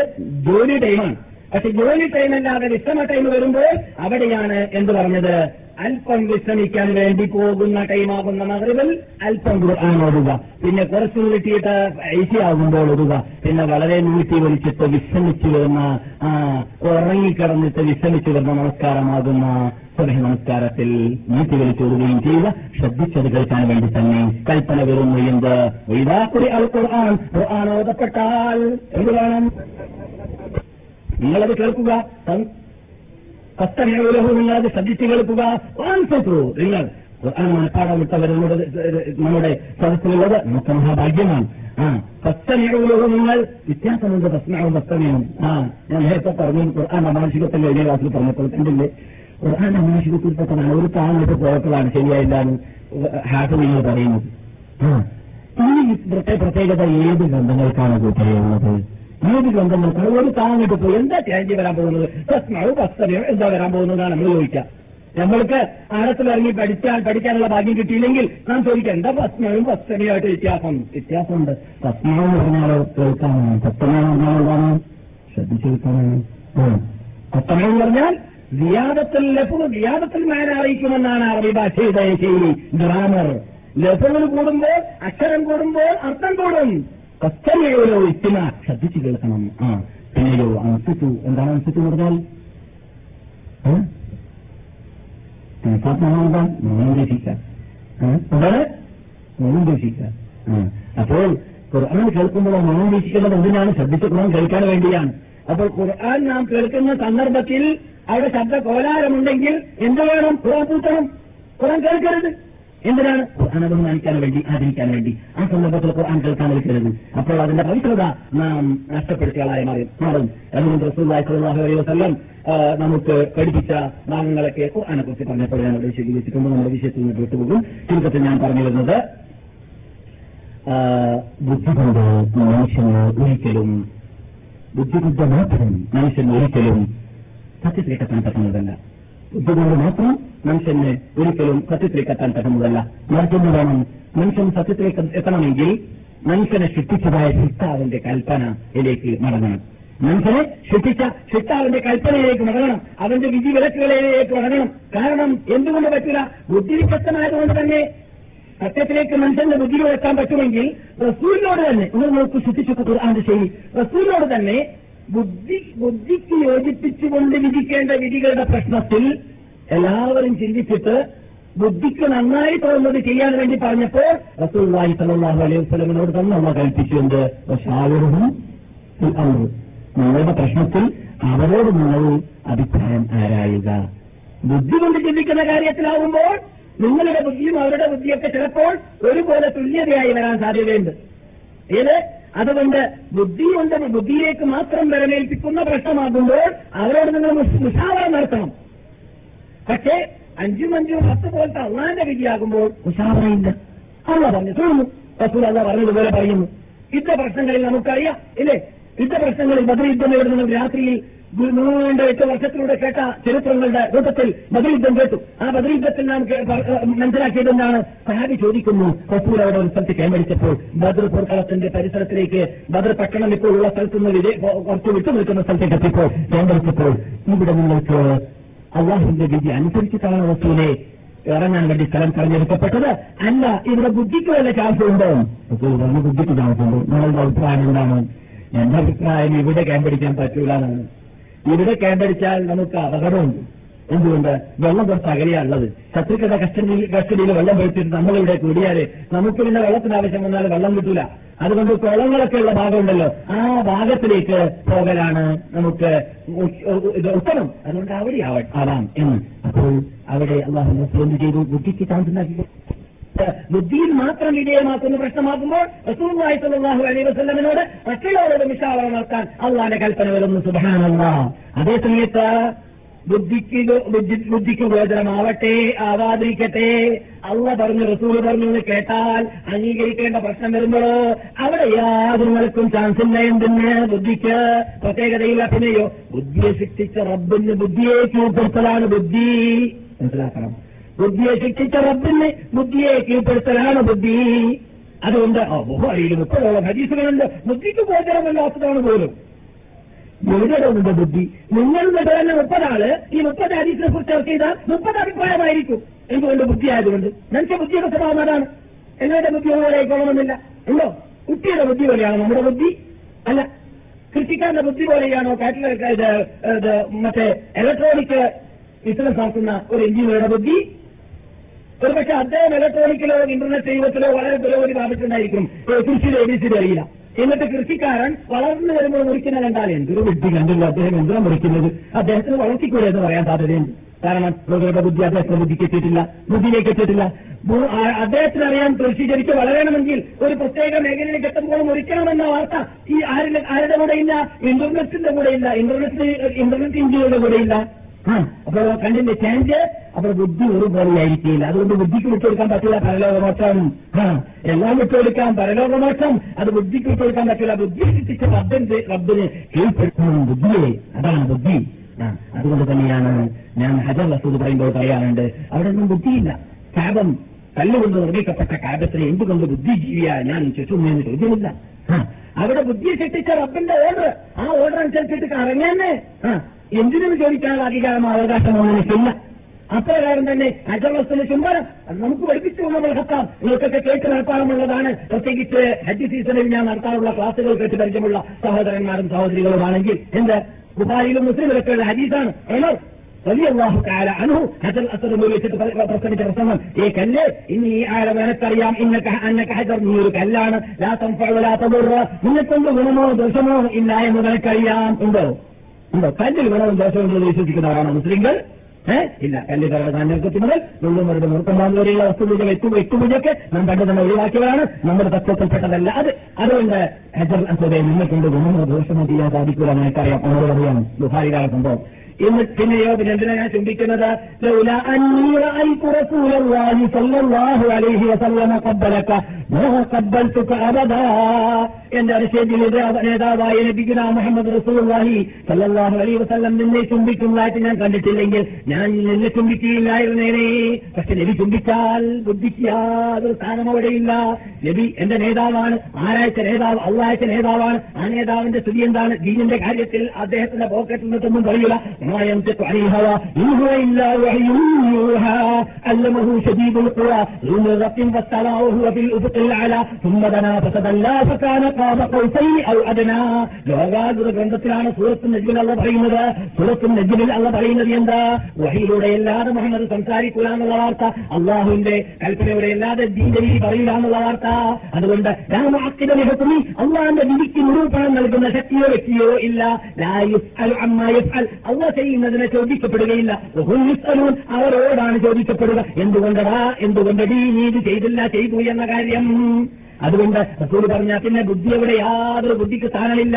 ജോലി ടൈമാണ്. പക്ഷെ ജോലി ടൈമല്ലാതെ വിശ്രമ ടൈം വരുമ്പോൾ അവിടെയാണ് എന്ത് പറഞ്ഞത്? അല്പം വിശ്രമിക്കാൻ വേണ്ടി പോകുന്ന ടൈമാകുന്ന മഗ്‌രിബിൽ അല്പം ഖുർആൻ ഓതുക, പിന്നെ കുറച്ച് നീട്ടിയിട്ട് ഐശിയാകുമ്പോൾ ഓതുക, പിന്നെ വളരെ നീട്ടി വലിച്ചിട്ട് വിശ്രമിച്ചു വരുന്ന ഉറങ്ങിക്കിടന്നിട്ട് വിശ്രമിച്ചു വരുന്ന നമസ്കാരമാകുന്ന സുബ്ഹി നമസ്കാരത്തിൽ നീട്ടി വലിച്ചോടുകയും ചെയ്യുക. ശ്രദ്ധിച്ചത് കേൾക്കാൻ വേണ്ടി തന്നെ കൽപ്പന വരുന്നു. എന്ത് ഖുർആൻ ഖുർആൻ ഓതപ്പെട്ടാൽ എന്ത് വേണം? നിങ്ങളത് കേൾക്കുക, കസ്തനയുലഹു നിങ്ങളത് ശ്രദ്ധിച്ചു കേൾക്കുക. നിങ്ങൾ ഖുർആൻ മനപ്പാഠം വിട്ടവരോട് നമ്മുടെ സദസ്സിലുള്ളത് നമുക്ക് മഹാഭാഗ്യമാണ്. കസ്തനയുലഹു നിങ്ങൾ വ്യത്യാസമുണ്ട്. തസ്മഉ വസ്തമിഉ. ഞാൻ നേരത്തെ പറഞ്ഞു ഖുർആൻ അമാനുഷികത്തിൽ എഴുതിയ ക്ലാസ്സിൽ പറഞ്ഞപ്പോൾ കണ്ടില്ലേ, ഖുർആൻ അമാനുഷികത്തിൽ പെട്ടതാണ്. ഒരു താങ്ങിട്ട് പോയപ്പോഴാണ് ശരിയായിട്ടാണ് ഹാഫ് നിങ്ങൾ പറയുന്നത്. ഈ പ്രത്യേകത ഏത് ഗ്രന്ഥങ്ങൾക്കാണ് കൂട്ടിയുള്ളത്? ഏത് ഗ്രന്ഥങ്ങൾക്കാണ്? ഒരു താങ്ങിട്ട് പോയി എന്താ ചേഞ്ചി വരാൻ പോകുന്നത്? പ്രശ്നവും പ്രശ്നവും എന്താ വരാൻ പോകുന്നതാണ് നമ്മൾ ചോദിക്കാം. നമ്മൾക്ക് ആഴത്തിലിറങ്ങി പഠിക്കാനുള്ള ഭാഗ്യം കിട്ടിയില്ലെങ്കിൽ നാം ചോദിക്കാം എന്താ പ്രശ്നവും പ്രശ്നവുമായിട്ട് വ്യത്യാസമുണ്ട്. പ്രശ്നവും പറഞ്ഞാലോ കേൾക്കാനാണ്, സത്യമാണ് പറഞ്ഞാൽ എന്താണ്? ശ്രദ്ധിച്ചു കേൾക്കാനാണ്. സത്യമെന്ന് പറഞ്ഞാൽ വിയാദത്തിൽ മാന അറിയിക്കുമെന്നാണ് അറബി ഭാഷയുടെ ശൈലി, ഗ്രാമർ. ലഫ്ലുകൾ കൂടുമ്പോൾ, അക്ഷരം കൂടുമ്പോൾ അർത്ഥം കൂടും. കസ്തനയോരോ ഇത്തിമ ശ്രദ്ധിച്ചു കേൾക്കണം. പിന്നെയോ അനുസരിച്ചു. എന്താണ് അനുസരിച്ചു പറഞ്ഞാൽ? മൗനം ദേശിക്കാം. അപ്പോൾ ഖുർആൻ കേൾക്കുമ്പോൾ മൗനം ദേശിക്കുന്നത് എന്തിനാണ്? ശ്രദ്ധിച്ചു ഖുർആൻ കേൾക്കാൻ വേണ്ടിയാണ്. അപ്പോൾ ഖുർആൻ നാം കേൾക്കുന്ന സന്ദർഭത്തിൽ അവിടെ ശബ്ദ കോലാരമുണ്ടെങ്കിൽ എന്ത് വേണം? ഖുർആൻ പൂട്ടണം, ഖുർആൻ കേൾക്കരുത്. എന്തിനാണ്? ഖുർആൻ ബഹുമാനിക്കാൻ വേണ്ടി, ആദരിക്കാൻ വേണ്ടി. ആ സന്ദർഭത്തിൽ ഖുർആൻ കേൾക്കാൻ നിൽക്കരുത്. അപ്പോൾ അതിന്റെ പവിത്രത നാം നഷ്ടപ്പെടുത്തിയാളായി മാറും. അതുകൊണ്ട് റസൂലുള്ളാഹി സ്വല്ലല്ലാഹു അലൈഹി വസല്ലം നമുക്ക് പഠിപ്പിച്ച ഭാഗങ്ങളൊക്കെ ഖുർആനെ കുറിച്ച് പറഞ്ഞപ്പോൾ ഞാൻ അവിടെ വിശദീകരിച്ചിട്ടുണ്ട്. നമ്മുടെ വിഷയത്തിൽ നിന്ന് വിട്ടുപോകും. ചുരുക്കത്തിൽ ഞാൻ പറഞ്ഞു വരുന്നത്, ബുദ്ധി കൊണ്ട് മാത്രം മനുഷ്യന് ഒരിക്കലും സത്യത്തിലേക്കെത്താൻ പറ്റുന്നതല്ല. ബുദ്ധി കൊണ്ട് മാത്രം മനുഷ്യന് ഒരിക്കലും സത്യത്തിലേക്ക് എത്താൻ പറ്റുന്നതല്ല. മറിച്ചെന്ന് വേണം, മനുഷ്യൻ സത്യത്തിലേക്ക് എത്തണമെങ്കിൽ മനുഷ്യനെ ശിക്ഷിച്ചതായ ശിഷ്ടാവിന്റെ കൽപ്പനയിലേക്ക് മടങ്ങണം. മനുഷ്യനെ ശിക്ഷിച്ച ശിഷ്ടാവിന്റെ കൽപ്പനയിലേക്ക് മടങ്ങണം, അവന്റെ വിധി വിലക്കുകളിലേക്ക് മടങ്ങണം. കാരണം എന്തുകൊണ്ട് പറ്റില്ല? ബുദ്ധിവിശക്തനായതുകൊണ്ട് തന്നെ. സത്യത്തിലേക്ക് മനുഷ്യന്റെ ബുദ്ധിയോട് എത്താൻ പറ്റുമെങ്കിൽ റസൂലിനോട് തന്നെ, നിങ്ങൾ നോക്കൂ ശിക്ഷിച്ചു ഖുർആന്റെ ശൈലി, റസൂലിനോട് തന്നെ ബുദ്ധിക്ക് യോജിപ്പിച്ചുകൊണ്ട് വിധിക്കേണ്ട വിധികളുടെ പ്രശ്നത്തിൽ എല്ലാവരും ചിന്തിച്ചിട്ട് ബുദ്ധിക്ക് നന്നായി തോന്നുന്നത് ചെയ്യാൻ വേണ്ടി പറഞ്ഞപ്പോൾ റസൂലുള്ളാഹി സ്വല്ലല്ലാഹു അലൈഹി വസല്ലമയോട് തന്നെ നമ്മൾ കൽപ്പിച്ചുകൊണ്ട് നിങ്ങളുടെ പ്രശ്നത്തിൽ അവരോട് നിങ്ങൾ അഭിപ്രായം ആരായുക. ബുദ്ധി കൊണ്ട് ചിന്തിക്കുന്ന കാര്യത്തിലാവുമ്പോൾ നിങ്ങളുടെ ബുദ്ധിയും അവരുടെ ബുദ്ധിയൊക്കെ ചിലപ്പോൾ ഒരുപോലെ തുല്യതയായി വരാൻ സാധ്യതയുണ്ട്. അതുകൊണ്ട് ബുദ്ധിയിലേക്ക് മാത്രം വരമേൽപ്പിക്കുന്ന പ്രശ്നമാകുമ്പോൾ അവരോട് നിങ്ങൾ മുശാവറ നടത്തണം. പക്ഷേ 5 മഞ്ചും 10 പോലത്തെ അള്ളാന്റെ വിധിയാകുമ്പോൾ മുശാവറയില്ല. അള്ളാഹ് പറഞ്ഞു തോന്നുന്നു, റസൂൽ അള്ളാഹ് പറഞ്ഞതുപോലെ പറയുന്നു. യുദ്ധപ്രശ്നങ്ങളിൽ നമുക്കറിയാം ഇല്ലേ, യുദ്ധപ്രശ്നങ്ങളിൽ ബദർ യുദ്ധം നേടുന്ന രാത്രിയിൽ 108 വർഷത്തിലൂടെ കേട്ട ചരിത്രങ്ങളുടെ കൂട്ടത്തിൽ ബദർ യുദ്ധം കേട്ടു. ആ ബദർ യുദ്ധത്തിൽ നാം മനസ്സിലാക്കിയത് എന്താണ്? സഹാബി ചോദിക്കുന്നു, റസൂൽ അവിടെ ഒരു സ്ഥലത്ത് കേമടിച്ചപ്പോൾ ബദർ പോർക്കളത്തിന്റെ പരിസരത്തിലേക്ക്, ബദർ പട്ടണം ഇപ്പോൾ ഉള്ള സ്ഥലത്ത് നിന്ന് കുറച്ച് വിട്ടു നിൽക്കുന്ന സ്ഥലത്തേക്ക് എത്തിപ്പോൾ കേമടിച്ചപ്പോൾ, ഇവിടെ നിങ്ങൾക്ക് അള്ളാഹുവിന്റെ വിധി അനുസരിച്ചിട്ടാണ് റസൂലെ ഇറങ്ങാൻ വേണ്ടി സ്ഥലം തെരഞ്ഞെടുക്കപ്പെട്ടത്? അല്ല, ഇവിടെ ബുദ്ധിക്ക് വല്ല ചാൻസ് ഉണ്ടോ? ബുദ്ധിക്ക് ചാൻസ് ഉണ്ട്. നിങ്ങളുടെ അഭിപ്രായം എന്താണ്? എന്റെ അഭിപ്രായം ഇവിടെ ക്യാമ്പടിക്കാൻ പറ്റൂലാണ്. ഇവിടെ ക്യാമ്പടിച്ചാൽ നമുക്ക് അപകടമുണ്ട്. എന്തുകൊണ്ട്? വെള്ളം കുറച്ച് അകലെയാണുള്ളത്. ശത്രുക്കളുടെ കസ്റ്റഡിയിൽ വെള്ളം പോയിട്ടുണ്ട്. നമ്മളിവിടെ കൂടിയാല് നമുക്ക് പിന്നെ വെള്ളത്തിന് ആവശ്യം വന്നാൽ വെള്ളം കിട്ടൂല. അതുകൊണ്ട് കുളങ്ങളൊക്കെ ഉള്ള ഭാഗമുണ്ടല്ലോ, ആ ഭാഗത്തിലേക്ക് പോകലാണ് നമുക്ക് ഉത്തരം. അതുകൊണ്ട് അവിടെ ആവാം എന്ന്. അപ്പോൾ അവിടെ അള്ളാഹു ചെയ്തു ബുദ്ധിക്ക് താമസിക്കും. ബുദ്ധിയിൽ മാത്രം വിധേയമാക്കുന്ന പ്രശ്നമാകുമ്പോൾ റസൂലുള്ളാഹി സ്വല്ലല്ലാഹു അലൈഹി വസല്ലമയോട് മറ്റുള്ളവരോട് മുശാവറ നടത്താൻ അള്ളാന്റെ കൽപ്പന വരുന്നു. സുബ്ഹാനല്ലാഹ്. അതേസമയത്ത് ബുദ്ധിക്ക് ഗോചരമാവട്ടെ, ആവാതിരിക്കട്ടെ, അള്ളാ പറഞ്ഞു റസൂൽ പറഞ്ഞു എന്ന് കേട്ടാൽ അംഗീകരിക്കേണ്ട പ്രശ്നം വരുമ്പോഴോ അവിടെ യാതൊരുക്കും ചാൻസ് ഇല്ല. എന്തിന്? ബുദ്ധിക്ക് പ്രത്യേകതയില്ല. പിന്നെയോ ബുദ്ധിയെ ശിക്ഷിച്ച റബ്ബിന് ബുദ്ധിയെ കീഴ്പ്പെടുത്തലാണ് ബുദ്ധി. മനസ്സിലാക്കണം, ബുദ്ധിയെ ശിക്ഷിച്ച റബ്ബിന് ബുദ്ധിയെ കീഴ്പ്പെടുത്തലാണ് ബുദ്ധി. അതുകൊണ്ട് ബുഖാരിയിൽ 30 ഹദീസുകളുണ്ട് ബുദ്ധിക്ക് ഗോചരമല്ലാത്തതാണ് പോലും. എഴുതേണ്ട നിന്റെ ബുദ്ധി. നിങ്ങൾ എന്നിട്ട് തന്നെ 30 ആള് ഈ 30 ഹദീസിനെ കുറിച്ച് ചർച്ച ചെയ്താൽ 30 അഭിപ്രായമായിരിക്കും. എന്തുകൊണ്ട്? ബുദ്ധി ആയതുകൊണ്ട്. മനുഷ്യ ബുദ്ധിയുടെ സ്വഭാവം അതാണ്. എന്നെ ബുദ്ധി പോലെ ആയിക്കോളണമെന്നില്ല. ഉണ്ടോ? കുട്ടിയുടെ ബുദ്ധി പോലെയാണോ നമ്മുടെ ബുദ്ധി? അല്ല. കൃഷിക്കാരന്റെ ബുദ്ധി പോലെയാണോ മറ്റേ ഇലക്ട്രോണിക് ബിസിനസ് നടത്തുന്ന ഒരു എഞ്ചിനീയറുടെ ബുദ്ധി? ഒരുപക്ഷെ അദ്ദേഹം ഇലക്ട്രോണിക്കിലോ ഇന്റർനെറ്റ് യുഗത്തിലോ വളരെ പുരോഗതി പ്രാപിച്ചിട്ടുണ്ടായിരിക്കും. കൃഷിയിൽ എബിസിഡി അറിയില്ല. എന്നിട്ട് കൃഷിക്കാരൻ വളർന്നു വരുമ്പോൾ മുറിക്കുന്നത് കണ്ടാൽ എന്തൊരു ബുദ്ധി കണ്ടല്ലോ, അദ്ദേഹം എന്തിനാ മുറിക്കുന്നത്, അദ്ദേഹത്തിന് വളർത്തിക്കൂടെ എന്ന് പറയാൻ സാധ്യതയുണ്ട്. കാരണം രോഗികളുടെ ബുദ്ധി അദ്ദേഹത്തിന് ബുദ്ധിക്ക് എത്തിയിട്ടില്ല, ബുദ്ധിയിലേക്ക് എത്തിയിട്ടില്ല. അദ്ദേഹത്തിനറിയാൻ കൃഷി ശരിക്ക് വളരണമെങ്കിൽ ഒരു പ്രത്യേക മേഖലയിൽ എത്തുമ്പോൾ മുറിക്കണമെന്ന വാർത്ത ഈ ആരുടെ കൂടെ ഇല്ല? ഇന്റർനെറ്റിന്റെ കൂടെ ഇല്ല, ഇന്റർനെറ്റ് ഇന്ത്യയുടെ കൂടെ ഇല്ല. അപ്പൊ കണ്ടിന്റെ ചേഞ്ച്. അപ്പൊ ബുദ്ധി ഒരുപോലെയായിരിക്കില്ല. അതുകൊണ്ട് ബുദ്ധിക്ക് വിട്ടുകൊടുക്കാൻ പറ്റില്ല പരലോകമോക്ഷം. എല്ലാം വിട്ടുകൊടുക്കാം, പരലോകമോക്ഷം അത് ബുദ്ധിക്ക് വിട്ടുകൊടുക്കാൻ പറ്റില്ല. ബുദ്ധി കിട്ടിച്ച റബ്ബിന് കീഴ്പ്പെടുത്തണം ബുദ്ധിയെ. അതാണ് ബുദ്ധി. അതുകൊണ്ട് തന്നെയാണ് ഞാൻ ഹജർ റസൂദ് പറയുമ്പോൾ പറയാറുണ്ട്, അവിടെ ഒന്നും ബുദ്ധിയില്ല. കാബം കല്ലുകൊണ്ട് നിർമ്മിക്കപ്പെട്ട കാബത്തിന് എന്തുകൊണ്ട് ബുദ്ധിജീവിയാ ഞാൻ ചുറ്റുമെന്ന് ചോദ്യമില്ല. അവിടെ ബുദ്ധിയെ സൃഷ്ടിച്ച റബ്ബിന്റെ ഓർഡർ, ആ ഓർഡർ അനുസരിച്ചിട്ട് കറങ്ങി തന്നെ. എന്തിനു ചോദിക്കാനുള്ള അധികാരം അവകാശമാണെന്നില്ല. അപ്രകാരം തന്നെ ഹജറസിന്റെ ചുമതല നമുക്ക് പഠിപ്പിച്ചുകൊണ്ട് നടത്താം. നിങ്ങൾക്കൊക്കെ കേട്ട് നടത്താറുമുള്ളതാണ്. പ്രത്യേകിച്ച് ഹജ്ജ് സീസണിൽ ഞാൻ നടത്താറുള്ള ക്ലാസുകൾ കേട്ട് പരിചയമുള്ള സഹോദരന്മാരും സഹോദരികളുമാണെങ്കിൽ എന്ത് ബുഖാരിയിലും മുസ്ലിമിലൊക്കെ ഉള്ള ഹദീസാണ്. ഏനോർ റളിയല്ലാഹു തആല അൻഹു ഹജർ അസ്വദ് വിളിച്ചിട്ട് പ്രസംഗിച്ച പ്രസംഗം, ഈ കല്ല് ഇനി ഈ ആഴം എനിക്കറിയാം, അന്നക ഹജർ, നീ ഒരു കല്ലാണ്, ലാ തൻഫഉ വലാ തദുർ, നിന്നെക്കൊണ്ട് ഗുണമോ ദോഷമോ ഇല്ല എന്ന് നിനക്കറിയാം. ഉണ്ടോ? ഉണ്ടോ? കല്ലിൽ ഗുണവും ദോഷവും വിശ്വസിക്കുന്നവരാണ് മുസ്ലിങ്ങൾ? ഇല്ല. കല്ല് സർവ്വധാന്യത്തിൽ മുതൽ വെള്ളുമരുടെ മൂർത്തമാൻ വരെയുള്ള വസ്തുവിധകൾ എട്ടുപൂജയൊക്കെ നാം കണ്ടു തന്നെ ഒഴിവാക്കിയവരാണ്. നമ്മുടെ തത്വത്തിൽപ്പെട്ടതല്ല അത്. അതുകൊണ്ട് ഹജർ അസ്വദെ നിന്നെക്കൊണ്ട് ഗുണമോ ദോഷമോ ചെയ്യാൻ സാധിക്കുക നിനക്കറിയാം. അവരോടറിയാം ബുഖാരിയിലാണ് സംഭവം. ഇന്ന് പിന്നെയോ പിന്നെന്തിനാ ഞാൻ ചിന്തിക്കുന്നത്, എന്റെ അരിശേദിലെ നേതാവായ നബിയുനാ മുഹമ്മദ് റസൂലുള്ളാഹി സല്ലല്ലാഹു അലൈഹി വസല്ലം നിന്നെ ചുംബിക്കുന്നതായിട്ട് ഞാൻ കണ്ടിട്ടില്ലെങ്കിൽ ഞാൻ നിന്നെ ചുംബിക്കുകയില്ലായിരുന്നേനെ. പക്ഷെ നബി ചുംബിച്ചാൽ ബുദ്ധിക്ക് യാതൊരു സ്ഥാനം അവിടെയില്ല. നബി എന്റെ നേതാവാണ്, ആരാഴ്ച നേതാവ്, അള്ളാഴ്ച നേതാവാണ്. ആ നേതാവിന്റെ സ്ഥിതി എന്താണ്? ദീനിന്റെ കാര്യത്തിൽ അദ്ദേഹത്തിന്റെ പോക്കറ്റിൽ നിന്നിട്ടൊന്നും പറയില്ല. ഗ്രന്ഥത്തിലാണ് സൂറത്തുൽ നജ്മിൽ അല്ലാഹ് പറയുന്നത്. സൂറത്തുൽ നജ്മിൽ അല്ലാഹ് പറയുന്നത് എന്താ? വഹിയിലൂടെ അല്ലാതെ മുഹമ്മദ് സംസാരിക്കൂല എന്നുള്ള വാർത്ത, അള്ളാഹുവിന്റെ കൽപ്പനയുടെ അല്ലാതെ ദീന്റെ രീതി പറയില്ല എന്നുള്ള വാർത്ത. അതുകൊണ്ട് അള്ളാഹിന്റെ വിധിക്ക് നിരൂപണം നൽകുന്ന ശക്തിയോ വ്യക്തിയോ ഇല്ല. അള്ളാഹ് ചെയ്യുന്നതിനെ ചോദിക്കപ്പെടുകയില്ല. അവരോടാണ് ചോദിക്കപ്പെടുക, എന്തുകൊണ്ടടാ, എന്തുകൊണ്ടടി നീ ഇത് ചെയ്തില്ല, ചെയ്തു എന്ന കാര്യം. അതുകൊണ്ട് റസൂൽ പറഞ്ഞാൽ പിന്നെ ബുദ്ധി എവിടെ? യാതൊരു ബുദ്ധിക്ക് സ്ഥാനമില്ല.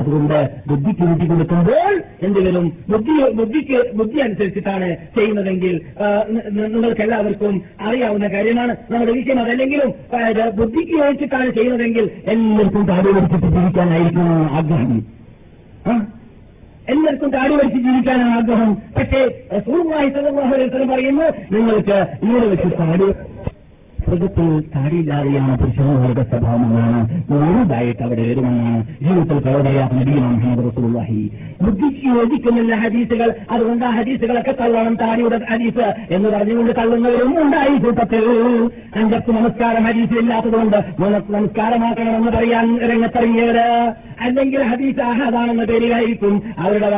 അതുകൊണ്ട് ബുദ്ധിക്ക് വിധി കൊടുക്കുമ്പോൾ എന്തെങ്കിലും ബുദ്ധി അനുസരിച്ചിട്ടാണ് ചെയ്യുന്നതെങ്കിൽ നിങ്ങൾക്ക് എല്ലാവർക്കും അറിയാവുന്ന കാര്യമാണ്. നമ്മുടെ വിഷയം അതല്ലെങ്കിലും ബുദ്ധിക്ക് യോജിച്ചിട്ടാണ് ചെയ്യുന്നതെങ്കിൽ എല്ലാവർക്കും താടി കൊടുത്തിട്ട് ജീവിക്കാനായിരിക്കും ആഗ്രഹം. എല്ലാവർക്കും താടി വലിച്ച് ജീവിക്കാനാണ് ആഗ്രഹം. പക്ഷേ റസൂലുള്ളാഹി സ്വല്ലല്ലാഹു അലൈഹി വസല്ലം പറയുന്നു, നിങ്ങൾക്ക് ഇങ്ങനെ വെച്ച് താടി മൃഗത്തിൽ താടിയില്ലാതെയാണ് പുരുഷന്മാരുടെ സ്വഭാവമെന്നാണ്, മുഴുവനായിട്ട് അവിടെ വരുമെന്നാണ് ജീവിതത്തിൽ പ്രവചിച്ച നബിയുനാ മുഹമ്മദ് റസൂലുള്ളാഹി. ബുദ്ധിക്ക് യോജിക്കുന്നില്ല ഹദീസുകൾ. അതുകൊണ്ട് ആ ഹദീസുകളൊക്കെ തള്ളണം. താടിയുടെ ഹദീസ് എന്ന് പറഞ്ഞുകൊണ്ട് തള്ളുന്നവരും ഉണ്ടായി കൂട്ടത്തിൽ. 5 നമസ്കാരം ഹദീസ് ഇല്ലാത്തതുകൊണ്ട് 3 നമസ്കാരമാക്കണമെന്ന് പറയാൻ രംഗത്തിറങ്ങിയവര്, അല്ലെങ്കിൽ ഹദീസ് ആഹാദാണെന്ന പേരിലായിരിക്കും അവരുടെ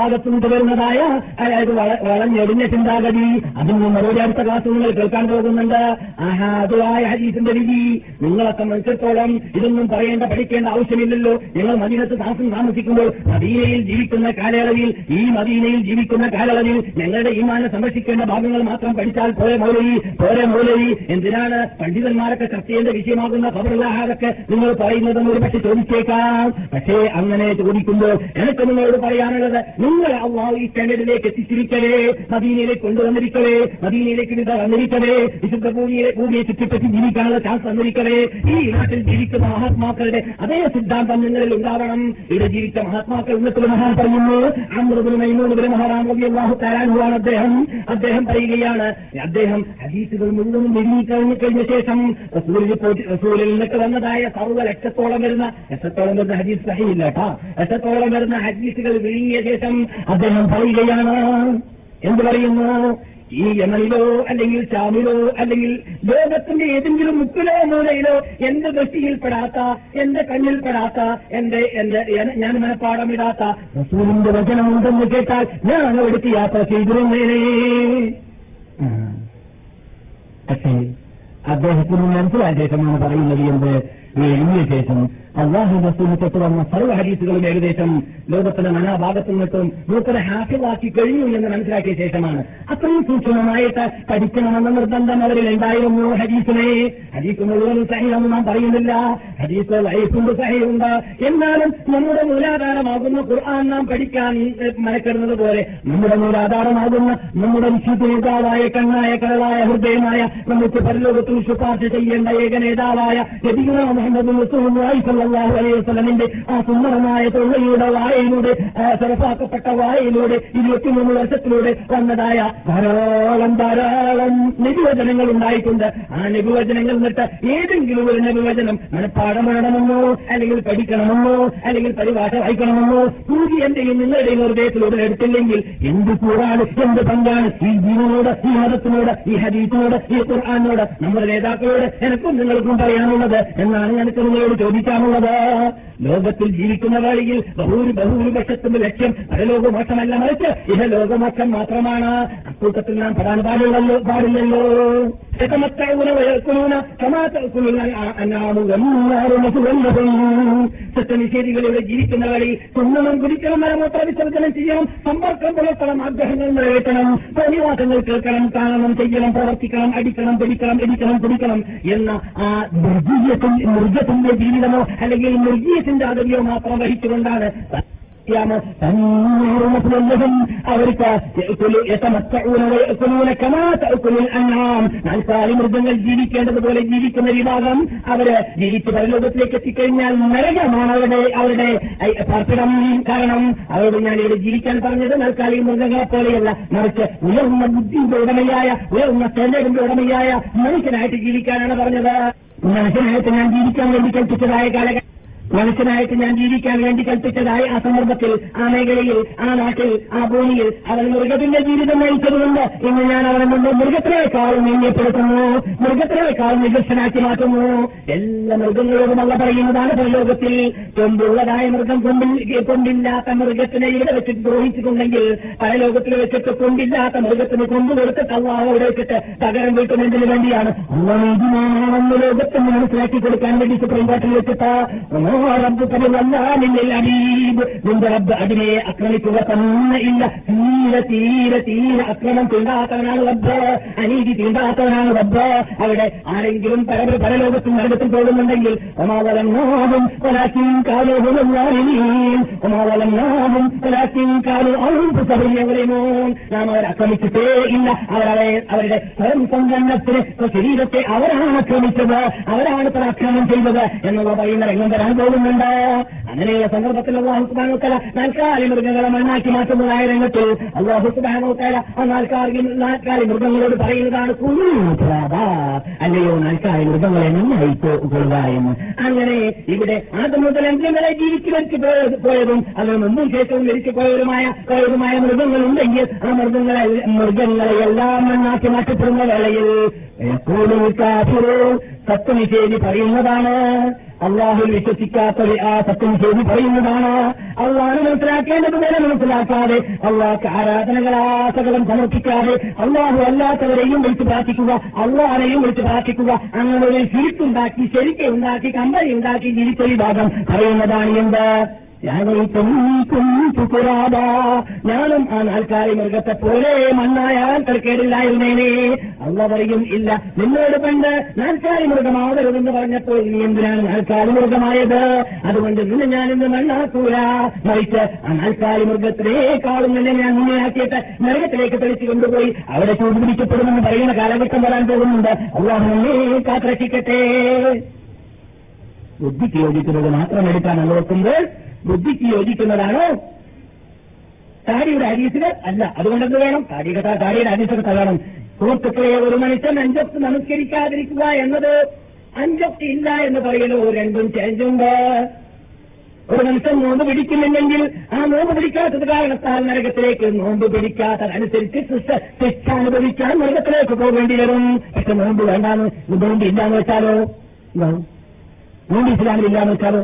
ഭാഗത്തുനിന്ന് വരുന്നതായ, അതായത് വളഞ്ഞൊടിഞ്ഞ ചിന്താഗതി. അതിന് മറുപടി അടുത്ത ക്ലാസ് നിങ്ങൾ കേൾക്കാൻ പോകുന്നുണ്ട്. ആഹാദുവായ ഹദീസിന്റെ രീതി നിങ്ങളെ സംബന്ധിച്ചിടത്തോളം ഇതൊന്നും പറയേണ്ട, പഠിക്കേണ്ട ആവശ്യമില്ലല്ലോ. നിങ്ങൾ മദീനത്ത് താമസിക്കുമ്പോൾ, മദീനയിൽ ജീവിക്കുന്ന കാലയളവിൽ, ഈ മദീനയിൽ ജീവിക്കുന്ന കാലയളവിൽ ഞങ്ങളുടെ ഈമാനെ സംരക്ഷിക്കേണ്ട ഭാഗങ്ങൾ മാത്രം പഠിച്ചാൽ പോരെ മൗലവി, പോരെ മൗലവി. എന്തിനാണ് പണ്ഡിതന്മാരൊക്കെ ചർച്ച ചെയ്യേണ്ട വിഷയമാകുന്ന ഖബറുല്ലാഹാദൊക്കെ നിങ്ങൾ പറയുന്നതെന്ന് ഒരു പക്ഷെ ചോദിച്ചേക്കാം. പക്ഷേ അങ്ങനെ ചോദിക്കുമ്പോൾ എനിക്ക് നിങ്ങളോട് പറയാനുള്ളത്, നിങ്ങൾ അല്ലാഹു ഈ സ്റ്റാൻഡേർഡിലേക്ക് എത്തിച്ചിരിക്കലേ, മദീനയിലേക്ക് കൊണ്ടുവന്നിരിക്കലേ, മദീനയിലേക്ക് വന്നിരിക്കലേ, വിശുദ്ധ ഭൂമിയിലേക്ക് ഭൂമിയെ ചുറ്റിപ്പറ്റി ജീവിക്കാനുള്ള ചാൻസ് തന്നിരിക്കവേ ഈ നാട്ടിൽ ജീവിക്കുന്ന മഹാത്മാക്കളുടെ അതേ സിദ്ധാന്തം നിങ്ങളിൽ ഉണ്ടാവണം. ഇവിടെ ജീവിച്ച മഹാത്മാക്കൾ ഉന്നത്തിൽ മഹാൻ പറയുന്നു. അമൃതപുരമൈമൂലപുരം മഹാറാമു തരാനുവാണ് അദ്ദേഹം. അദ്ദേഹം പറയുകയാണ്, അദ്ദേഹം ഹദീസുകൾ മുഴുവനും എഴുതിക്കഴിഞ്ഞു കഴിഞ്ഞ ശേഷം റസൂലിൽ നിന്നൊക്കെ വന്നതായ ലക്ഷത്തോളം വരുന്ന ഹദീസ് സഹിയില്ല കേട്ടോ, ലക്ഷത്തോളം വരുന്ന ഹദീസുകൾ വിഴുങ്ങിയ ശേഷം അദ്ദേഹം പറയുകയാണ്, എന്ത് പറയുന്നു, ഈ യമനിലോ അല്ലെങ്കിൽ ഷാമിലോ അല്ലെങ്കിൽ ലോകത്തിന്റെ ഏതെങ്കിലും മുക്കിലോ മൂലയിലോ എന്റെ ദൃഷ്ടിയിൽപ്പെടാത്ത, എന്റെ കണ്ണിൽപ്പെടാത്ത, ഞാൻ മനപ്പാടമിടാത്ത റസൂലിന്റെ വചനം ഉണ്ടെന്ന് കേട്ടാൽ ഞാൻ അവിടുത്തെ യാത്ര ചെയ്തിരുന്നേനെ. പക്ഷേ അദ്ദേഹത്തിന് മനസ്സിലായ ശേഷമാണ് പറയുന്നത് എന്ത്, എഴുതിയ ശേഷം അള്ളാഹു റസൂലിനെ തൊട്ട് വന്ന സർവ്വ ഹദീസുകളും ഏകദേശം ലോകത്തിന്റെ നാനാഭാഗത്തു നിന്നും ലോകത്തെ ഹാഫിളാക്കി കഴിഞ്ഞു എന്ന് മനസ്സിലാക്കിയ ശേഷമാണ്. അത്രയും സൂക്ഷ്മമായിട്ട് പഠിക്കണമെന്ന നിർബന്ധം അവരിൽ ഉണ്ടായിരുന്നു. ഹദീസ് മുഴുവനും സഹിയാണെന്ന് നാം പറയുന്നില്ല, ഹദീസ് ലൈഫുണ്ട്, സഹിയുണ്ട്. എന്നാലും നമ്മുടെ മൂലാധാരമാകുന്ന ഖുർആൻ നാം പഠിക്കാൻ മനക്കരുന്നത് പോലെ നമ്മുടെ മൂലാധാരമാകുന്ന നമ്മുടെ വിശുദ്ധേതാവായ കണ്ണായ കരളായ ഹൃദയമായ നമുക്ക് പരലോകത്തിൽ ശുപാർശ ചെയ്യേണ്ട ഏകനേതാവായ ിന്റെ ആ സുന്ദരമായ തൊള്ളയിലൂടെ വായയിലൂടെ ചെറുപ്പാക്കപ്പെട്ട വായയിലൂടെ 23 വർഷത്തിലൂടെ വന്നതായ ധാരാളം നിബിവചനങ്ങൾ ഉണ്ടായിട്ടുണ്ട്. ആ നിബിവചനങ്ങൾ എന്നിട്ട് ഏതെങ്കിലും ഒരു നിബിവചനം മനഃപ്പാഠമാണെന്നോ അല്ലെങ്കിൽ പഠിക്കണമെന്നോ അല്ലെങ്കിൽ പരിഭാഷ വായിക്കണമെന്നോ പൂജി എന്റെയും നിങ്ങളുടെയും ഹൃദയത്തിലൂടെ എടുത്തില്ലെങ്കിൽ എന്ത് കൂടാണ്, എന്ത് പങ്കാണ് ഈ ജീവനോട്, ഈ മതത്തിനോട്, ഈ ഹദീസിനോട്, ഈ ഖുർആനോട് നമ്മുടെ നേതാക്കളോട് എനിക്കും നിങ്ങൾക്കും പറയാനുള്ളത് എന്നാണ് എനിക്ക് നിങ്ങളോട് ചോദിക്കാനുള്ളത്. ലോകത്തിൽ ജീവിക്കുന്ന വഴിയിൽ ബഹുഭൂരിപക്ഷത്തിന്റെ ലക്ഷ്യം പരലോകമോക്ഷമല്ല, മറിച്ച് ഇഹ ലോകമോക്ഷം മാത്രമാണ്. അക്കൂട്ടത്തിൽ നാം പെടാൻ പാടില്ലല്ലോ. സത്യനിഷേധികളിലൂടെ ജീവിക്കുന്ന വഴി കൊന്നണം, കുടിക്കണം, മലമൂത്ര വിസർജനം ചെയ്യണം, സമ്പർക്കം പുലർത്തണം, ആഗ്രഹങ്ങൾ നിറവേറ്റണം, തോന്നിവാസങ്ങൾ കേൾക്കണം, കാണണം, ചെയ്യണം, പ്രവർത്തിക്കണം, അടിക്കണം, പിടിക്കണം, എടിക്കണം, പിടിക്കണം എന്ന ആ മൃഗത്തിന്റെ ജീവിതമോ അല്ലെങ്കിൽ മൃഗീയത്തിന്റെ അതവിയോ മാത്രം വഹിച്ചുകൊണ്ടാണ് അവർക്ക് മൃഗങ്ങൾ ജീവിക്കേണ്ടതുപോലെ ജീവിക്കുന്ന വിഭാഗം അവര് ജീവിച്ച് പരലോകത്തിലേക്ക് എത്തിക്കഴിഞ്ഞാൽ നരകമാണ് അവരുടെ പാർപ്പിടം. കാരണം അവരോട് ഞാൻ ഇവിടെ ജീവിക്കാൻ പറഞ്ഞത് നാൽക്കാലി മൃഗങ്ങളെ പോലെയല്ല, മറിച്ച് ഉയർന്ന ബുദ്ധിയുടെ ഉടമയായ ഉയർന്ന സ്റ്റാൻഡേർഡിന്റെ ഉടമയായ മനുഷ്യനായിട്ട് ജീവിക്കാനാണ് പറഞ്ഞത്. മനുഷ്യനായിട്ട് ഞാൻ ജീവിക്കാൻ വേണ്ടി കൽപ്പിച്ചതായ കാലഘട്ടം, മനുഷ്യനായിട്ട് ഞാൻ ജീവിക്കാൻ വേണ്ടി കൽപ്പിച്ചതായ ആ സന്ദർഭത്തിൽ, ആ മേഖലയിൽ, ആ നാട്ടിൽ, ആ ഭൂമിയിൽ അവൻ മൃഗത്തിന്റെ ജീവിതം നയിച്ചതുകൊണ്ട് ഇന്ന് ഞാൻ അവനെ കൊണ്ട് മൃഗത്തിനേക്കാൾ നീങ്ങപ്പെടുത്തുന്നു, മൃഗത്തിനേക്കാൾ നികർഷനാക്കി മാറ്റുന്നു. എല്ലാ മൃഗങ്ങളോടും അല്ല പറയുന്നതാണ് പ്രലോകത്തിൽ കൊമ്പുള്ളതായ മൃഗം കൊണ്ടില്ലാത്ത മൃഗത്തിനെ ഇവിടെ വെച്ചിട്ട് ദ്രോഹിച്ചിട്ടുണ്ടെങ്കിൽ പരലോകത്തിൽ വെച്ചിട്ട് കൊണ്ടില്ലാത്ത മൃഗത്തിന് കൊമ്പ് കൊടുത്തിട്ട് അള്ളാഹ് അവിടെ വെച്ചിട്ട് തകരം വീട്ടുന്നതിന് വേണ്ടിയാണ് അന്ന് ലോകത്തിന് മനസ്സിലാക്കി കൊടുക്കാൻ വേണ്ടി സുപ്രീം കോടതിയിൽ വെച്ചിട്ട് നിന്റെ റബ്ബ് അതിനെ അക്രമിക്കുക തന്നെ ഇല്ല, തീരെ തീരെ തീരെ അക്രമം തീണ്ടാത്തവനാണ് റബ്ബ്, അനീതി തീണ്ടാത്തവനാണ് റബ്ബ്. അവിടെ ആരെങ്കിലും പരലോകത്തും നരകത്തിൽ പോകുന്നുണ്ടെങ്കിൽ നാം അവരെ അക്രമിച്ചിട്ടേ ഇല്ല, അവരുടെ സ്വയം സംരംഭത്തിന് ശരീരത്തെ അവരാണ് അക്രമിച്ചത്, അവരാണ് പല അക്രമം ചെയ്തത് എന്നുള്ള പറയുന്ന രംഗം വരാൻ പോകുന്നുണ്ട്. അങ്ങനെയുള്ള സന്ദർഭത്തിൽ അല്ലാഹു സുബ്ഹാനഹു വ തആല നാൽക്കാലി മൃഗങ്ങളെ മണ്ണാക്കി മാറ്റുന്നതായ രംഗത്തിൽ അല്ലാഹു സുബ്ഹാനഹു വ തആല ആ നാൽക്കാലി മൃഗങ്ങളോട് പറയുന്നതാണ് അല്ലയോ നാൽക്കാലി മൃഗങ്ങളെ നന്നായി കൊള്ളുക എന്ന്. അങ്ങനെ ഇവിടെ ആദ്യം മുതൽ എന്തിനും വരെ ജീവിച്ചു മരിച്ചു പോയതും അതിന് മുമ്പും ശേഷവും മരിച്ചു പോയതുമായ മൃഗങ്ങളുണ്ടെങ്കിൽ ആ മൃഗങ്ങളെയെല്ലാം മണ്ണാക്കി മാറ്റപ്പെടുന്ന വേളയിൽ സത്യനിഷേധി പറയുന്നതാണ്, അള്ളാഹുൽ വിശ്വസിക്കാത്ത ആ സത്യനിഷേധി പറയുന്നതാണ്, അള്ളാഹ് മനസ്സിലാക്കേണ്ടതുപോലെ മനസ്സിലാക്കാതെ, അള്ളാഹ്ക്ക് ആരാധനകളാ സകലം സമർപ്പിക്കാതെ അള്ളാഹു അല്ലാത്തവരെയും വിളിച്ച് പ്രാർത്ഥിക്കുക, അള്ളാഹരെയും വിളിച്ച് പ്രാർത്ഥിക്കുക, അങ്ങനെ ഒരു ശിരിക്കുണ്ടാക്കി, ശരിക്കുണ്ടാക്കി, കമ്പനി ഉണ്ടാക്കി ജീവിച്ച വിഭാഗം പറയുന്നതാണ് എന്ത്, ഞാനും ആ നാൽക്കാലി മൃഗത്തെ പോലെ മണ്ണായാൻ തൽക്കേടില്ലായിരുന്നേനെ. അള്ള പറയും, ഇല്ല, നിന്നോട് പണ്ട് നാൽക്കാലി മൃഗമാവരുതെന്ന് പറഞ്ഞപ്പോൾ നീ എന്തിനാണ് നാൽക്കാലി മൃഗമായത്? അതുകൊണ്ട് നിന്നെ ഞാനിന്ന് മണ്ണാക്കൂല, മറിച്ച് ആ നാൽക്കാലി മൃഗത്തിലേക്കാളും നിന്നെ ഞാൻ മുന്നയാക്കിയിട്ട് നരകത്തിലേക്ക് തെളിച്ചു കൊണ്ടുപോയി അവിടെ ചൂടുപിടിക്കപ്പെടുമെന്ന് പറയുന്ന കാലഘട്ടം വരാൻ പോകുന്നുണ്ട്. അള്ളാഹു നമ്മെ കാത്തിരക്ഷിക്കട്ടെ. ബുദ്ധിക്ക് യോജിക്കുന്നത് മാത്രം എടുക്കാൻ നോക്കുമ്പോൾ ബുദ്ധിക്ക് യോജിക്കുന്നതാണോ താടിയുടെ ഹദീസിന്? അല്ല. അതുകൊണ്ടെന്ത് വേണം? താടിയുടെ ഹദീസൊക്കെ വേണം. സുഹൃത്തുക്കളെ, ഒരു മനുഷ്യൻ അഞ്ചൊക്കെ നമസ്കരിക്കാതിരിക്കുക എന്നത് അഞ്ചൊക്കെ ഇല്ല എന്ന് പറയലോ രണ്ടും ചേഞ്ചുണ്ട്. ഒരു മനുഷ്യൻ നോമ്പ് പിടിക്കുന്നുണ്ടെങ്കിൽ ആ നോമ്പ് പിടിക്കാത്തത് കാരണത്താൽ നരകത്തിലേക്ക്, നോമ്പ് പിടിക്കാത്തതനുസരിച്ച് ശിക്ഷ അനുഭവിക്കാൻ നരകത്തിലേക്ക് പോകേണ്ടി വരും. പക്ഷെ നോമ്പ് വേണ്ടാന്ന്, നോമ്പ് ഇല്ലാന്ന് വെച്ചാലോ, നോമ്പ് ഇസ്ലാമിലില്ലാന്ന് വെച്ചാലോ,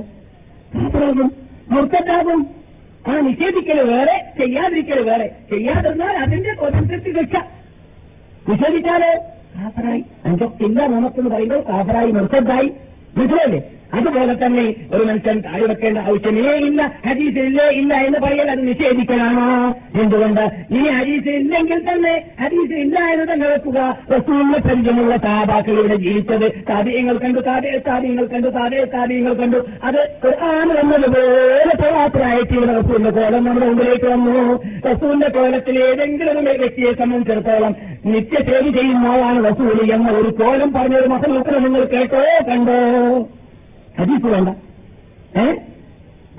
മുർത്തതാകും. ആ നിഷേധിക്കല് വേറെ, ചെയ്യാതിരിക്കല് വേറെ. ചെയ്യാതിരുന്നാൽ അതിന്റെ കോൺസെപ്റ്റ് രക്ഷ, നിഷേധിച്ചാല് കാഫറായി. അഞ്ചൊക്കില്ല നമുക്കെന്ന് പറയുമ്പോൾ കാഫറായി, മുർത്തതായി. മനസ്സിലല്ലേ? അതുപോലെ തന്നെ ഒരു മനുഷ്യൻ താഴെ വെക്കേണ്ട ആവശ്യമേ ഇല്ല, ഹദീസില്ലേ ഇല്ല എന്ന് പറയൽ അത് നിഷേധിക്കലാണോ? എന്തുകൊണ്ട്? ഇനി ഹദീസില്ലെങ്കിൽ തന്നെ ഹദീസ് ഇല്ല എന്ന് തന്നെ വെക്കുക. റസൂലിന്റെ പരിചയമുള്ള സഹാബാക്കൾ ഇവിടെ ജീവിച്ചത് താബിഈങ്ങൾ കണ്ടു. അത് ഖുർആൻ എന്നതുപോലെ പരാത്രായിട്ട് ഇവിടെ റസൂലിന്റെ കോലം നമ്മുടെ മുമ്പിലേക്ക് വന്നു. റസൂലിന്റെ കോലത്തിൽ ഏതെങ്കിലും ഒരു വ്യക്തിയെ സംബന്ധിച്ചിടത്തോളം നിത്യസേവി ചെയ്യുന്ന ആളാണ് റസൂലി എന്ന ഒരു കോലം പറഞ്ഞൊരു മസലൂക്കൾ നിങ്ങൾ കേട്ടോ കണ്ടോ? ഹദീസ് വേണ്ട.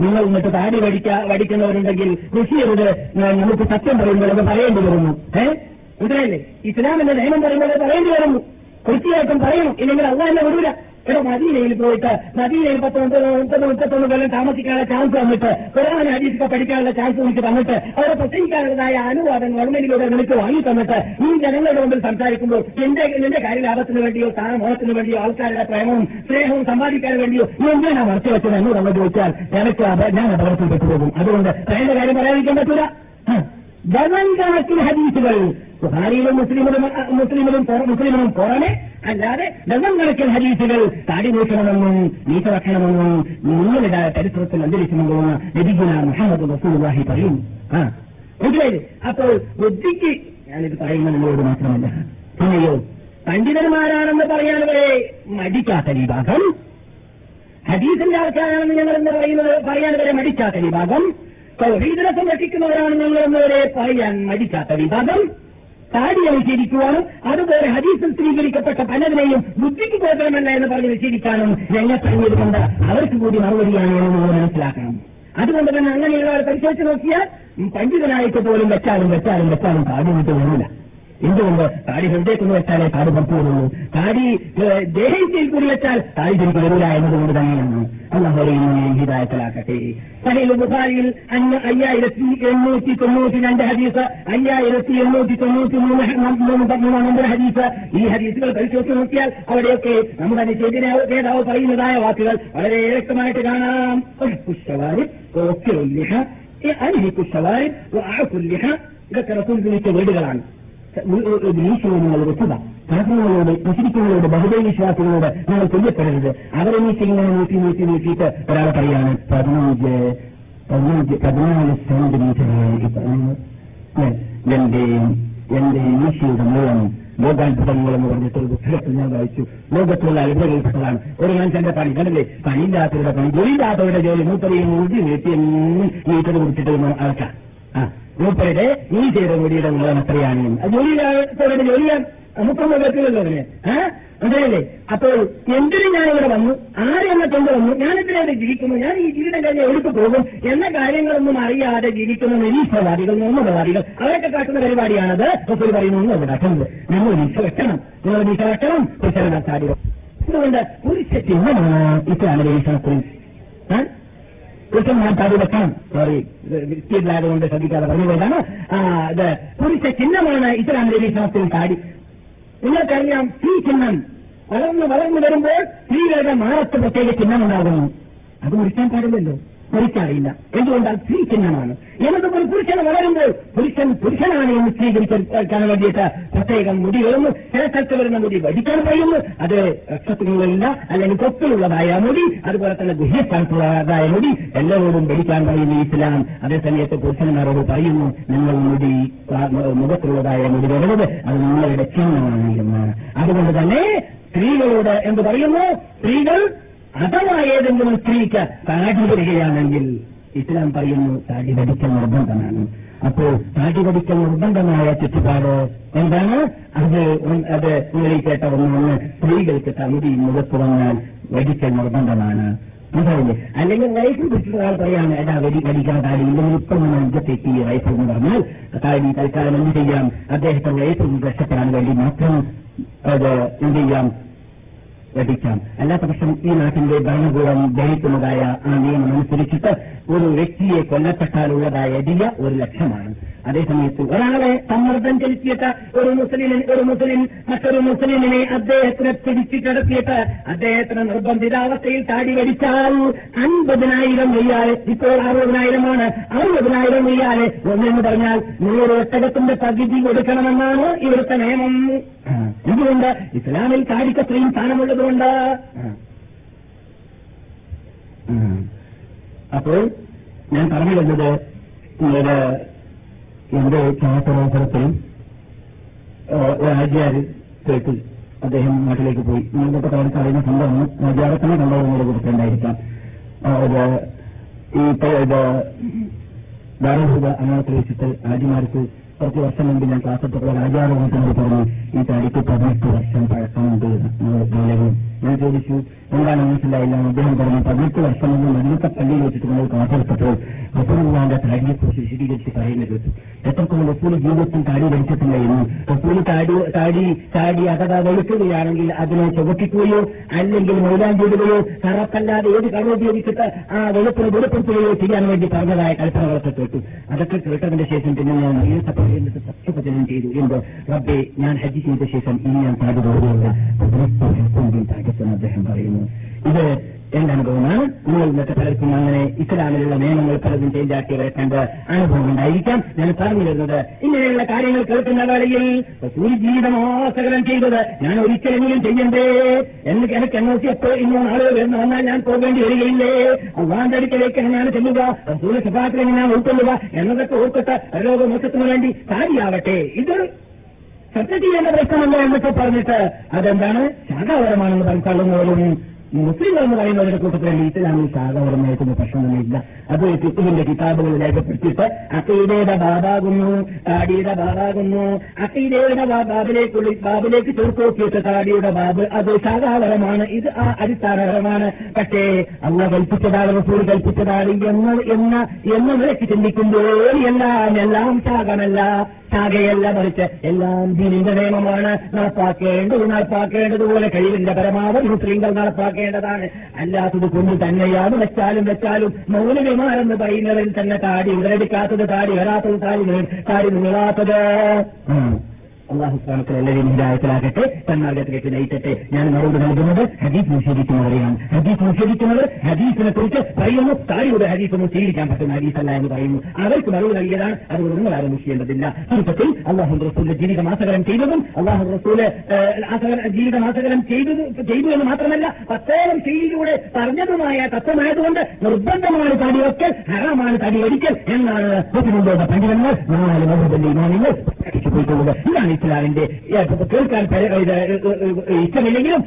നിങ്ങൾ എന്നിട്ട് താടി വടിക്കുന്നവരുണ്ടെങ്കിൽ ബഷീറിന് നമുക്ക് സത്യം പറയുമ്പോഴത് പറയേണ്ടി വരുന്നു. ഇതിനല്ലേ ഇസ്ലാമിന്റെ നിയമം പറയുമ്പോഴത് പറയേണ്ടി വരുന്നു. കൃത്യമായിട്ടും പറയണം, ഇല്ലെങ്കിൽ അള്ളാഹ് എന്നെ വിടൂല. ഇവിടെ മദീനയിൽ പോയിട്ട് മദീനയിൽ 19 കൊല്ലം താമസിക്കാനുള്ള ചാൻസ് തന്നിട്ട് ഖുർആൻ ഹദീസൊക്കെ പഠിക്കാനുള്ള ചാൻസ് എനിക്ക് തന്നിട്ട് അവരെ പ്രസംഗിക്കാനുള്ളതായ അനുവാദം ഗവൺമെന്റിലൂടെ നിനക്ക് വാങ്ങി തന്നിട്ട് ഈ ജനങ്ങളുടെ മുമ്പിൽ സംസാരിക്കുമ്പോൾ നിന്റെ കാര്യലാഭത്തിന് വേണ്ടിയോ സ്ഥാനമോഹത്തിന് വേണ്ടിയോ ആൾക്കാരുടെ പ്രേമവും സ്നേഹവും സമ്പാദിക്കാൻ വേണ്ടിയോ എന്തിനാണ് മറച്ചു വെച്ചത് എന്നോട് നമ്മൾ ചോദിച്ചാൽ ഞാൻ അപകടത്തിൽ പെട്ടുപോകും. അതുകൊണ്ട് അതിന്റെ കാര്യം പറയാതിരിക്കാൻ പറ്റൂല. ഹദീസുകൾ ബുഖാരിയിലും മുസ്ലിമിലും പുറമെ അല്ലാതെ ഡസൻ കണക്കിൽ ഹദീസുകൾ താടി നീക്കണമെന്നും നീക്ക വെക്കണമെന്നും നിങ്ങളുടെ ചരിത്രത്തിൽ അന്തരിക്കുമെന്നും ലഭിക്കുന്ന മുഹമ്മദ് റസൂലുള്ളാഹി പറയും. മനസ്സിലായില്ലേ? അപ്പോൾ ബുദ്ധിക്ക് ഞാനിത് പറയുന്നത് നിങ്ങളോട് മാത്രമല്ല, അല്ലയോ പണ്ഡിതന്മാരാണെന്ന് പറയാനവരെ മടിക്കാത്ത വിഭാഗം, ഹദീസിന്റെ ആൾക്കാരാണെന്ന് ഞങ്ങൾ എന്ന് പറയുന്നത് പറയാനവരെ മടിക്കാത്ത വിഭാഗം, തൗഹീദിനെ സംരക്ഷിക്കുന്നവരാണ് ഞങ്ങൾ എന്നവരെ പറയാൻ മടിക്കാത്ത വിഭാഗം, താടിയെ നിഷേധിക്കുവാനും അതുപോലെ ഹദീസിൽ സ്ഥിരീകരിക്കപ്പെട്ട പലതിനെയും ബുദ്ധിക്ക് പോകണമെന്ന എന്ന് പറഞ്ഞ് നിഷേധിക്കാനും ഞങ്ങൾ കഴിഞ്ഞതുകൊണ്ട് അവർക്ക് കൂടി മറുപടിയാണ് നമ്മൾ മനസ്സിലാക്കണം. അതുകൊണ്ട് തന്നെ അങ്ങനെയുള്ള ആൾ പരിശോധിച്ച് നോക്കിയാൽ പണ്ഡിതനായിട്ട് പോലും വെച്ചാലും താടി വിട്ട് വരില്ല. എന്തുകൊണ്ട്? താടി ഹൃദയത്തിന് വെച്ചാലേ താടി പുറത്തു വരുള്ളൂ. താടി ദേഹത്തിൽ കൂടി വെച്ചാൽ താടി തിരിച്ചു വരില്ല എന്നതുകൊണ്ട് തന്നെയാണ് അല്ലാഹു ഹിദായത്തിലാക്കട്ടെ. സഹീഹ് ബുഖാരിയിൽ 5892 ഹദീസ്, 5893 നമ്പർ ഹദീസ്. ഈ ഹദീസുകൾ പരിശോധിച്ച് നോക്കിയാൽ അവിടെയൊക്കെ നമ്മുടെ നിഷേധിനെ നേതാവ് പറയുന്നതായ വാക്കുകൾ വളരെ വ്യക്തമായിട്ട് കാണാം. ഇതൊക്കെ റസൂൽ വിളിച്ച വീടുകളാണ്. ോട് കാരണങ്ങളോട് മുസ്ലിക്കുകളോട് ബഹുദൈവിശ്വാസികളോട് നിങ്ങൾ കൊല്ലപ്പെടരുത്. അവരെ നീക്കിയിട്ട് ഒരാൾ പറയാണ് 15 സെന്റിമീറ്ററായിരിക്കും എന്റെ ഈശയുടെ മൂലം ലോകാത്ഭുതങ്ങൾ എന്ന് പറഞ്ഞിട്ട് ഒരു പുസ്തകത്തിൽ ഞാൻ വായിച്ചു. ലോകത്തുള്ള അത്ഭുതങ്ങളിൽപ്പെട്ടതാണ് ഒരു മനുഷ്യന്റെ പണി. കണ്ടല്ലേ, പണിയില്ലാത്തവരുടെ പണി, ജോലിയില്ലാത്തവരുടെ ജോലി. മൂപ്പരെയും മുഴുവൻ വീട്ടിൽ കുറിച്ചിട്ട് അളക്കാം. മൂപ്പരുടെ ഈ ചെയ്ത മുടിയുടെ മൂലം എത്രയാണ്? ജോലിയില്ലാത്തവരുടെ ജോലിയാണ് മുപ്പമ്മ കേട്ടില്ലല്ലോ. അതല്ലേ? അപ്പോൾ എന്തിനും ഞാനിവിടെ വന്നു, ആരെന്നെ കൊണ്ടുവന്നു, ഞാനെന്തിനവിടെ ജീവിക്കുന്നു, ഞാൻ ഈ ജീവിതം കഴിഞ്ഞ് എവിടുക്ക് പോകും എന്ന കാര്യങ്ങളൊന്നും അറിയാതെ ജീവിക്കുന്ന നിരീശ്വരവാദികൾ, നിർമ്മലവാദികൾ അവരൊക്കെ കാട്ടുന്ന പരിപാടിയാണത്. അപ്പോൾ പറയുന്നു കാട്ടുന്നത് നമ്മൾ നീശ വെക്കണം, നിങ്ങൾ നീശ വെക്കണം. പുരുഷനാചാര്യം അതുകൊണ്ട് പുരുഷ ചിഹ്നമാണ് ഇത്രയാണ് വീക്ഷണത്തിൽ. പുരുഷന്മാർ താടി വെക്കണം, സോറി കൊണ്ട് ശ്രദ്ധിക്കാതെ പറഞ്ഞതാണ്. അത് പുരുഷ ചിഹ്നമാണ് ഇസ്ലാമിന്റെ വീക്ഷണത്തിൽ താടി. നിങ്ങൾക്കറിയാം, സ്ത്രീ ചിഹ്നം വളർന്നു വരുമ്പോൾ സ്ത്രീകളുടെ മാറത്ത് പ്രത്യേക ചിഹ്നം ഉണ്ടാകുന്നു. അത് മുറിക്കാൻ പാടില്ലല്ലോ. പൊരിക്കാറില്ല. എന്തുകൊണ്ടാൽ സ്ത്രീചിഹ്നമാണ്. എന്നതുപോലെ പുരുഷന് വളരുമ്പോൾ പുരുഷൻ പുരുഷനാണ് എന്ന് സ്ത്രീകരിക്കാൻ വേണ്ടിയിട്ട് പ്രത്യേകം മുടി കളഞ്ഞ് ചില സ്ഥലത്ത് വരുന്ന മുടി വടിക്കാൻ കഴിയുന്നു. അത് രക്തത്തിലുള്ള അല്ലെങ്കിൽ കൊത്തിലുള്ളതായ മുടി, അതുപോലെ തന്നെ ഗുഹ്യസ്ഥാനത്തുള്ളതായ മുടി എല്ലാവരോടും വടിക്കാൻ കഴിയുന്നു ഇസ്ലാം. അതേസമയത്ത് പുരുഷന്മാരോട് പറയുന്നു, നിങ്ങൾ മുടി മുഖത്തിലുള്ളതായ മുടി വരുന്നത് അത് നിങ്ങളുടെ ചിഹ്നമാണ് എന്ന്. അതുകൊണ്ട് തന്നെ സ്ത്രീകളോട് എന്ത് പറയുന്നു? സ്ത്രീകൾ അഥവാ ഏതെങ്കിലും സ്ത്രീക്ക് താടി വരികയാണെങ്കിൽ ഇസ്ലാം പറയുന്നു താടി വടിക്കൽ നിർബന്ധമാണ്. അപ്പോൾ താടി വടിക്കൽ നിർബന്ധമായ ചുറ്റുപാട് എന്താണ്? അത് നിങ്ങളിൽ കേട്ട ഒന്നാണ്, സ്ത്രീകൾക്ക് തമിഴി മുഖത്ത് വന്നാൽ വടിക്കൽ നിർബന്ധമാണ്. അല്ലെങ്കിൽ വയസ്സിൽ പിടിച്ചിട്ട് ഒരാൾ പറയാണ്, എടാ വടിക്കാൻ താടി ഇല്ലെങ്കിൽ ഇപ്പം അഞ്ചത്തേക്ക് വയസ്സെന്ന് പറഞ്ഞാൽ താടി തൽക്കാലം എന്ത് ചെയ്യാം? അദ്ദേഹത്തെ വയസ്സിൽ നിന്ന് രക്ഷപ്പെടാൻ വേണ്ടി മാത്രം അത് എന്ത് ചെയ്യാം? വടിക്കാം. അല്ലാത്ത പക്ഷം ഈ നാട്ടിന്റെ ഭരണകൂടം ധരിക്കുന്നതായ ആ നിയമം അനുസരിച്ചിട്ട് ഒരു വ്യക്തിയെ കൊല്ലപ്പെട്ടാലുള്ളതായ വില 1 ലക്ഷമാണ്. അതേസമയത്ത് ഒരാളെ സമ്മർദ്ദം ചെലുത്തിയിട്ട് ഒരു മുസ്ലിം മറ്റൊരു മുസ്ലിമിനെ അദ്ദേഹത്തിനെ പിടിച്ചു കിടത്തിയിട്ട് അദ്ദേഹത്തിന് നിർബന്ധിതാവസ്ഥയിൽ താടി വടിച്ചാൽ 50,000 റിയാൽ, ഇപ്പോൾ 60,000 ആണ്, 60,000 റിയാൽ ഒന്നെന്ന് പറഞ്ഞാൽ 100 ഒട്ടകത്തിന്റെ പകുതി കൊടുക്കണമെന്നാണ് ഇവിടുത്തെ നിയമം. ഇതുകൊണ്ട് ഇസ്ലാമിൽ താടിക്ക് അത്രയും സ്ഥാനമുള്ളതുകൊണ്ട്. അപ്പോൾ ഞാൻ പറഞ്ഞു വരുന്നത് എന്റെ ചാത്തരാസനത്തിൽ രാജാര് കേട്ടിൽ അദ്ദേഹം നാട്ടിലേക്ക് പോയി. നിങ്ങൾക്ക് താഴെ അറിയുന്ന സംഭവം രാജാരത്തിന്റെ സംഭവങ്ങളെ കുറിച്ചുണ്ടായിരിക്കാം. ദാരുഹുദ അനാഥ വെച്ചിട്ട് ആര്യമാർക്ക് കുറച്ച് വർഷം മുമ്പ് ഞാൻ ക്ലാസ്സെടുത്തുള്ള രാജാരോഹത്തിനോട് പറഞ്ഞു, ഈ താടിക്ക് 18 വർഷം പഴക്കമുണ്ട്. ഞാൻ ചോദിച്ചു, എന്താണ് മനസ്സിലായില്ല? അദ്ദേഹം പറഞ്ഞു, 18 വർഷം മുമ്പ് മരുന്നത്തെ പള്ളിയിൽ വെച്ചിട്ട് നമ്മൾ ക്ലാസ്സെടുത്തപ്പോൾ റസൂലുള്ളാഹിന്റെ താടിയെക്കുറിച്ച് വിശദീകരിച്ച് പറയുന്നത് കേട്ടു. എത്രത്തോളം റസൂൽ ജീവിതത്തിൽ താടി വടിച്ചിട്ടില്ല എന്ന്. റസൂൽ താടി അഥവാ വെളുക്കുകയാണെങ്കിൽ അതിനെ ചുവപ്പിക്കുകയോ അല്ലെങ്കിൽ മൈലാഞ്ചി ഇടുകയോ കറപ്പല്ലാതെ ഏത് കട ഉപയോഗിച്ചിട്ട് ആ വെളുപ്പിനെ വെളിപ്പെടുത്തുകയോ ചെയ്യാൻ വേണ്ടി പറഞ്ഞതായ കൽപ്പനകളൊക്കെ കേട്ടു. അതൊക്കെ കേട്ടതിന്റെ ശേഷം പിന്നെ ഞാൻ എന്നിട്ട് സത്യവചനം ചെയ്തു, എന്തോ റബ്ബേ, ഞാൻ ഹജ്ജ് ചെയ്ത ശേഷം ഇനി ഞാൻ താടി വരികയില്ല. താടിച്ചെന്ന് അദ്ദേഹം പറയുന്നു. ഇത് എന്റെ അനുഭവമാണ്. നിങ്ങൾ ഇന്നത്തെ പലർക്കും അങ്ങനെ ഇസ്ലാമിലുള്ള നിയമങ്ങൾ പലതും ചെയ്താക്കി വരക്കേണ്ട അനുഭവം ഉണ്ടായിരിക്കാം. ഞാൻ പറഞ്ഞു വരുന്നത് ഇങ്ങനെയുള്ള കാര്യങ്ങൾ കേൾക്കുന്ന വേളയിൽ ഒരു ജീവിതം ആസകലം ചെയ്തത് ഞാൻ ഒരിക്കലെങ്കിലും ചെയ്യണ്ടേ എന്ന് എനിക്ക് എന്നോസി എപ്പോ ഇന്നും ആളുകൾ വരുന്ന വന്നാൽ ഞാൻ പോകേണ്ടി വരികയില്ലേ? അള്ളാന്തരിക്കലേക്ക് എങ്ങനെയാണ് ചെല്ലുക, റസൂലിന്റെ സ്വഭാവത്തിൽ എങ്ങനെയാണ് ഉൾക്കൊള്ളുക എന്നതൊക്കെ ഓർത്തിട്ട് ലോക മോശത്തിന് വേണ്ടി കാര്യാവട്ടെ. ഇത് ചർച്ച ചെയ്യേണ്ട പ്രശ്നമല്ല എന്നൊക്കെ പറഞ്ഞിട്ട് അതെന്താണ് ശാഖാപരമാണെന്ന് പറഞ്ഞുകൊള്ളുന്നവരും മുസ്ലിം എന്ന് പറയുന്നവരുടെ കൂട്ടത്തിൽ ഇസ്ലാമിൽ സാധാരണമായിട്ടുള്ള പ്രശ്നമൊന്നുമില്ല. അത് ഫിഖ്ഹിന്റെ കിതാബുകൾ രേഖപ്പെടുത്തിയിട്ട് അഖീദയുടെ ബാബാകുന്നു, താടിയുടെ ബാബാകുന്നു, അഖീദയുടെ ബാബിലേക്ക് ചേർത്തോക്കിയിട്ട് താടിയുടെ ബാബ് അത് സാധാരണമാണ്. ഇത് ആ അടിസ്ഥാനപരമാണ്. പക്ഷേ അള്ളാഹ് കൽപ്പിച്ചതാണ്, റസൂൽ കൽപ്പിച്ചതാണ് എന്ന നിലയ്ക്ക് ചിന്തിക്കുമ്പോൾ എല്ലാം ശാഖയല്ല, മറിച്ച് എല്ലാം ദീനിന്റെ നിയമമാണ്. നടപ്പാക്കേണ്ടതുപോലെ കഴിവിന്റെ പരമാവധി മുസ്ലിങ്ങൾ നടപ്പാക്കേണ്ടത് താണ്. അല്ലാത്തത് കൊണ്ട് തന്നെയാണ് വെച്ചാലും മൗലവിമാരെന്ന് പറയുന്നതിൽ തന്നെ താടി ഉടലെടുക്കാത്തത്, താടി വരാത്തത്, താടി നീളാത്തത്. അല്ലാഹു സുബ്ഹാനഹു എല്ലാവരും ഹിദായത്തിലാകട്ടെ, തന്നാകത്തിലേക്ക് നയിക്കട്ടെ. ഞാൻ മറുപടി നൽകുന്നത് ഹദീസ് നിഷേധിക്കുന്നവരെയാണ്. ഹദീസ് നിഷേധിക്കുന്നവർ ഹദീസിനെ കുറിച്ച് പറയുന്നു, താടിയുടെ ഹദീസ് ഒന്നും സ്വീകരിക്കാൻ പറ്റുന്ന ഹദീസല്ല എന്ന് പറയുന്നു. അവർക്ക് മറുപടി നൽകിയതാണ്. അതുകൊണ്ട് നിങ്ങൾ ആരും ചെയ്യേണ്ടതില്ല. ചുരുക്കത്തിൽ അല്ലാഹു റസൂലിന്റെ ജീവിതം ആസകലം ചെയ്തതും അല്ലാഹു റസൂല് ജീവിതം ആസകലം ചെയ്തു എന്ന് മാത്രമല്ല 10ഓളം ശൈലിയിലൂടെ പറഞ്ഞതുമായ തത്വമായതുകൊണ്ട് നിർബന്ധമാണ് താടി വയ്ക്കൽ, ഹറാമാണ് താടി വടിക്കൽ എന്നാണ് പൊതുമുണ്ടോടെ പണ്ഡിതന്മാർ 4 മതത്തിന്റെ ഇമാമികൾ പോയിട്ടുള്ളത്. ഇതാണ് ഇസ്ലാമിന്റെ കേൾക്കാൻ ഇഷ്ടമില്ലെങ്കിലും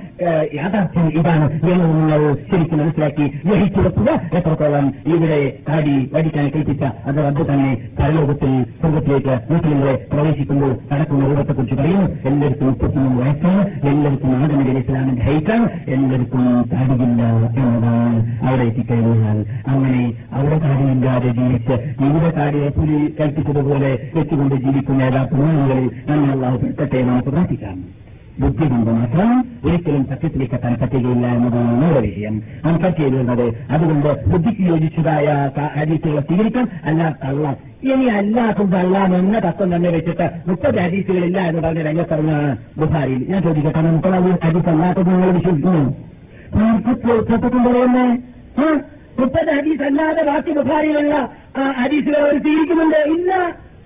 യാഥാർത്ഥ്യം ഇതാണ് എന്ന് നിങ്ങൾ ശരിക്കും മനസ്സിലാക്കി ഗ്രഹിച്ചു വെക്കുക. എത്രത്തോളം ഇവിടെ താടി വടിക്കാൻ കൽപ്പിച്ച അത് അത് തന്നെ പരലോകത്തിൽ സ്വർഗത്തിലേക്ക് മുസ്ലിങ്ങളെ പ്രവേശിക്കുമ്പോൾ നടക്കുന്ന രൂപത്തെക്കുറിച്ച് പറയുന്നു. എല്ലാവർക്കും 33 വയസ്സാണ്, എല്ലാവർക്കും ആദമിന്റെ ഇസ്ലാമിന്റെ ഹൈറ്റാണ്, എല്ലാവർക്കും താടിയില്ല എന്നതാണ്. അവിടെ എത്തിക്കഴിഞ്ഞാൽ അങ്ങനെ അവിടെ താടിയില്ലാതെ ജീവിച്ച് ഇവിടെ താടിയെ പുലി കൽപ്പിച്ചതുപോലെ വെച്ചുകൊണ്ട് ജീവിക്കുന്ന ഏതാത്തുമാനങ്ങളിൽ അള്ളാഹു പെട്ടെ നമുക്ക് പ്രാർത്ഥിക്കാം. ബുദ്ധി കൊണ്ട് മാത്രം ഒരിക്കലും സത്യത്തിലേക്ക് എത്താൻ പറ്റുകയില്ല എന്നതാണ് നമ്മുടെ വിഷയം നമുക്ക് ചെയ്തിരുന്നത്. അതുകൊണ്ട് ബുദ്ധിക്ക് യോജിച്ചതായ ഹദീസുകളെ സ്വീകരിക്കാം. അല്ലാത്തള്ള ഇനി അല്ലാത്തതല്ലാം എന്ന തത്വം തന്നെ വെച്ചിട്ട് 30 ഹദീസുകളില്ല എന്ന് പറഞ്ഞ രംഗത്തിറങ്ങാണ് ബുഖാരിയിൽ. ഞാൻ ചോദിക്കട്ടെ, നമുക്ക് ഹദീസ് അല്ലാത്തത് നിങ്ങൾ വിശ്വസിക്കുന്നു? 30 ഹദീസ് അല്ലാതെ ബാക്കി ബുഖാരിയിലുള്ള ഹദീസുകൾ അവർ സ്വീകരിക്കുന്നുണ്ട്. ഇല്ല,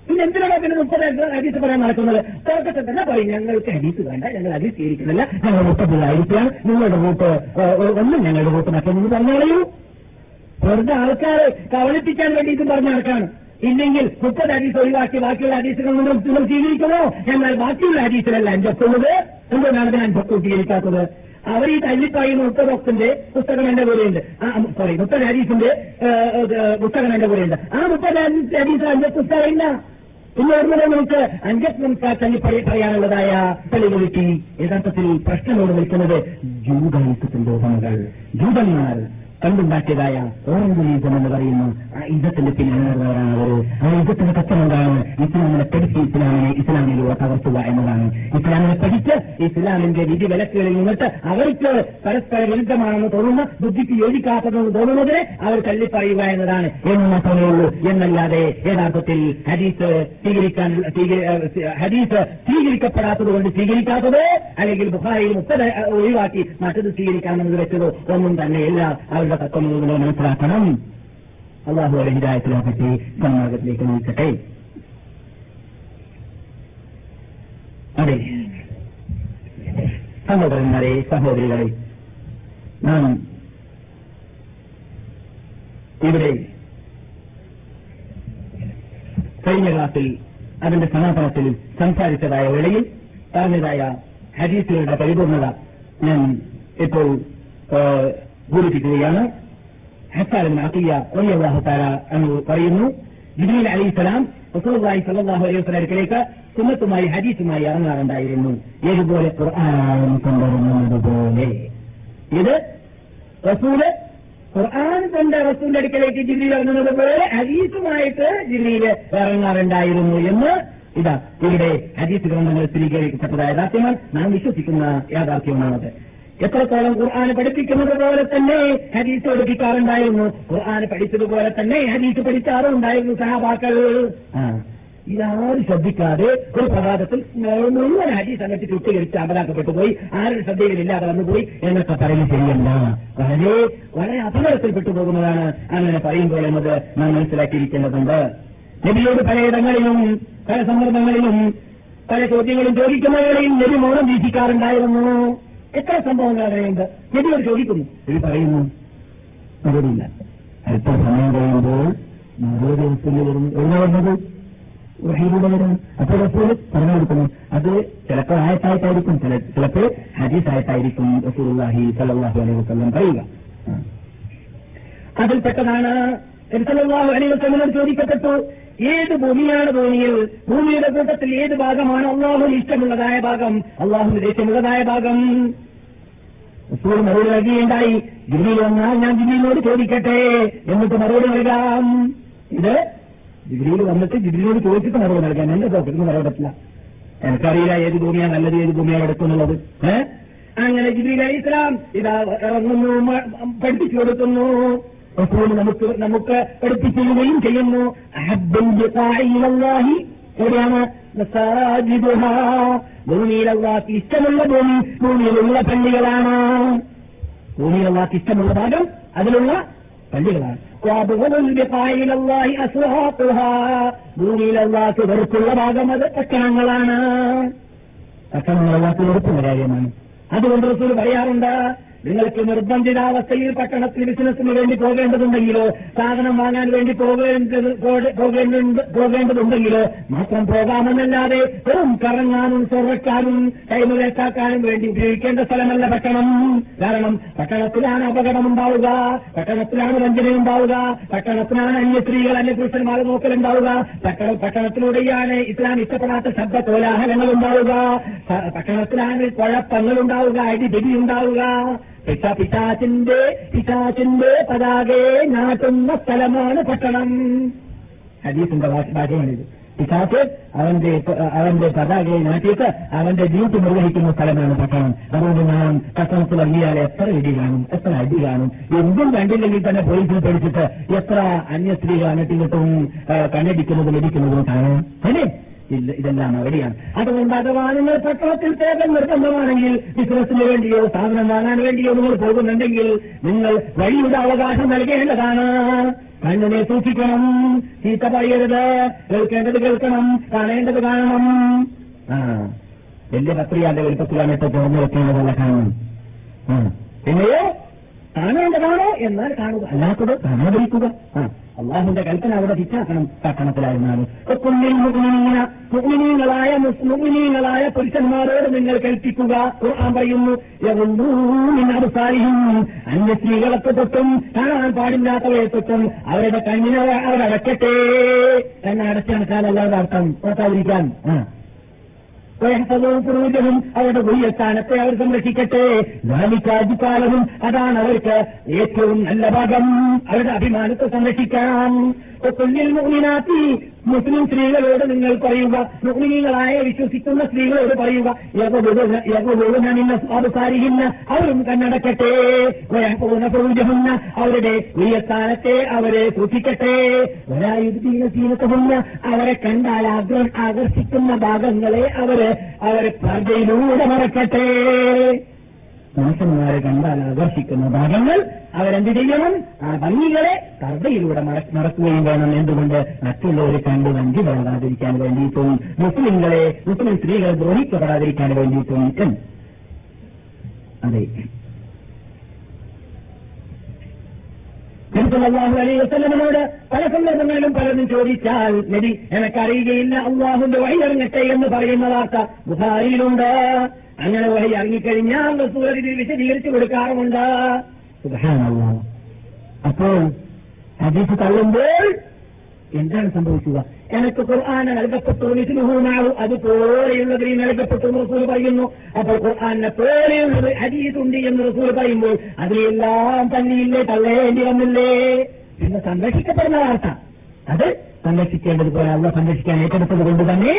പിന്നെ എന്തിനാണ് പിന്നെ 30 ഹദീസ് പറയാൻ നടക്കുന്നത്? തുടക്കത്തിൽ തന്നെ പറയും, ഞങ്ങൾക്ക് ഹദീസ് വേണ്ട, ഞങ്ങൾ ഹദീസ് സ്വീകരിക്കുന്നില്ല, ഞങ്ങൾ 30 ആയിരിക്കാം, നിങ്ങളുടെ വോട്ട് ഒന്നും ഞങ്ങളുടെ വോട്ട് മറ്റൊന്നും പറഞ്ഞാളൂ. വെറുതെ ആൾക്കാരെ കവളിപ്പിക്കാൻ വേണ്ടിയിട്ടും പറഞ്ഞ ആൾക്കാണ്. ഇല്ലെങ്കിൽ 30 ഹദീസ് ഒഴിവാക്കി ബാക്കിയുള്ള ഹദീസുകൾ നിങ്ങൾ സ്വീകരിക്കുമോ? എന്നാൽ ബാക്കിയുള്ള ഹദീസിലല്ല അഞ്ചൊക്കുന്നത്, എന്തുകൊണ്ടാണ് ഞാൻ അഞ്ചൊക്കെ സ്വീകരിക്കാത്തത്? അവർ ഈ തല്ലിപ്പായി 30 പുസ്തകം എന്റെ കൂടെയുണ്ട്, സോറി 30 ഹദീസിന്റെ പുസ്തകം എന്റെ കൂടെയുണ്ട്. ആ 30 ഹദീസ് അഞ്ചസ് പുസ്തകം ഇല്ല. പിന്നെ ഓർമ്മ നമുക്ക് അഞ്ചസ് തല്ലി പറയാനുള്ളതായ തെളിവെടുക്കി. യഥാർത്ഥത്തിൽ പ്രശ്നമോട് നിൽക്കുന്നത് ജൂതത്തിന്റെ ഓർമ്മകൾ, ജൂതന്മാർ കണ്ടുണ്ടാക്കിയതായ ഓർമ്മീസം എന്ന് പറയുന്ന ആ യുദ്ധത്തിന്റെ പിന്നിലുള്ളവരാണ് അവർ. ആ യുദ്ധത്തിന്റെ തത്വം എന്താണ്? ഇസ്ലാമിനെ പഠിച്ച് ഇസ്ലാമിലൂടെ തകർത്തുക എന്നതാണ്. ഇസ്ലാമിനെ പഠിച്ച് ഇസ്ലാമിന്റെ വിധി വിലക്കുകളിൽ നിന്നിട്ട് അവർക്ക് പരസ്പര വിരുദ്ധമാണെന്ന് തോന്നുന്ന, ബുദ്ധിക്ക് യോജിക്കാത്തതെന്ന് തോന്നുന്നതിനെ അവർ തള്ളിപ്പറയുക എന്നതാണ്. എന്ന് മാത്രമേ ഉള്ളൂ. എന്നല്ലാതെ യഥാർത്ഥത്തിൽ ഹദീസ് സ്വീകരിക്കപ്പെടാത്തതുകൊണ്ട് സ്വീകരിക്കാത്തതോ, അല്ലെങ്കിൽ ബുഖാരിയിൽ 30 ഒഴിവാക്കി മറ്റത് സ്വീകരിക്കാമെന്ന് വെച്ചതോ ഒന്നും തന്നെയല്ല. അവരുടെ തത്വം മനസ്സിലാക്കണം. അള്ളാഹു അവരെ ഹിദായത്തിലാകട്ടെ, സന്മാർഗത്തിലേക്ക് നയിക്കട്ടെ. അതെ സഹോദരന്മാരെ, സഹോദരികളെ, നാം ഇവിടെ കഴിഞ്ഞ ക്ലാസിൽ അതിന്റെ സമാപനത്തിൽ സംസാരിച്ചതായ വേളയിൽ പറഞ്ഞതായ ഹദീസുകളുടെ പരിപൂർണത ഞാൻ ഇപ്പോൾ പൂരിപ്പിക്കുകയാണ്. ഹസ്സാൻ ഇബ്നു അഖിയ റളിയല്ലാഹു തആല അൻഹു പറയുന്നു, ജിബ്രീൽ അലൈഹിസ്സലാം റസൂലുള്ളാഹി സ്വല്ലല്ലാഹു അലൈഹി വസല്ലമിലേക്ക് സുന്നത്തുമായി ഹദീസുമായി ഇറങ്ങാറുണ്ടായിരുന്നു. ഏതുപോലെ ഖുർആൻ കൊണ്ടിറങ്ങുന്നത് പോലെ. ഇത് റസൂല് ഖുർആൻ കൊണ്ട് റസൂലിന്റെ അടുക്കലേക്ക് ജിബ്രീൽ ഇറങ്ങുന്നത് പോലെ ഹദീസുമായിട്ട് ജിബ്രീൽ ഇറങ്ങാറുണ്ടായിരുന്നു എന്ന് ഇതാ ഇവിടെ ഹദീസ് ഗ്രന്ഥങ്ങൾ സ്ഥിരീകരിക്കപ്പെട്ടതായ യാഥാർത്ഥ്യമാണ്. നാം വിശ്വസിക്കുന്ന യാഥാർത്ഥ്യമാണത്. എത്രത്തോളം ഖുർആൻ പഠിപ്പിക്കുന്നത് പോലെ തന്നെ ഹദീസ് പഠിപ്പിക്കാറുണ്ടായിരുന്നു. ഖുർആൻ പഠിച്ചതുപോലെ തന്നെ ഹദീസ് പഠിക്കാറുണ്ടായിരുന്നു സഹാബാക്കൾ. ഇതാരും ശ്രദ്ധിക്കാതെ ഒരു പ്രഭാതത്തിൽ മുഴുവൻ ഹദീസ് അങ്ങോട്ട് ചുട്ടികരിച്ച് അപരാധപ്പെട്ടു പോയി, ആരും ശ്രദ്ധയിലില്ലാതെ വന്നുപോയി എന്നൊക്കെ പറയുന്നത് ശരിയല്ല. വളരെ വളരെ അപകടത്തിൽപ്പെട്ടു പോകുന്നതാണ് അങ്ങനെ പറയുമ്പോൾ എന്നത് നാം മനസ്സിലാക്കിയിരിക്കേണ്ടതുണ്ട്. നബിയോട് പലയിടങ്ങളിലും പല സന്ദർഭങ്ങളിലും പല ചോദ്യങ്ങളും ചോദിക്കുന്നവരെയും നബി മൗനം വീക്ഷിക്കാറുണ്ടായിരുന്നു. എത്ര സംഭവങ്ങൾ അറിയുന്നത്? നബിയോട് ചോദിക്കുന്നു, നബി പറയുന്നു, മറുപടിയില്ല. അല്പം സമയം കഴിയുമ്പോൾ മറുപടി വരുന്നത് വഹീയിലൂടെ വരാം. അപ്പോൾ റസൂൽ പറഞ്ഞു കൊടുക്കുന്നു. അത് ചിലപ്പോൾ ആയത്തായിട്ടായിരിക്കും, ചിലപ്പോൾ ഹദീസായിട്ടായിരിക്കും റസൂലുള്ളാഹി സ്വല്ലല്ലാഹു അലൈഹി വസല്ലം പറയുക. അതിൽപ്പെട്ടതാണ് സ്വല്ലല്ലാഹു അലൈഹി വസല്ലം ചോദിക്കപ്പെട്ടു, ഏത് ഭൂമിയാണ് ഭൂമിയിൽ, ഭൂമിയുടെ കൂട്ടത്തിൽ ഏത് ഭാഗമാണ് അള്ളാഹുവിന് ഇഷ്ടമുള്ളതായ ഭാഗം, അള്ളാഹുവിന് ദേഷ്യമുള്ളതായ ഭാഗം? ഇപ്പോൾ മറുപടി നൽകിയുണ്ടായി, ജിബ്രീൽ വന്നാൽ ഞാൻ ജിബ്രീലിനോട് ചോദിക്കട്ടെ എന്നിട്ട് മറുപടി നൽകാം. ഇത് ജിബ്രീൽ വന്നിട്ട് ജിബ്രീലിനോട് ചോദിച്ചിട്ട് മറുപടി നൽകാൻ എന്റെ തോക്കിന് മറുപടി പറ്റില്ല. എനിക്കറിയില്ല ഏത് ഭൂമിയാണ് നല്ലത്, ഏത് ഭൂമിയാണ് എടുക്കുന്നുള്ളത്. അങ്ങനെ ജിബ്രീൽ അലൈഹിസ്സലാം ഇതാ ഇറങ്ങുന്നു, പഠിപ്പിച്ചു കൊടുക്കുന്നു. അപ്പോൾ നമുക്ക് പഠിപ്പിക്കുകയും ചെയ്യുന്നു. ഭൂമിയിൽ അല്ലാഹുവിന് ഇഷ്ടമുള്ള ഭൂമി, ഭൂമിയിലുള്ള പള്ളികളാണ്. ഭൂമിയിൽ അല്ലാഹുവിന് ഇഷ്ടമുള്ള ഭാഗം അതിലുള്ള പള്ളികളാണ്. ഭൂമിയിൽ അല്ലാഹുവിന് വെറുപ്പുള്ള ഭാഗം അത് പട്ടണങ്ങളാണ്. പട്ടണങ്ങൾ അല്ലാഹുവിന് വെറുപ്പുള്ള കാര്യമാണ്. അതുകൊണ്ട് റസൂൽ പറയാറുണ്ട്, നിങ്ങൾക്ക് നിർബന്ധിതാവസ്ഥയിൽ പട്ടണത്തിൽ ബിസിനസിന് വേണ്ടി പോകേണ്ടതുണ്ടെങ്കിലോ സാധനം വാങ്ങാൻ വേണ്ടി പോകേണ്ടതുണ്ടെങ്കിലോ മാത്രം പോകാമെന്നല്ലാതെ വെറും കറങ്ങാനും സ്വർവക്കാനും ടൈം വേസ്റ്റാക്കാനും വേണ്ടി ഉപയോഗിക്കേണ്ട സ്ഥലമല്ല പട്ടണം. കാരണം പട്ടണത്തിലാണ് അപകടമുണ്ടാവുക, പട്ടണത്തിലാണ് വഞ്ചനയുണ്ടാവുക, പട്ടണത്തിലാണ് അന്യസ്ത്രീകൾ അന്യപുരുഷന്മാർ നോക്കലുണ്ടാവുക, പട്ടണത്തിലൂടെയാണ് ഇസ്ലാം ഇഷ്ടപ്പെടാത്ത ശബ്ദ കോലാഹലങ്ങൾ ഉണ്ടാവുക, പട്ടണത്തിലാണ് കുഴപ്പങ്ങളുണ്ടാവുക, അടിപിടി ഉണ്ടാവുക. പിശാചിന്റെ പതാകയെ നാട്ടുന്ന സ്ഥലമാണ് പട്ടണം. ഹദീസിന്റെ ഭാഷയാണിത്. പിശാച് അവന്റെ പതാകയെ നാട്ടിയിട്ട് അവന്റെ ഡ്യൂട്ടി നിർവഹിക്കുന്ന സ്ഥലമാണ് പട്ടണം. അതുകൊണ്ട് നാം പട്ടണത്തിൽ ഇറങ്ങിയാൽ എത്ര ഇടി കാണും, എത്ര അടി കാണും. എന്തും കണ്ടില്ലെങ്കിൽ തന്നെ പോലീസിൽ പഠിച്ചിട്ട് എത്ര അന്യസ്ത്രീകൾ അനട്ടിട്ടും കണ്ണടിക്കുന്നതും ഇടിക്കുന്നതും കാണും. അല്ലേ? ഇതെല്ലാം അവരെയാണ്. അതുകൊണ്ട് അഥവാ നിങ്ങൾ പട്ടണത്തിൽ പോകാൻ നിർബന്ധമാണെങ്കിൽ ബിസിനസിന് വേണ്ടിയോ സാധനം വാങ്ങാൻ വേണ്ടിയോ നിങ്ങൾ പോകുന്നുണ്ടെങ്കിൽ നിങ്ങൾ വഴിയുടെ അവകാശം നൽകേണ്ടതാണ്. കണ്ണിനെ സൂക്ഷിക്കണം, ചീത്ത പറയരുത്, കേൾക്കേണ്ടത് കേൾക്കണം, കാണേണ്ടത് കാണണം. വലിയ പത്രിയാന്റെ വലുപ്പത്തിലാണിട്ട് തുറന്നു വെക്കേണ്ടതല്ല കാണണം. പിന്നെയോ കാണേണ്ടതാണോ എന്നാൽ കാണുക, അല്ലാത്തത് കാണാതിരിക്കുക. അള്ളാഹുവിന്റെ കൽപ്പന അവിടെ തിരിച്ചാക്കണം. പട്ടണത്തിലായിരുന്നാലും മുഅ്മിനീങ്ങളായ പുരുഷന്മാരോട് നിങ്ങൾ കൽപ്പിക്കുക. ഖുർആൻ പറയുന്നു, അന്യ സ്ത്രീകളൊക്കെ തൊട്ടും കാണാൻ പാടില്ലാത്തവയെ തൊട്ടും അവരുടെ കണ്ണിനെ അവരടക്കട്ടെ. കണ്ണടച്ചടക്കാനല്ലാതെ അർത്ഥം പുറത്താതിരിക്കാൻ. ും അവരുടെ വലിയ സ്ഥാനത്തെ അവർ സംരക്ഷിക്കട്ടെ. ധാലിക്കാജിക്കാലവും അതാണ് അവർക്ക് ഏറ്റവും നല്ല ഭാഗം, അവരുടെ അഭിമാനത്തെ സംരക്ഷിക്കാം. മുഅ്മിനാത്തി മുസ്ലിം സ്ത്രീകളോട് നിങ്ങൾ പറയുക, മുഅ്മിനീകളായ വിശ്വസിക്കുന്ന സ്ത്രീകളോട് പറയുക, അവരും കണ്ണടക്കട്ടെ. അവരുടെ വലിയ സ്ഥാനത്തെ അവരെ സൂക്ഷിക്കട്ടെ. അവരെ കണ്ടാൽ ആകർഷിക്കുന്ന ഭാഗങ്ങളെ അവരെ പർദ്ദയിലൂടെ മറക്കട്ടെ. മനുഷ്യന്മാരെ കണ്ടാൽ ആകർഷിക്കുന്ന ഭാഗങ്ങൾ അവരെന്ത് ചെയ്യണം? ആ ഭംഗികളെ പർദ്ദയിലൂടെ മറക്കുകയും വേണം. എന്തുകൊണ്ട്? മറ്റുള്ളവരെ കണ്ട് വഞ്ചിതപ്പെടാതിരിക്കാൻ വേണ്ടിയിട്ടും മുസ്ലിം സ്ത്രീകളെ ദ്രോഹിക്കപ്പെടാതിരിക്കാൻ വേണ്ടിയിട്ടും. അതെ, സല്ലല്ലാഹു അലൈഹി വസല്ലമയോട് പല സന്ദർഭങ്ങളിലും പലരും ചോദിച്ചാൽ നബി എനിക്കറിയുകയില്ല, അള്ളാഹുന്റെ വഹി ഇറങ്ങട്ടെ എന്ന് പറയുന്ന വാർത്ത ബുഖാരിയിലുണ്ട്. അങ്ങനെ വഹി ഇറങ്ങിക്കഴിഞ്ഞാൽ റസൂലിനെ വിശദീകരിച്ചു കൊടുക്കാറുമുണ്ട്. സുബ്ഹാനല്ലാഹ്. അപ്പോൾ ഹദീസ് തള്ളുമ്പോൾ എന്താണ് സംഭവിക്കുക? എനിക്ക് ഖുർആൻ നൽകപ്പെട്ടു, അതുപോലെയുള്ളതിൽ നൽകപ്പെട്ടു എന്ന് റസൂൽ പറയുന്നു. അപ്പോൾ ഖുർആനെ പോലെയുള്ളത് ഹദീസ് ഉണ്ട് എന്ന് റസൂൽ പറയുമ്പോൾ അതിലെല്ലാം തന്നിയില്ലേ, തള്ളേണ്ടി വന്നില്ലേ? പിന്നെ സംരക്ഷിക്കപ്പെടുന്ന വാർത്ത അത് സംരക്ഷിക്കേണ്ടതുപോലെ അള്ള സംരക്ഷിക്കാൻ ഏറ്റെടുത്തത് കൊണ്ട് തന്നെ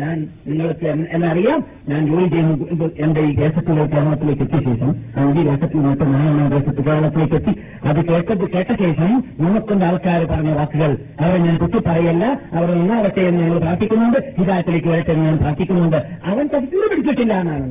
ഞാൻ നിങ്ങൾക്ക് എന്നറിയാം, ഞാൻ ജോലി ചെയ്യുന്ന എന്റെ ഈ ദേശത്തിലെ കേരളത്തിലേക്ക് എത്തിയ ശേഷം, ഈ ദേശത്തിൽ നിന്നിട്ട് ഞാൻ ദേശത്ത് കേരളത്തിലേക്ക് എത്തി, അത് കേട്ട ശേഷം നമുക്കൊന്ന് ആൾക്കാർ പറഞ്ഞ വാക്കുകൾ അവരെ ഞാൻ കുത്തി പറയല്ല, അവരെ നന്നാവട്ടെ എന്ന് ഞങ്ങൾ പ്രാർത്ഥിക്കുന്നുണ്ട്, ഹിദായത്തിലേക്ക് വരട്ടെ എന്ന് ഞാൻ പ്രാർത്ഥിക്കുന്നുണ്ട്. അവൻ തസ്ബീഹ് പിടിച്ചിട്ടില്ല എന്നാണ്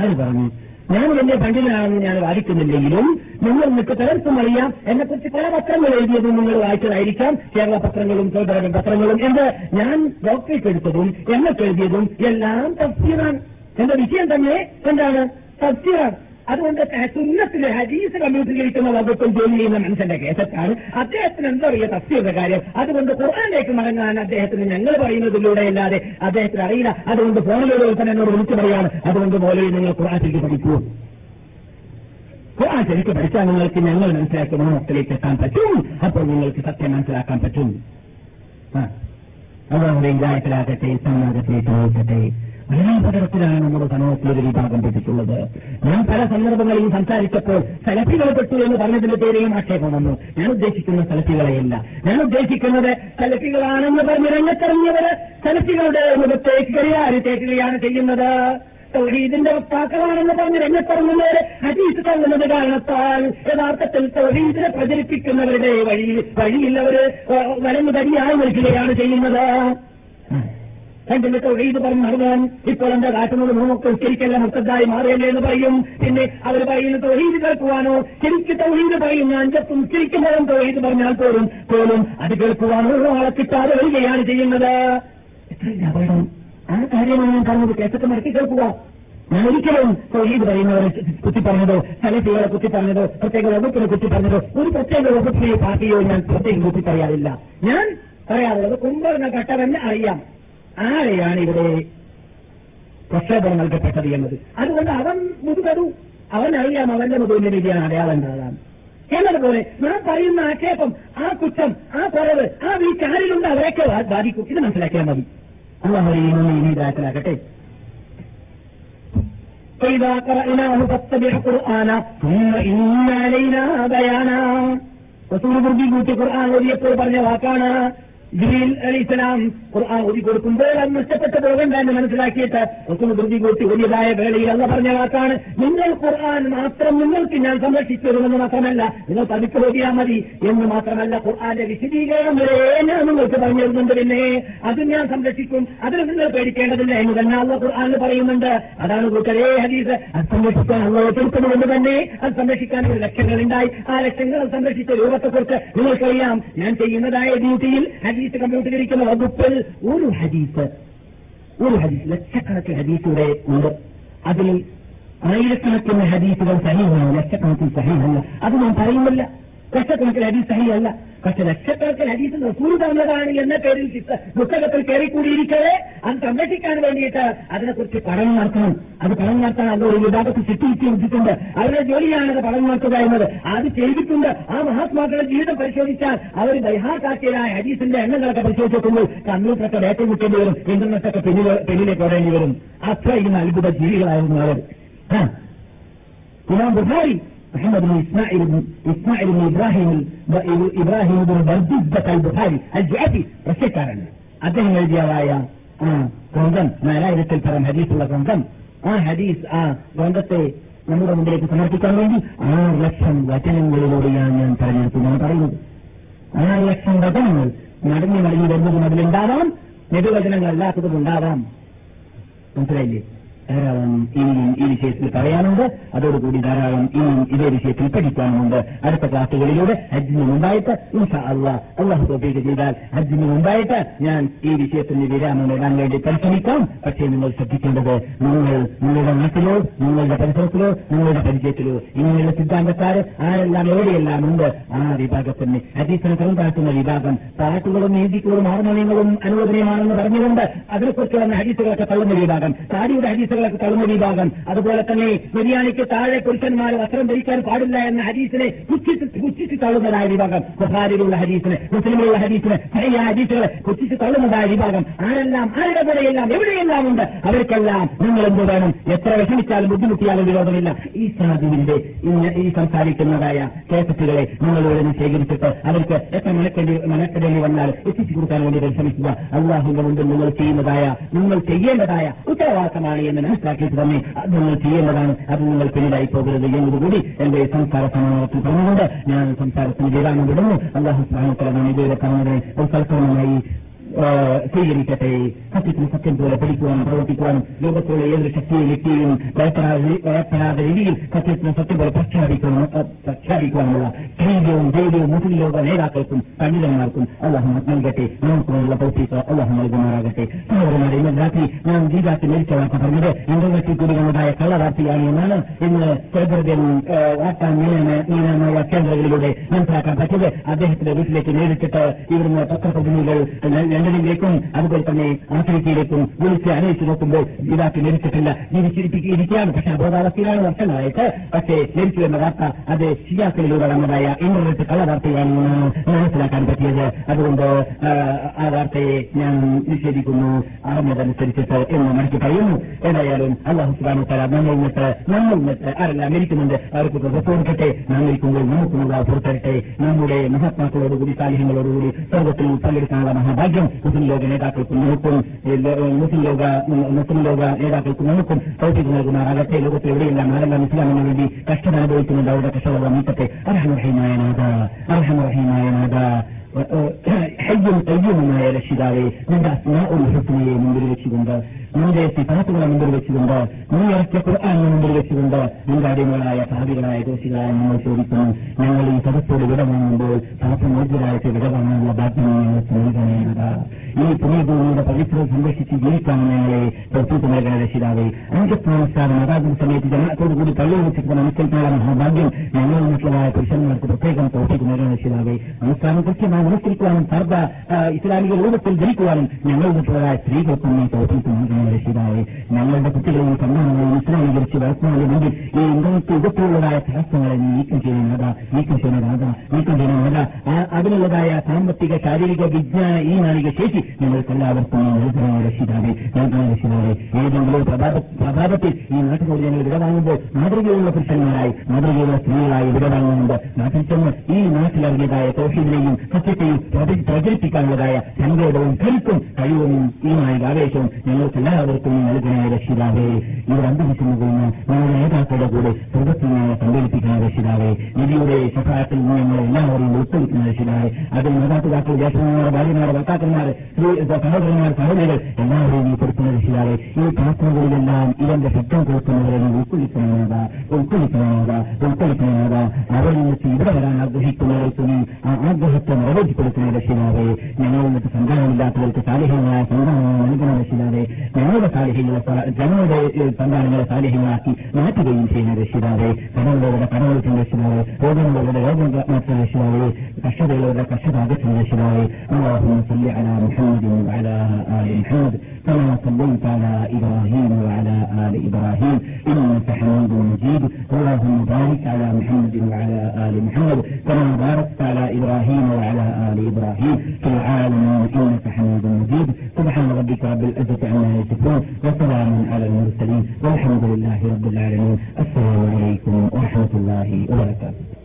ആര് പറഞ്ഞു? ഞാൻ എന്റെ പണ്ടിലാണെന്ന് ഞാൻ വാദിക്കുന്നില്ലെങ്കിലും നിങ്ങൾ നിങ്ങൾക്ക് പലർക്കും അറിയാം, എന്നെക്കുറിച്ച് പല പത്രങ്ങൾ എഴുതിയതും നിങ്ങൾ വായിച്ചതായിരിക്കാം, കേരള പത്രങ്ങളും സോദരൻ പത്രങ്ങളും. എന്ത് ഞാൻ ഡോക്ടറേറ്റ് എടുത്തതും എന്നൊക്കെ എഴുതിയതും എല്ലാം തഫ്സീറാണ്. എന്റെ വിഷയം തന്നെ എന്താണ്? തഫ്സീറാണ്. അതുകൊണ്ട് സുന്നത്തിലെ ഹദീസ് കമ്പ്യൂട്ടീകരിക്കുന്ന വകുപ്പും ജോലി ചെയ്യുന്ന മനുഷ്യന്റെ കേസത്താണ്. അദ്ദേഹത്തിന് എന്തറിയ തഫ്സീറിന്റെ കാര്യം? അതുകൊണ്ട് ഖുർആനിലേക്ക് മടങ്ങാൻ അദ്ദേഹത്തിന് ഞങ്ങൾ പറയുന്നതിലൂടെ അല്ലാതെ അദ്ദേഹത്തിന് അറിയില്ല. അതുകൊണ്ട് ഫോണിലൂടെ തന്നെ എന്നോട് വിളിച്ചു പറയാണ്, അതുകൊണ്ട് മോലയിൽ നിങ്ങൾ ഖുർആൻ ശരിക്ക് പഠിക്കൂ, ഖുർആൻ ശരിക്ക് പഠിച്ചാൽ നിങ്ങൾക്ക് ഞങ്ങൾ മനസ്സിലാക്കുന്ന മക്കളിലേക്ക് എത്താൻ പറ്റും, അപ്പോൾ നിങ്ങൾക്ക് സത്യം മനസ്സിലാക്കാൻ പറ്റും. അതുകൊണ്ട് ഇതായത്തിലാകട്ടെ, ഇസ്ലാമാകട്ടെ, ചോദിക്കട്ടെ, എല്ലാ പകരത്തിലാണ് നമ്മുടെ സമൂഹത്തിലൊരു വിഭാഗം പെട്ടിട്ടുള്ളത്. ഞാൻ പല സന്ദർഭങ്ങളിൽ സംസാരിച്ചപ്പോൾ സലഫികൾ പെട്ടു എന്ന് പറഞ്ഞതിന്റെ പേരെയും ആക്ഷേപം വന്നു. ഞാൻ ഉദ്ദേശിക്കുന്ന സലഫികളെയല്ല, ഞാൻ ഉദ്ദേശിക്കുന്നത് സലഫികളാണെന്ന് പറഞ്ഞ് രംഗത്തിറങ്ങിയവര് സലഫികളുടെ മുഖത്തേക്ക് കൈയാരി തേക്കുകയാണ് ചെയ്യുന്നത്. തൗഹീദിന്റെ വക്താക്കളാണെന്ന് പറഞ്ഞ് രംഗത്തിറങ്ങുന്നവരെ ഹദീസ് തള്ളുന്നത് കാരണത്താൽ യഥാർത്ഥത്തിൽ തൗഹീദിനെ പ്രചരിപ്പിക്കുന്നവരുടെ വഴിയില്ലവര് വലഞ്ഞു തടിയായി നിൽക്കുകയാണ് ചെയ്യുന്നത്. എന്റെ തൊഴിൽ പറഞ്ഞ് നടന്നാൽ ഇപ്പോൾ എന്റെ കാട്ടുന്നത് നമുക്ക് ശരിക്കല്ല മുത്തതായി മാറിയല്ലേ എന്ന് പറയും. പിന്നെ അവർ പറയുന്ന തൊഴിൽ കേൾക്കുവാനോ ശരിക്ക് തൊഴിൽ പറയുന്ന അഞ്ചത്തും ശരിക്കുമ്പോഴും തൊഴിൽ പറഞ്ഞാൽ പോലും അത് കേൾക്കുവാനോ ആളെ കിട്ടാതെ വരികയാണ് ചെയ്യുന്നത്. ആ കാര്യമാണ് ഞാൻ പറഞ്ഞത്, കേസത്തെ മടക്കി കേൾക്കുക. ഞാൻ ഒരിക്കലും തൊഴിൽ പറയുന്നവരെ കുത്തി പറഞ്ഞതോ സലഫികളെ കുത്തി പറഞ്ഞതോ പ്രത്യേക വകുപ്പിനെ കുത്തി പറഞ്ഞതോ ഒരു പ്രത്യേക വകുപ്പിനെയോ പാർട്ടിയോ ഞാൻ പ്രത്യേകം കുത്തി പറയാറില്ല. ഞാൻ പറയാറുള്ളത് കുമ്പറിനെ കട്ടവെന്ന് അറിയാം ആരെയാണ് ഇവിടെ പ്രക്ഷേപണം നൽകപ്പെട്ടത് എന്നത്. അതുകൊണ്ട് അവൻ മുതുകടു, അവനറിയാം അവന്റെ മുതുവിന്റെ രീതിയാണ് അടയാളം ഉണ്ടാകാം എന്നതുപോലെ ഞാൻ പറയുന്ന ആക്ഷേപം, ആ കുറ്റം, ആ കുറവ്, ആ വീട്ടാരിലുണ്ട് അവരൊക്കെ ബാധിക്കും. ഇത് മനസ്സിലാക്കിയാൽ മതി. അതാകട്ടെ ൂട്ടി ഖുർആൻ ഓതിയപ്പോൾ പറഞ്ഞ വാക്കാണ് ജിബ്രീൽ അലൈഹിസ്സലാം ഖുർആൻ ഓതി കൊടുക്കുമ്പോൾ അത് നഷ്ടപ്പെട്ടു പോകണ്ട എന്ന് മനസ്സിലാക്കിയിട്ട് റസൂൽ ധൃതി കൂട്ടി വലിയതായ വേളയിൽ അല്ലാഹ് പറഞ്ഞ വാക്കാണ്, നിങ്ങൾ ഖുർആൻ മാത്രം നിങ്ങൾക്ക് ഞാൻ സംരക്ഷിച്ചു തരുമെന്ന് മാത്രമല്ല, നിങ്ങൾ പതുക്കെ ഓതിയാൽ മതി എന്ന് മാത്രമല്ല, ഖുർആന്റെ വിശദീകരണം വരെ ഞാൻ നിങ്ങൾക്ക് പറഞ്ഞു തരുന്നുണ്ട്. പിന്നെ അത് ഞാൻ സംരക്ഷിക്കും, അതിന് നിങ്ങൾ പേടിക്കേണ്ടതില്ല എന്ന് തന്നെ അല്ലാഹ് ഖുർആനിൽ പറയുന്നുണ്ട്. അതാണ് കൂട്ടരേ ഹദീസ്. അത് സംരക്ഷിക്കാൻ അല്ലാഹ് തീർത്തുകൊണ്ട് തന്നെ അത് സംരക്ഷിക്കാൻ ഒരു ലക്ഷ്യങ്ങളുണ്ടായി. ആ ലക്ഷ്യങ്ങൾ സംരക്ഷിച്ച രൂപത്തെക്കുറിച്ച് നിങ്ങൾക്കറിയാം. ഞാൻ ചെയ്യുന്നതായ ഡ്യൂട്ടിയിൽ കമ്പ്യൂട്ടറിലിരിക്കുന്ന വകുപ്പിൽ ഒരു ഹദീസ് ലക്ഷക്കണക്കിന് ഹദീസിലൂടെ ഉണ്ട്. അതിൽ ആയിരക്കണക്കിന് ഹദീസുകൾ സഹീഹാണ്, ലക്ഷക്കണക്കിന് സഹീഹല്ല. അത് ഞാൻ പറയുന്നില്ല, ലക്ഷക്കണക്കിന് ഹദീസ് സഹീഹല്ല. പക്ഷെ ലക്ഷക്കണക്കിന് ഹദീസ് റസൂൽ തന്നതാണ് എന്ന പേരിൽ പുസ്തകത്തിൽ കയറിക്കൂടിയിരിക്കവേ അത് സംരക്ഷിക്കാൻ വേണ്ടിയിട്ട് അതിനെക്കുറിച്ച് പഠനം നടത്തണം. അത് പഠനം നടത്താൻ അത് ഒരു വിഭാഗത്തിൽ ചിട്ടിയിച്ച് വിട്ടിട്ടുണ്ട്. അവരുടെ ജോലിയാണത് പഠനം നടത്തുക എന്നത്. അത് ചെയ്തിട്ടുണ്ട്. ആ മഹാത്മാക്കളുടെ ജീവിതം പരിശോധിച്ചാൽ അവർ ബൈഹാട്ടാക്കിയതായ ഹദീസിന്റെ എണ്ണങ്ങളൊക്കെ പരിശോധിച്ചിട്ടുള്ളൂ. കമ്പ്യൂട്ടറൊക്കെ വേട്ട കിട്ടേണ്ടി വരും, ഇന്റർനെറ്റൊക്കെ പിന്നിലേക്ക് ഓടേണ്ടി വരും. അത്രയും അത്ഭുത ജീവികളായിരുന്നു അവർ. ഇമാം ബുഖാരി محمد بن إسماعيل بن إبراهيم بن بردزة البخاري الجعفي رسيكارن أدهن الجوايا رمضان ما لا يرسل فرم حديث الله رمضان حديث رمضان نمور من دريك سمرتي كارن دي لكشن وطنن ولوريان ينترين يرسلنا طريق لكشن وطنن നടങ്ങി വരുന്നത് മുതലുണ്ടാവാം, നെടുവചനങ്ങളല്ലാത്തത് ഉണ്ടാവാം. മനസ്സിലായില്ലേ? ധാരാളം ഇനിയും ഈ വിഷയത്തിൽ പറയാനുണ്ട്. അതോടുകൂടി ധാരാളം ഇനിയും ഇതേ വിഷയത്തിൽ പഠിക്കാനുമുണ്ട്. അടുത്ത ക്ലാസുകളിലൂടെ ഹജ്ജിന് മുമ്പായിട്ട് ഇൻഷാ അല്ലാഹ്, അല്ലാഹു തൗഫീഖ് ചെയ്താൽ ഹജ്ജിന് മുമ്പായിട്ട് ഞാൻ ഈ വിഷയത്തിന് വിരാമം നേടാൻ വേണ്ടി പരിശ്രമിക്കാം. പക്ഷേ നിങ്ങൾ ശ്രദ്ധിക്കേണ്ടത്, നിങ്ങൾ നിങ്ങളുടെ നാട്ടിലോ നിങ്ങളുടെ പരിസരത്തിലോ നിങ്ങളുടെ പരിചയത്തിലോ ഇങ്ങനെയുള്ള സിദ്ധാന്തക്കാർ ആരെല്ലാം എവിടെയെല്ലാം ഉണ്ട്, ആ വിഭാഗത്തിന് ഹദീസിനെ തുറന്നാക്കുന്ന വിഭാഗം പാട്ടുകളും നീതികളും ആർമോണിയങ്ങളും അനുവദനീയമാണെന്ന് പറഞ്ഞുകൊണ്ട് അതിനെക്കുറിച്ച് വന്ന ഹദീസുകളൊക്കെ തള്ളുന്ന വിഭാഗം, താടിയുടെ ഹദീസുകൾ തള്ളുന്ന വിഭാഗം, അതുപോലെ തന്നെ ബിരിയാണിക്ക് താഴെ പുരുഷന്മാർ വസ്ത്രം ധരിക്കാൻ പാടില്ല എന്ന ഹദീസിനെ പുച്ഛിച്ച് തള്ളുന്നതായ വിഭാഗം, ബുഖാരിയിലുള്ള ഹദീസിനെ മുസ്ലിമിലുള്ള ഹദീസിനെ ശരിയായ ഹദീസുകളെ പുച്ഛിച്ച് തള്ളുന്നതായ വിഭാഗം, ആരെല്ലാം ആരുടെ കൂടെയെല്ലാം എവിടെയെല്ലാം ഉണ്ട് അവർക്കെല്ലാം നിങ്ങൾ എന്ത് വേണം, എത്ര വിഷമിച്ചാലും ബുദ്ധിമുട്ടിയാലും വിരോധമില്ല. ഈ സാധുവിന്റെ ഈ സംസാരിക്കുന്നതായ കേസറ്റുകളെ നിങ്ങളിവിടെ ശേഖരിച്ചിട്ട് അവർക്ക് എത്ര മനക്കെടേണ്ടി വന്നാൽ എത്തിച്ചു കൊടുക്കാൻ വേണ്ടി പരിശ്രമിക്കുക. അല്ലാഹുവിന്റെ മുമ്പിൽ നിങ്ങൾ ചെയ്യുന്നതായ നിങ്ങൾ ചെയ്യേണ്ടതായ ഉത്തരവാദിത്തമാണ് എന്ന് മനസ്സിലാക്കിയിട്ട് തന്നെ അത് നിങ്ങൾ ചെയ്യേണ്ടതാണ്. അത് നിങ്ങൾ പിന്നീടായി പോകരുത് എന്നതുകൂടി എന്റെ സംസാര സമാനത്തിൽ പറഞ്ഞുകൊണ്ട് ഞാൻ സംസാരത്തിന് വിരാമം വിടുന്നു. അല്ലാഹു സുബ്ഹാനഹു വ തആല ഇതുവരെ പറഞ്ഞതിനെ ഒരു സൽക്കരണമായി സ്വീകരിക്കട്ടെ. സത്യത്തിന് സത്യം പോലെ പഠിക്കുവാനും പ്രവർത്തിക്കുവാനും ലോകത്തിലുള്ള ഏതൊരു ശക്തിയെ വ്യക്തിയും വയപ്പെടാതെ രീതിയിൽ സത്യത്തിന് സത്യം പോലെ പ്രഖ്യാപിക്കുവാനുള്ള ധൈര്യവും ധൈര്യവും മുസ്ലിം ലോക നേതാക്കൾക്കും പണ്ഡിതന്മാർക്കും അല്ലാഹു നൽകട്ടെ. നമുക്കുള്ള തൗഫീഖ് അല്ലാഹു നൽകുമാറാകട്ടെ. സഹോദരന്മാരെ, ഇന്ന് രാത്രി ഞാൻ ഗീതാക്കി മരിച്ച വാർത്ത പറഞ്ഞത് ഇന്റർനെറ്റിൽ കൂടി നമ്മുടായ കള്ളവാർത്തയാണ് എന്നാണ്. ഇന്ന് ചെറുതൻ വാർത്താ നിയമമായ കേന്ദ്രങ്ങളിലൂടെ മനസ്സിലാക്കാൻ പറ്റിയത് അദ്ദേഹത്തിന്റെ വീട്ടിലേക്ക് നേരിട്ടിട്ട് ഇവിടുന്ന് പത്രപ്രതിനിധികൾ ലണ്ടനിലേക്കും അതുപോലെ തന്നെ ആഫ്രിക്കയിലേക്കും വിളിച്ച് അറിയിച്ചു നോക്കുമ്പോൾ ഗീതാക്ക് ലഭിച്ചിട്ടില്ല. ജീവിച്ചിരിക്കുകയാണ്, പക്ഷേ അബോധാവസ്ഥയിലാണ് വർഷങ്ങളായിട്ട്. പക്ഷേ ലഭിച്ചു എന്ന വാർത്ത അത് ഷിയാക്കളിലൂടെ വന്നതായ ഇന്റർനെറ്റ് കള്ളവാർത്തയാണെന്ന് മനസ്സിലാക്കാൻ പറ്റിയത്. അതുകൊണ്ട് ആ വാർത്തയെ ഞാൻ നിഷേധിക്കുന്നു, അറിഞ്ഞതനുസരിച്ചിട്ട് എന്ന് മടക്കി പറയുന്നു. ഏതായാലും അല്ലാഹു സുബ്ഹാനഹു വ തആല നമ്മൾ ഇന്നിട്ട് ആരെല്ലാം മരിക്കുന്നുണ്ട് അവർക്കൊക്കെ റിപ്പോർട്ടിട്ടെ. നാം മരിക്കുമ്പോൾ നമുക്കുള്ള പുറത്തരട്ടെ. നമ്മുടെ മഹാത്മാക്കളോടുകൂടി സാലിഹ്യങ്ങളോടുകൂടി സ്വർഗത്തിൽ പങ്കെടുക്കാനുള്ള മഹാഭാഗ്യം മുസ്ലിം ലോക നേതാക്കൾക്കും നമുക്കും മുസ്ലിം ലോക നേതാക്കൾക്കും നമുക്കും പ്രവർത്തിച്ചു നൽകുന്നവരാകട്ടെ. ലോകത്തിൽ എവിടെയെല്ലാം ആരെല്ലാം ഇസ്ലാമിന് വേണ്ടി കഷ്ടം അനുഭവിക്കുന്നുണ്ട് അവരുടെ കഷ്ടതകൾ നീക്കട്ടെ. അർഹമറഹീമായ നാഥ ഹയ്യും തയ്യുമായ രക്ഷിതാവേ, നിന്റെ അസ്മാഉൽ ഹുസ്നയെ മുമ്പിൽ വെച്ചുകൊണ്ട്, നിന്റെ സിഫാത്തുകളെ മുമ്പിൽ വെച്ചുകൊണ്ട്, നീ ഇറക്കിയ ഖുർആനെ മുമ്പിൽ വെച്ചുകൊണ്ട്, നിന്റെ അടിമകളായ സാധികളായ ദോഷികളായ നമ്മൾ ചോദിക്കുന്നു. ഞങ്ങൾ ഈ സദസ്സോട് വിട വാങ്ങുമ്പോൾ സദസ്സമോചിതരായിട്ട് വിട വാങ്ങാനുള്ള ഭാഗ്യം ഈ പുണ്യഭൂമിയുടെ പവിത്രത സംരക്ഷിച്ച് ജീവിക്കാൻ ഞങ്ങളെ പ്രത്യേകം നൽകണ രക്ഷിതാവേ. അഞ്ചസ്ഥാനസ്ഥാനം അതാകുന്ന സമയത്ത് ജനത്തോടുകൂടി പള്ളിയിൽ വെച്ചിട്ട് മനസ്സിലാക്കാനുള്ള മഹാഭാഗ്യം ഞങ്ങൾ മറ്റുള്ളതായ പുരുഷന്മാർക്ക് പ്രത്യേകം പ്രവർത്തിക്കുന്ന രക്ഷിതാവേ. അനുസ്ഥാനം കൃത്യമായി മനസ്സിലാക്കുവാനും സർവ ഇസ്ലാമിക രൂപത്തിൽ ധരിക്കുവാനും ഞങ്ങൾ മറ്റുള്ളതായ സ്ത്രീകൾക്കും രക്ഷിതാവേ. ഞങ്ങളുടെ കുട്ടികളെയും സമ്മാനങ്ങളെയും ഇസ്ലാമീകരിച്ച് വളർത്തുന്നതിനുണ്ടെങ്കിൽ ഈ ഇന്ത്യക്ക് യുഗത്തിലുള്ളതായ തടസ്സങ്ങളെ നീക്കം ചെയ്യുന്നതാകാം. അതിനുള്ളതായ സാമ്പത്തിക ശാരീരിക വിജ്ഞാന ഈ നാളിക ശേഷി ഞങ്ങൾക്ക് എല്ലാവർക്കും രക്ഷിതാവേ. ഏതെങ്കിലും പ്രഭാതത്തിൽ ഈ നാട്ടുകൂടി ഞങ്ങൾ വിടവാങ്ങുമ്പോൾ മാതൃകയുള്ള പുരുഷന്മാരായി മാതൃകയുള്ള സ്ത്രീകളായി വിടവാങ്ങുന്നുണ്ട്. നാട്ടിൽ ചെന്ന് ഈ നാട്ടിലറിഞ്ഞതായ തൗഹീദിനെയും പ്രചരിപ്പിക്കുവാനും അവതരിപ്പിക്കാനുള്ളതായ സങ്കേതവും കരുത്തും കഴിവും ഈ മായിക ആവേശവും ഞങ്ങൾക്കെല്ലാവർക്കും നൽകണേ രക്ഷിതാവേ. ഇവർ അന്തരിക്കുന്നു പോകുന്ന ഞങ്ങളുടെ നേതാക്കളുടെ കൂടെ സ്വർഗത്തിനായി സംഘടിപ്പിക്കുന്ന രക്ഷിതാവേ. നിധിയുടെ സഹായത്തിൽ നിന്ന് ഞങ്ങൾ എല്ലാവരും ഉൾക്കൊള്ളിക്കുന്ന രക്ഷിതാവേ. അതിൽ മാതാപിതാക്കൾ, ജ്യേഷ്ഠന്മാർ, ഭാര്യമാർ, ഭർത്താക്കന്മാർ, സഹോദരന്മാർ, സഹോദരികൾ എല്ലാവരെയും ഈ കൊടുക്കുന്ന രക്ഷിതാവേ. ഈ പ്രാർത്ഥനകളിലെല്ലാം ഇവന്റെ ശബ്ദം കൊടുക്കുന്നവരെ ഉൾക്കൊള്ളിക്കുന്നതാ അവരിൽ നിന്ന് ഇവിടെ വരാൻ ആഗ്രഹിക്കുന്നവർക്കും ആ ആഗ്രഹത്തെ നിറവേറ്റിക്കൊടുക്കുന്ന രക്ഷിതാവേ. ഞങ്ങൾ എന്നിട്ട് സന്താനമില്ലാത്തവർക്ക് സാലിഹ്യങ്ങളായ സന്താനങ്ങൾ നൽകുന്ന രക്ഷിതാവേ. ഞങ്ങളുടെ സന്താനങ്ങളെ സാലിഹ്യങ്ങളാക്കി മാറ്റുകയും ചെയ്യുന്ന രക്ഷിതാവേ. കടകളുടെ കടകൾക്കും രക്ഷിതാവേ. രോഗങ്ങളുടെ രോഗമാറ്റുന്ന രക്ഷിതാവേ. കർഷകരുടെ കർഷകാകത്തിന് രക്ഷിതാവേ. അല്ലാഹുമ്മ സല്ലി അലാ മുഹമ്മദിൻ വഅല ആലി മുഹമ്മദ് കമാ സല്ലൈത അലാ ഇബ്രാഹീം വഅല ആലി ഇബ്രാഹീം ഇന്നക ഹമീദും മജീദ്. അല്ലാഹുമ്മ ബാരിക് അലാ മുഹമ്മദിൻ വഅല ആലി മുഹമ്മദ് കമാ ബാരക്ത അലാ ഇബ്രാഹീം വഅല ആലി ഇബ്രാഹീം ഫിൽ ആലമീൻ ഇന്നക ഹമീദും മജീദ്. സുബ്ഹാന റബ്ബിക റബ്ബിൽ ഇസ്സതി അമ്മാ യസിഫൂൻ വസലാം അലൽ മുർസലീൻ വൽഹംദുലില്ലാഹി റബ്ബിൽ ആലമീൻ. അസ്സലാമു അലൈക്കും വറഹ്മത്തുള്ളാഹി വബറകാതുഹു.